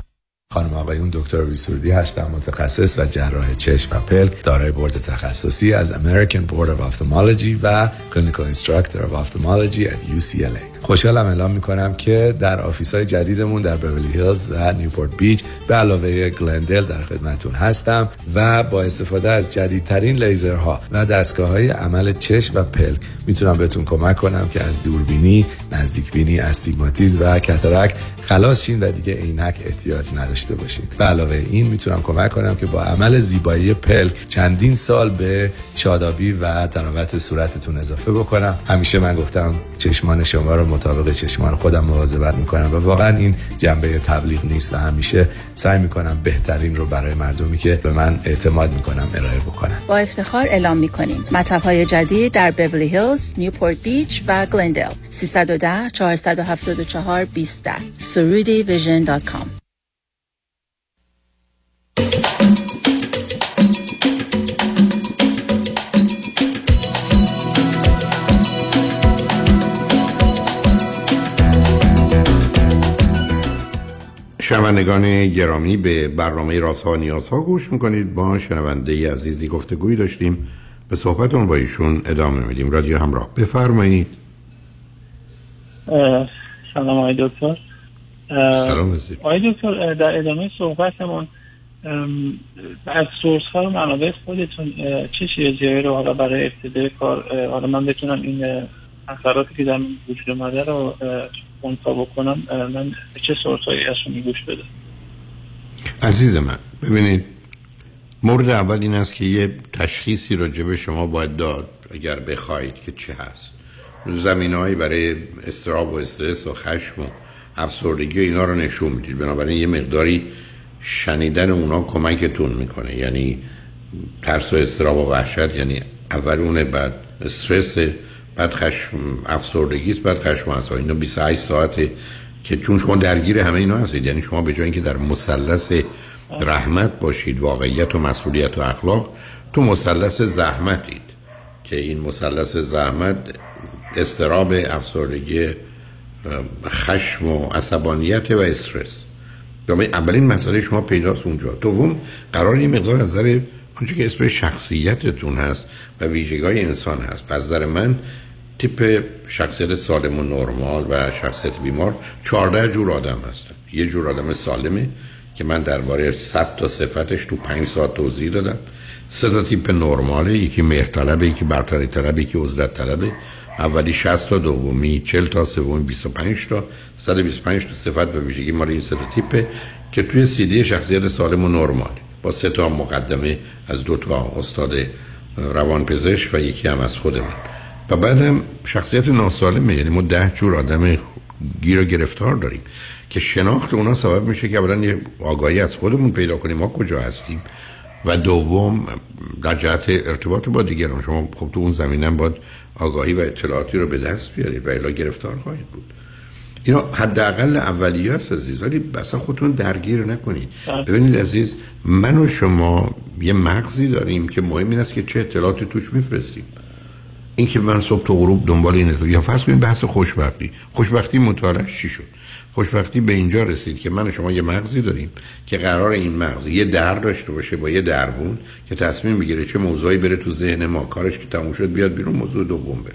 خانم آقایون، دکتر ویسوردی هستم، متخصص و جراح چشم و پلک، دارای بورد تخصصی از American Board of Ophthalmology و Clinical Instructor of Ophthalmology at UCLA. خوشحالم اعلام میکنم که در آفیس‌های جدیدمون در بیورلی هیلز و نیوپورت بیچ به علاوه گلندل در خدمتتون هستم و با استفاده از جدیدترین لیزرها و دستگاه‌های عمل چشم و پلک میتونم بهتون کمک کنم که از دوربینی، نزدیکبینی، استیگماتیسم و کاتاراکت خلاص شین و دیگه عینک احتیاج نداشته باشین. به علاوه این میتونم کمک کنم که با عمل زیبایی پلک چندین سال به شادابی و تناوت صورتتون اضافه بکنم. همیشه من گفتم چشمان شما رو مطابق چشمان خودم مواظبت میکنم و واقعا این جنبه تبلیغ نیست و همیشه سعی میکنم بهترین رو برای مردمی که به من اعتماد میکنم ارائه بکنم. با افتخار اعلام میکنیم مطب‌های جدید در بیورلی هیلز، نیوپورت بیچ و گلندل. 310-474-20 surudivision.com. شنوندگان گرامی به برنامه رازها و نیازها گوش میکنید. با شنونده عزیزی گفتگوی داشتیم، به صحبتون با ایشون ادامه میدیم. رادیو همراه، بفرمایید. سلام آقای دکتر. سلام عزیز. آقای دکتر، در ادامه صحبتمون از سورس ها و منابع خودتون چه چیزایی رو حالا برای ابتدای کار، حالا من بتونم این اثراتی که در وجود ماده رو منطبق بکنم، من چه سورس هایی ازشون گوش بدم؟ عزیز من، ببینید، مورد اول این است که یه تشخیصی راجع به شما باید داد اگر بخواید که چه هست. زمینه‌ای برای اضطراب و استرس و خشم و افسردگی و اینا رو نشون میدید، بنابراین یه مقداری شنیدن اونا کمکتون میکنه. یعنی ترس و اضطراب و وحشت، یعنی اول اونه، بعد استرس، بعد خشم، افسردگی، بعد خشم عصبی. اینا 28 ساعته که چون شما درگیر همه اینا هستید، یعنی شما به جای اینکه در مثلث رحمت باشید، واقعیت و مسئولیت و اخلاق، تو مثلث زحمتید که این مثلث زحمت اضطراب، افسردگی، خشم و عصبانیت و استرس. اولین مسئله شما پیداست اونجا. دوم، قراره این مقدار از نظر آنچه که اسم شخصیتتون هست و ویژگی‌های انسان هست، از نظر من تیپ شخصیت سالم و نرمال و شخصیت بیمار 14 جور آدم هستن. یه جور آدم سالمه که من درباره 100 تا صفتش تو 5 ساعت توضیح دادم. 3 تا تیپ نرماله، یکی مهرطلبه، یکی برتری طلبه، یکی عزلت طلبه. اولی 60 تا، دومی 40 تا، سومی 25 تا، 125 تا صفت و ویژگی مال این سه تیپه که توی CD شخصیت سالم و نرمال با 3 تا مقدمه از 2 تا استاد روانپزشک و یکی هم از خود من. و بعدم شخصیت ناسالمه، یعنی ما 10 جور آدم گیر و گرفتار داریم که شناخت اونا سبب میشه که اولا یه آگاهی از خودمون پیدا کنیم ما کجا هستیم، و دوم در جهت ارتباط با دیگران. شما خب تو اون زمینه باید آگاهی و اطلاعاتی رو به دست بیارید و الا گرفتار خواهید بود. اینا حداقل اولیات عزیز، ولی اصلا خودتون درگیر نکنید. ببینید عزیز، من و شما یه مغزی داریم که مهم این است که چه اطلاعاتی توش میفرستیم. این که من صبح تا غروب دنبال اینه، یا فرض کنید بحث خوشبختی، خوشبختی مطالعه‌اش چی شد؟ خوشبختی به اینجا رسید که من و شما یه مغزی داریم که قرار این مغز یه در داشته باشه با یه دربون که تصمیم میگیره چه موضوعی بره تو ذهن ما، کارش که تموم شد بیاد بیرون، موضوع دوم بره.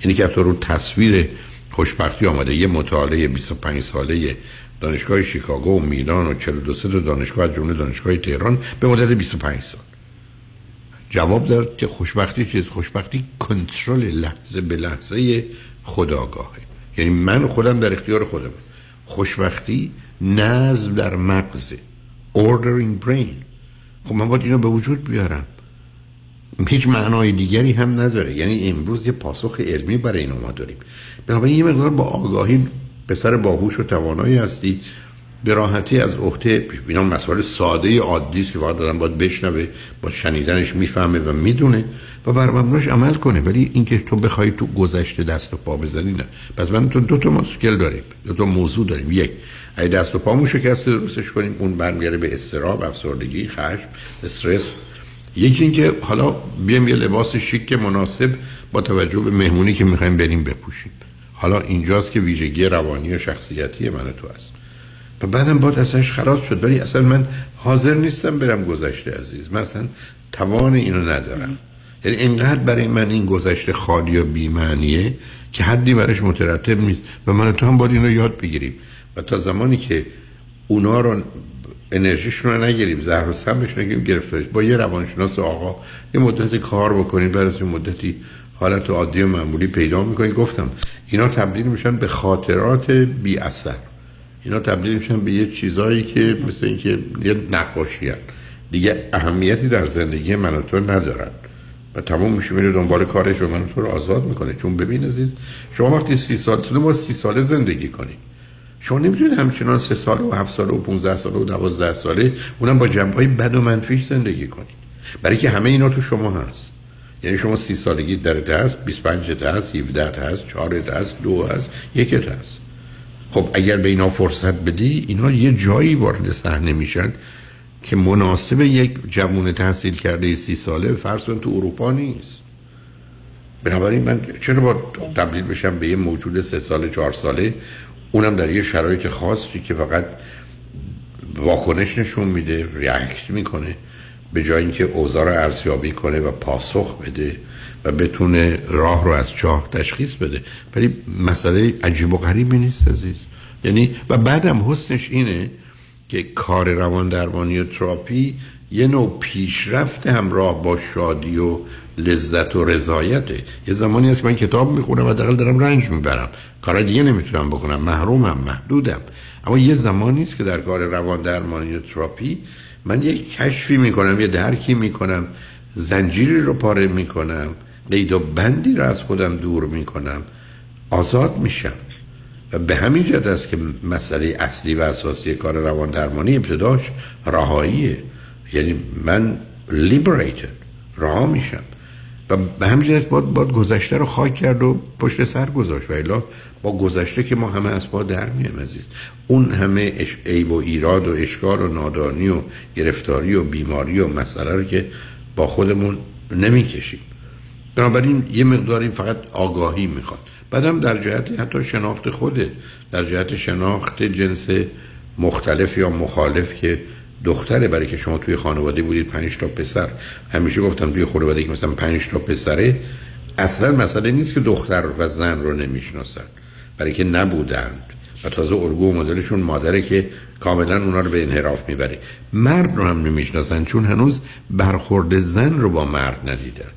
اینی که تا رو تصویر خوشبختی آمده. یه مطالعه 25 ساله دانشگاه شیکاگو و میلان و 42 تا دانشگاه از جمله دانشگاه تهران به مدت 25 سال جواب داد که خوشبختی چیز؟ خوشبختی کنترل لحظه به لحظه خودآگاهه. یعنی من خودم در اختیار خودم. خوشبختی نظم در مغزه، ordering brain. خب من باید اینو به وجود بیارم، هیچ معنای دیگری هم نداره. یعنی امروز یه پاسخ علمی برای اینو ما داریم. بنابراین یه مقدار با آگاهی پسر باهوش و توانایی هستی، به راحتی از عهده اینا مسائل ساده عادی است که واقعا آدم باید بشنوه، با شنیدنش میفهمه و میدونه و بر مبناش عمل کنه. ولی اینکه تو بخوای تو گذشته دست و پا بزنی، نه. پس من تو دو تا مشکل داریم، دو تا موضوع داریم. یک، اگه دست و پامون شکسته درستش کنیم، اون برمیگره به اضطراب، افسردگی، خشم، استرس. یکی اینکه حالا بیام یه لباس شیک مناسب با توجه به مهمونی که می‌خوایم بریم بپوشیم. حالا اینجاست که ویژگی روانی و شخصیتی من تو است. و بعدم باید ازش خلاص شد. ولی اصلا من حاضر نیستم برم گذشته عزیز، من اصلا توان اینو ندارم. یعنی اینقدر برای من این گذشته خالی و بی‌معنیه که حدی براش مترتب نیست و من تو هم باید اینو یاد بگیریم و تا زمانی که اونا رو انرژیشون رو نگیریم، زهر و سمش نگیریم، گرفتارش با یه روانشناس آقا یه مدت کار بکنیم، بعد از این مدتی حالت عادی و معمولی پیدا می‌کنی. گفتم اینا تبدیل میشن به خاطرات بی اثر. اینا تبدیل میشن به یه چیزایی که مثل اینکه یه نقاشی هست، دیگه اهمیتی در زندگی من و تو ندارن و تمام میشه، میره دنبال کارش و من و تو رو آزاد میکنه. چون ببین عزیز، شما وقتی 30 سالتونه ما 30 ساله زندگی کنی، شما نمیتونید همچنان 3 ساله و 7 ساله و 15 ساله و 12 ساله اونم با جنبهای بد و منفیش زندگی کنی، برای که همه اینا تو شما هست. یعنی شما 30 سالگی در دست 25 تا هست، 17 تا هست، 4 تا هست، 2 هست، 1 تا هست. خب اگر به اینا فرصت بدی، اینا یه جایی وارد صحنه میشن که مناسب یک جوون تحصیل کرده 30 ساله فرض کن تو اروپا نیست. بنابراین من چرا باید تبدیل بشم به یه موجود 3 ساله 4 ساله، اونم در یه شرایط خاصی که فقط واکنش نشون میده، ریاکت میکنه، به جای اینکه اوضاع رو ارزیابی کنه و پاسخ بده و بتونه راه رو از چاه تشخیص بده. ولی مسئله عجیب و غریبی نیست عزیز. یعنی و بعدم حسنش اینه که کار روان درمانی و تراپی یه نوع پیشرفت همراه با شادی و لذت و رضایته. یه زمانی هست من کتاب میخونم و دقیقا دارم رنج میبرم، کارای دیگه نمیتونم بکنم، محرومم، محدودم. اما یه زمانی است که در کار روان درمانی و تراپی من یه کشفی میکنم، یه درکی میکنم، زنجیری رو پاره میکنم، قید و بندی رو از خودم دور میکنم، آزاد میشم. و به همین جهت است که مسئله اصلی و اساسی کار روان درمانی ابتداش رهاییه. یعنی من لیبریتد، رها میشم. و به همین جهت باید گذشته رو خاک کرد و پشت سر گذاشت، و الا با گذشته که ما همه از پا در میایم عزیز. اون همه عیب و ایراد و اشکال و نادانی و گرفتاری و بیماری و مسئله رو که با خودمون نمیکشیم. بنابراین یه مقداری فقط آگاهی میخواد. بعدم در جهت حتی شناخت خوده، در جهت شناخت جنس مختلف یا مخالف که دختره، برای که شما توی خانواده بودید 5 تا پسر. همیشه گفتم توی خانواده که مثلا 5 تا پسره، اصلا مسئله نیست که دختر و زن رو نمیشناسن، برای که نبودند و تازه الگو مدلشون مادره که کاملا اونا رو به انحراف میبره. مرد رو هم نمیشناسن چون هنوز برخورد زن رو با مرد ندیدن.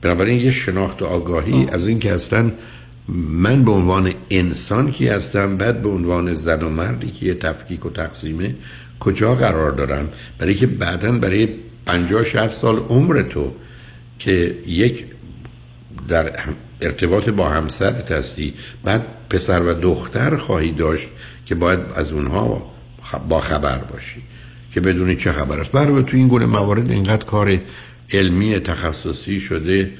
بنابراین یه شناخت و آگاهی از این که اصلا من به عنوان انسان کی هستم، بعد به عنوان زن و مردی که یه تفکیک و تقسیمه کجا قرار دارم، برای که بعداً برای 50-60 سال عمر تو که یک در ارتباط با همسرت هستی، بعد پسر و دختر خواهی داشت که باید از اونها با خبر باشی که بدونی چه خبر است. برای تو این گونه موارد اینقدر کار علمی تخصصی شده،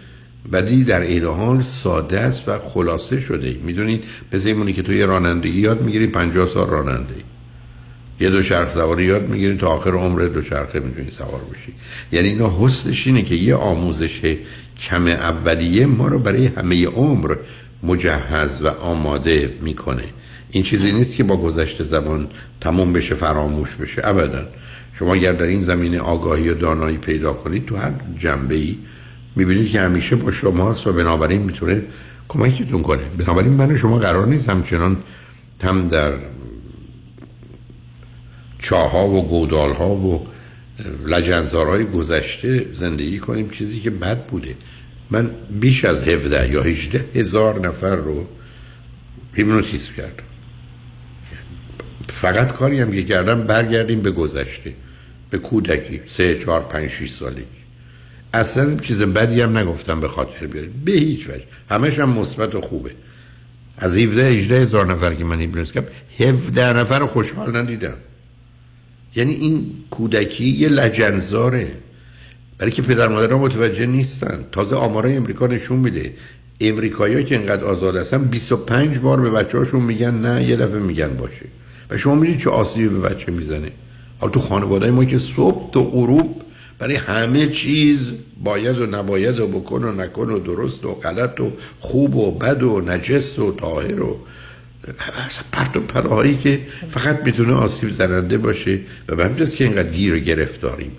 بدی در ایران ساده است و خلاصه شده. میدونید مثل ایمونی که توی رانندگی یاد میگیری 50 سال رانندگی، یه دوچرخه سواری یاد میگیری تا آخر عمر دوچرخه میتونی سوار بشی. یعنی اینا حسنش اینه که یه آموزش کم اولیه ما رو برای همه عمر مجهز و آماده میکنه. این چیزی نیست که با گذشت زمان تموم بشه، فراموش بشه، ابدا. شما اگر در این زمینه آگاهی و دانایی پیدا کنید تو هر جنبه‌ای، میبینید که همیشه با شماست و بنابراین میتونه کمکتون کنه. بنابراین من و شما قرار نیست همچنان هم در چاها و گودالها و لجنزارهای گذشته زندگی کنیم، چیزی که بد بوده. من بیش از 17 یا 18 هزار نفر رو هیپنوتیزم کردم. فقط کاری هم که کردم برگردیم به گذشته، به کودکی 3, 4, 5, 6 سالگی. اصلا چیز بدی هم نگفتم به خاطر بیارید به هیچ وجه، همش هم مثبت و خوبه. از 17-18 هزار نفر که من هیپنوتیزم کردم، 17 نفر رو خوشحال ندیدم. یعنی این کودکی یه لجنزاره، برای که پدر مادرها متوجه نیستن. تازه آمارای امریکا نشون میده امریکایی‌ها که اینقدر آزاد هستن 25 بار به بچه‌هاشون میگن نه، یه دفعه میگن باشه. و شما می‌بینید چه آسیبی به بچه میزنه. حالا تو خانواده‌های ما که صبح تا غروب برای همه چیز باید و نباید و بکن و نکن و درست و غلط و خوب و بد و نجس و طاهر و پرت و پلاهایی که فقط میتونه آسیب زننده باشه. و به همین که اینقدر گیر و گرفتاریم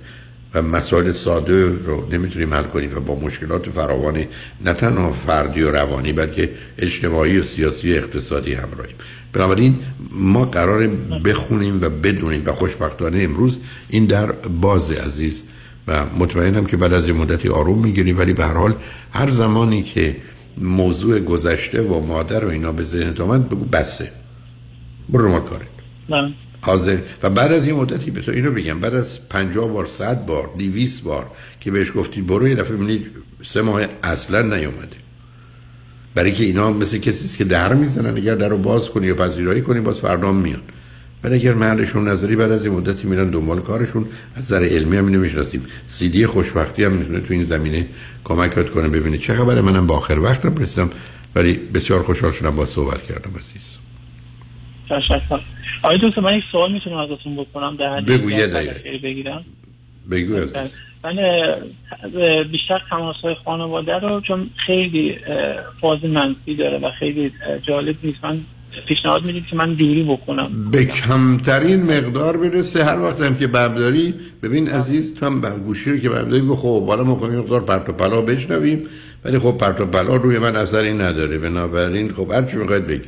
و مسائل ساده رو نمیتونیم حل کنیم و با مشکلات فراوان نه تنها فردی و روانی بلکه اجتماعی و سیاسی و اقتصادی همراهیم. بنابراین ما قراره بخونیم و بدونیم و خوشبختانه امروز این در باز عزیز، و مطمئنم که بعد از یه مدتی آروم میگیریم. ولی به هر حال هر زمانی که موضوع گذشته و مادر و اینا به ذهنت آمد، بگو بسه، برو ما کارت حاضر. و بعد از این مدتی به تو اینو بگم، بعد از 50 بار، 100 بار، 200 بار که بهش گفتی برو، یه دفعه میبینی 3 ماه اصلا نیومده. برای که اینا مثل کسیست که در میزنن، اگر در رو باز کنی یا پذیرایی کنی باز فردا میان. ولی اگر محلشون نذاری، بعد از این مدتی میرن دنبال کارشون. از نظر علمی هم اینو میشناسیم. CD خوشبختی هم میتونه تو این زمینه کمکت کنه ببینه چه خبره. منم با آخر وقتم رسیدم، ولی بسیار خوشحال شدم با صحبت کردم عزیز. تشکر. آقای دکتر من یک سوال میتونم ازتون بکنم؟ در حد بگو، یه دقیقه بگیرم. بگو. من بیشتر تماس‌های خانواده رو، چون خیلی فاز منفی داره و خیلی جالب نیست، من پیشنهاد میدید که من دوری بکنم به کمترین مقدار برسه. هر وقت هم که برداری ببین عزیز، تو هم برگوشی رو که برداری بخواه بالا مقامی مقدار پرت و پلا بشنویم، ولی خب پرت و پلا روی من اثری نداره، بنابراین خب هرچی میخواید بگید.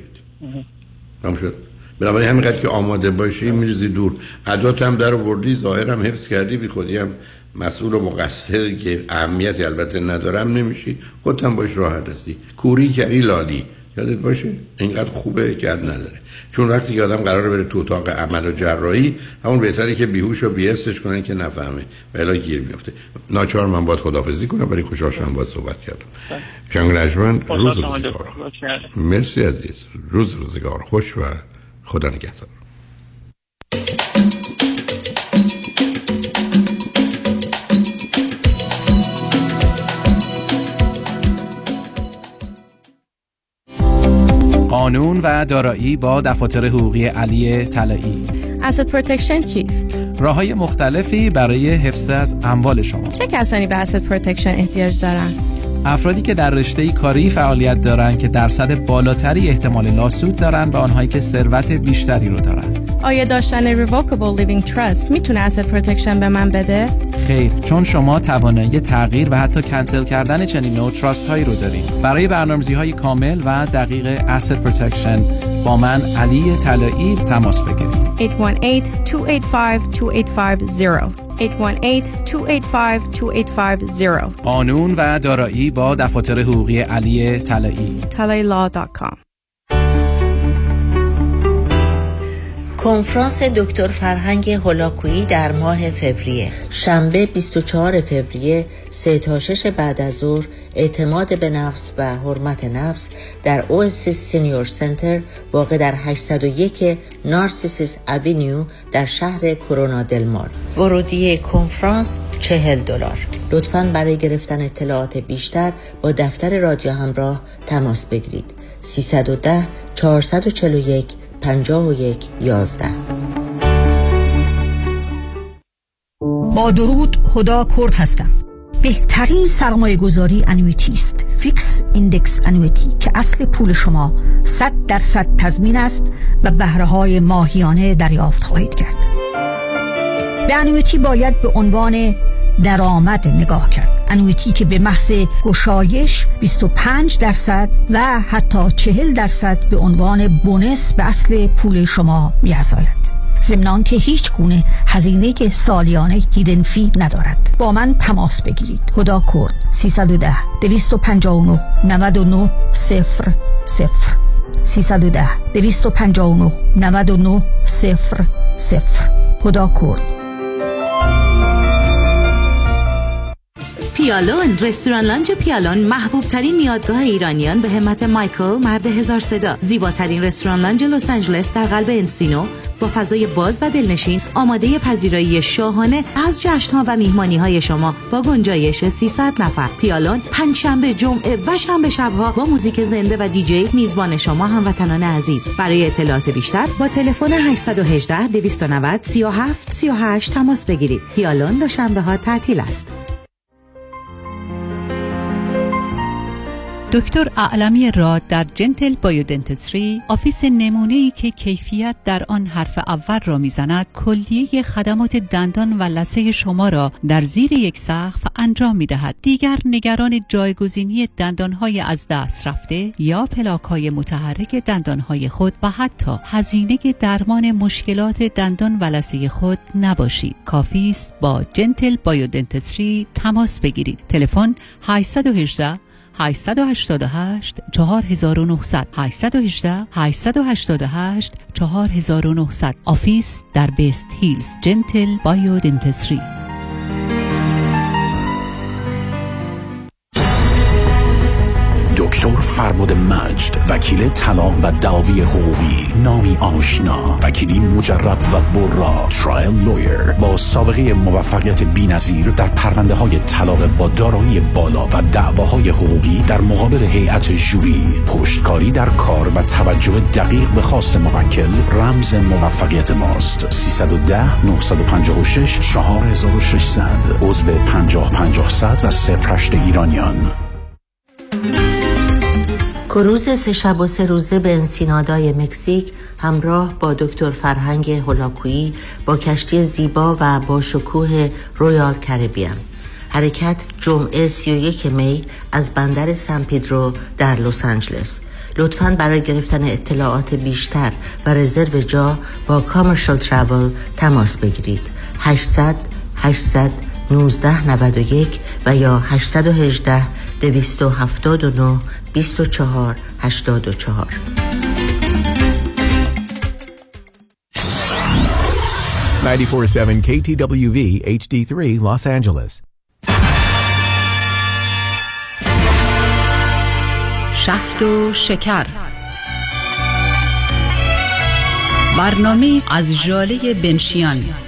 هم شد. بنابراین همینقدر که آماده باشی میریزی دور، عدات هم در آوردی، ظاهر هم حفظ کردی، بی خودی هم مسئول و مقصر که اهمیتی البته ندارم نمیشی، خودت هم باش راحت هستی. کوری کری لالی یادت باشه، اینقدر خوبه که عد نداره، چون وقتی که آدم قراره بره تو اتاق عمل و جراحی همون بهتره که بیهوش و بی‌حسش کنن که نفهمه و الا گیر میفته. ناچار من باید خداحافظی کنم، ولی خوشحال شدم باهات صحبت کردم. کنگرشمن روز روزگار. مرسی عزیز، روز روزگار خوش و خدا نگهدار. قانون و دارایی با دفاتر حقوقی علی طلایی. asset protection چیست؟ راه‌های مختلفی برای حفظ از اموال شما. چه کسانی به asset protection احتیاج دارند؟ افرادی که در رشته‌ای کاری فعالیت دارند که درصد بالاتری احتمال لاسود دارند و آنهایی که ثروت بیشتری رو دارند. آیا داشتن revocable living trust میتونه asset protection به من بده؟ خیر، چون شما توانایی تغییر و حتی کنسل کردن چنین نوع تراست هایی رو دارید. برای برنامه‌ریزی‌های کامل و دقیق asset protection با من علی طلایی تماس بگیرید. 818-285-2850 818-285-2850. قانون و دارایی با دفاتر حقوقی علی طلایی. talayilaw.com. کنفرانس دکتر فرهنگ هلاکویی در ماه فوریه. شنبه 24 فوریه 3 تا 6 بعد از ظهر، اعتماد به نفس و حرمت نفس در اواسیس سینیور سنتر واقع در 801 نارسیسیس اوینیو در شهر کرونا دلمار. ورودی کنفرانس $40. لطفاً برای گرفتن اطلاعات بیشتر با دفتر رادیو همراه تماس بگیرید. 310-441-5111. با درود، خدا کرد هستم. بهترین سرمایه گذاری انویتی است، فیکس ایندکس انویتی که اصل پول شما 100% تضمین است و بهره های ماهیانه دریافت خواهید کرد. به انویتی باید به عنوان درآمد نگاه کرد. انویتی که به محض گشایش 25% و حتی 40% به عنوان بونس به اصل پول شما می‌افزاید، ضمن که هیچ گونه هزینه که سالیانه هیدن فی ندارد. با من تماس بگیرید. خدا کرد. 310-259-99-00 310-259-99-00 خدا کرد. پیالون، رستوران لانج پیالون، محبوب ترین میادگاه ایرانیان به همت مایکل مرد هزار صدا. زیباترین رستوران لانج لس آنجلس در قلب انسینو با فضای باز و دلنشین، آماده پذیرایی شاهانه از جشن‌ها و میهمانی‌های شما با گنجایش 300 نفر. پیالون پنجشنبه، جمعه و شنبه شب‌ها با موزیک زنده و دی‌جی میزبان شما هموطنان عزیز. برای اطلاعات بیشتر با تلفن 818-290-3738 تماس بگیرید. پیالون دوشنبه‌ها تعطیل است. دکتر آلامی راد در جنتل بایودنتسری، آفیس نمونه‌ای که کیفیت در آن حرف اول را می‌زند، کلیه خدمات دندان و لثه شما را در زیر یک سقف انجام می‌دهد. دیگر نگران جایگزینی دندان‌های از دست رفته یا پلاک‌های متحرک دندان‌های خود و حتی هزینه درمان مشکلات دندان و لثه خود نباشید. کافی است با جنتل بایودنتسری تماس بگیرید. تلفن 818-888-4900 818-888-4900. آفیس در بیست هیلز، جنتل بایودنتسری. دکتر فربد مجد، وکیل طلاق و دعاوی حقوقی، نامی آشنا، وکیلی مجرب و برا، ترایل لویر با سابقه موفقیت بی‌نظیر در پرونده‌های طلاق با دارایی بالا و دعواهای حقوقی در مقابل هیئت ژوری، پشتکاری در کار و توجه دقیق به خواست موکل رمز موفقیت ماست. 310-956-4600 عضو 50-50 و 08 ایرانیان. کروز 3 شب و 3 روزه به انسینادای مکزیک همراه با دکتر فرهنگ هلاکویی با کشتی زیبا و با شکوه رویال کاریبیان. حرکت جمعه 31 می از بندر سن پیدرو در لس آنجلس. لطفاً برای گرفتن اطلاعات بیشتر و رزرو جا با کامرشل تراول تماس بگیرید. 800-819-91 و یا 818-279-2484. KTWV HD3 Los Angeles. شهد و شکر، برنامه از ژاله بنشیان.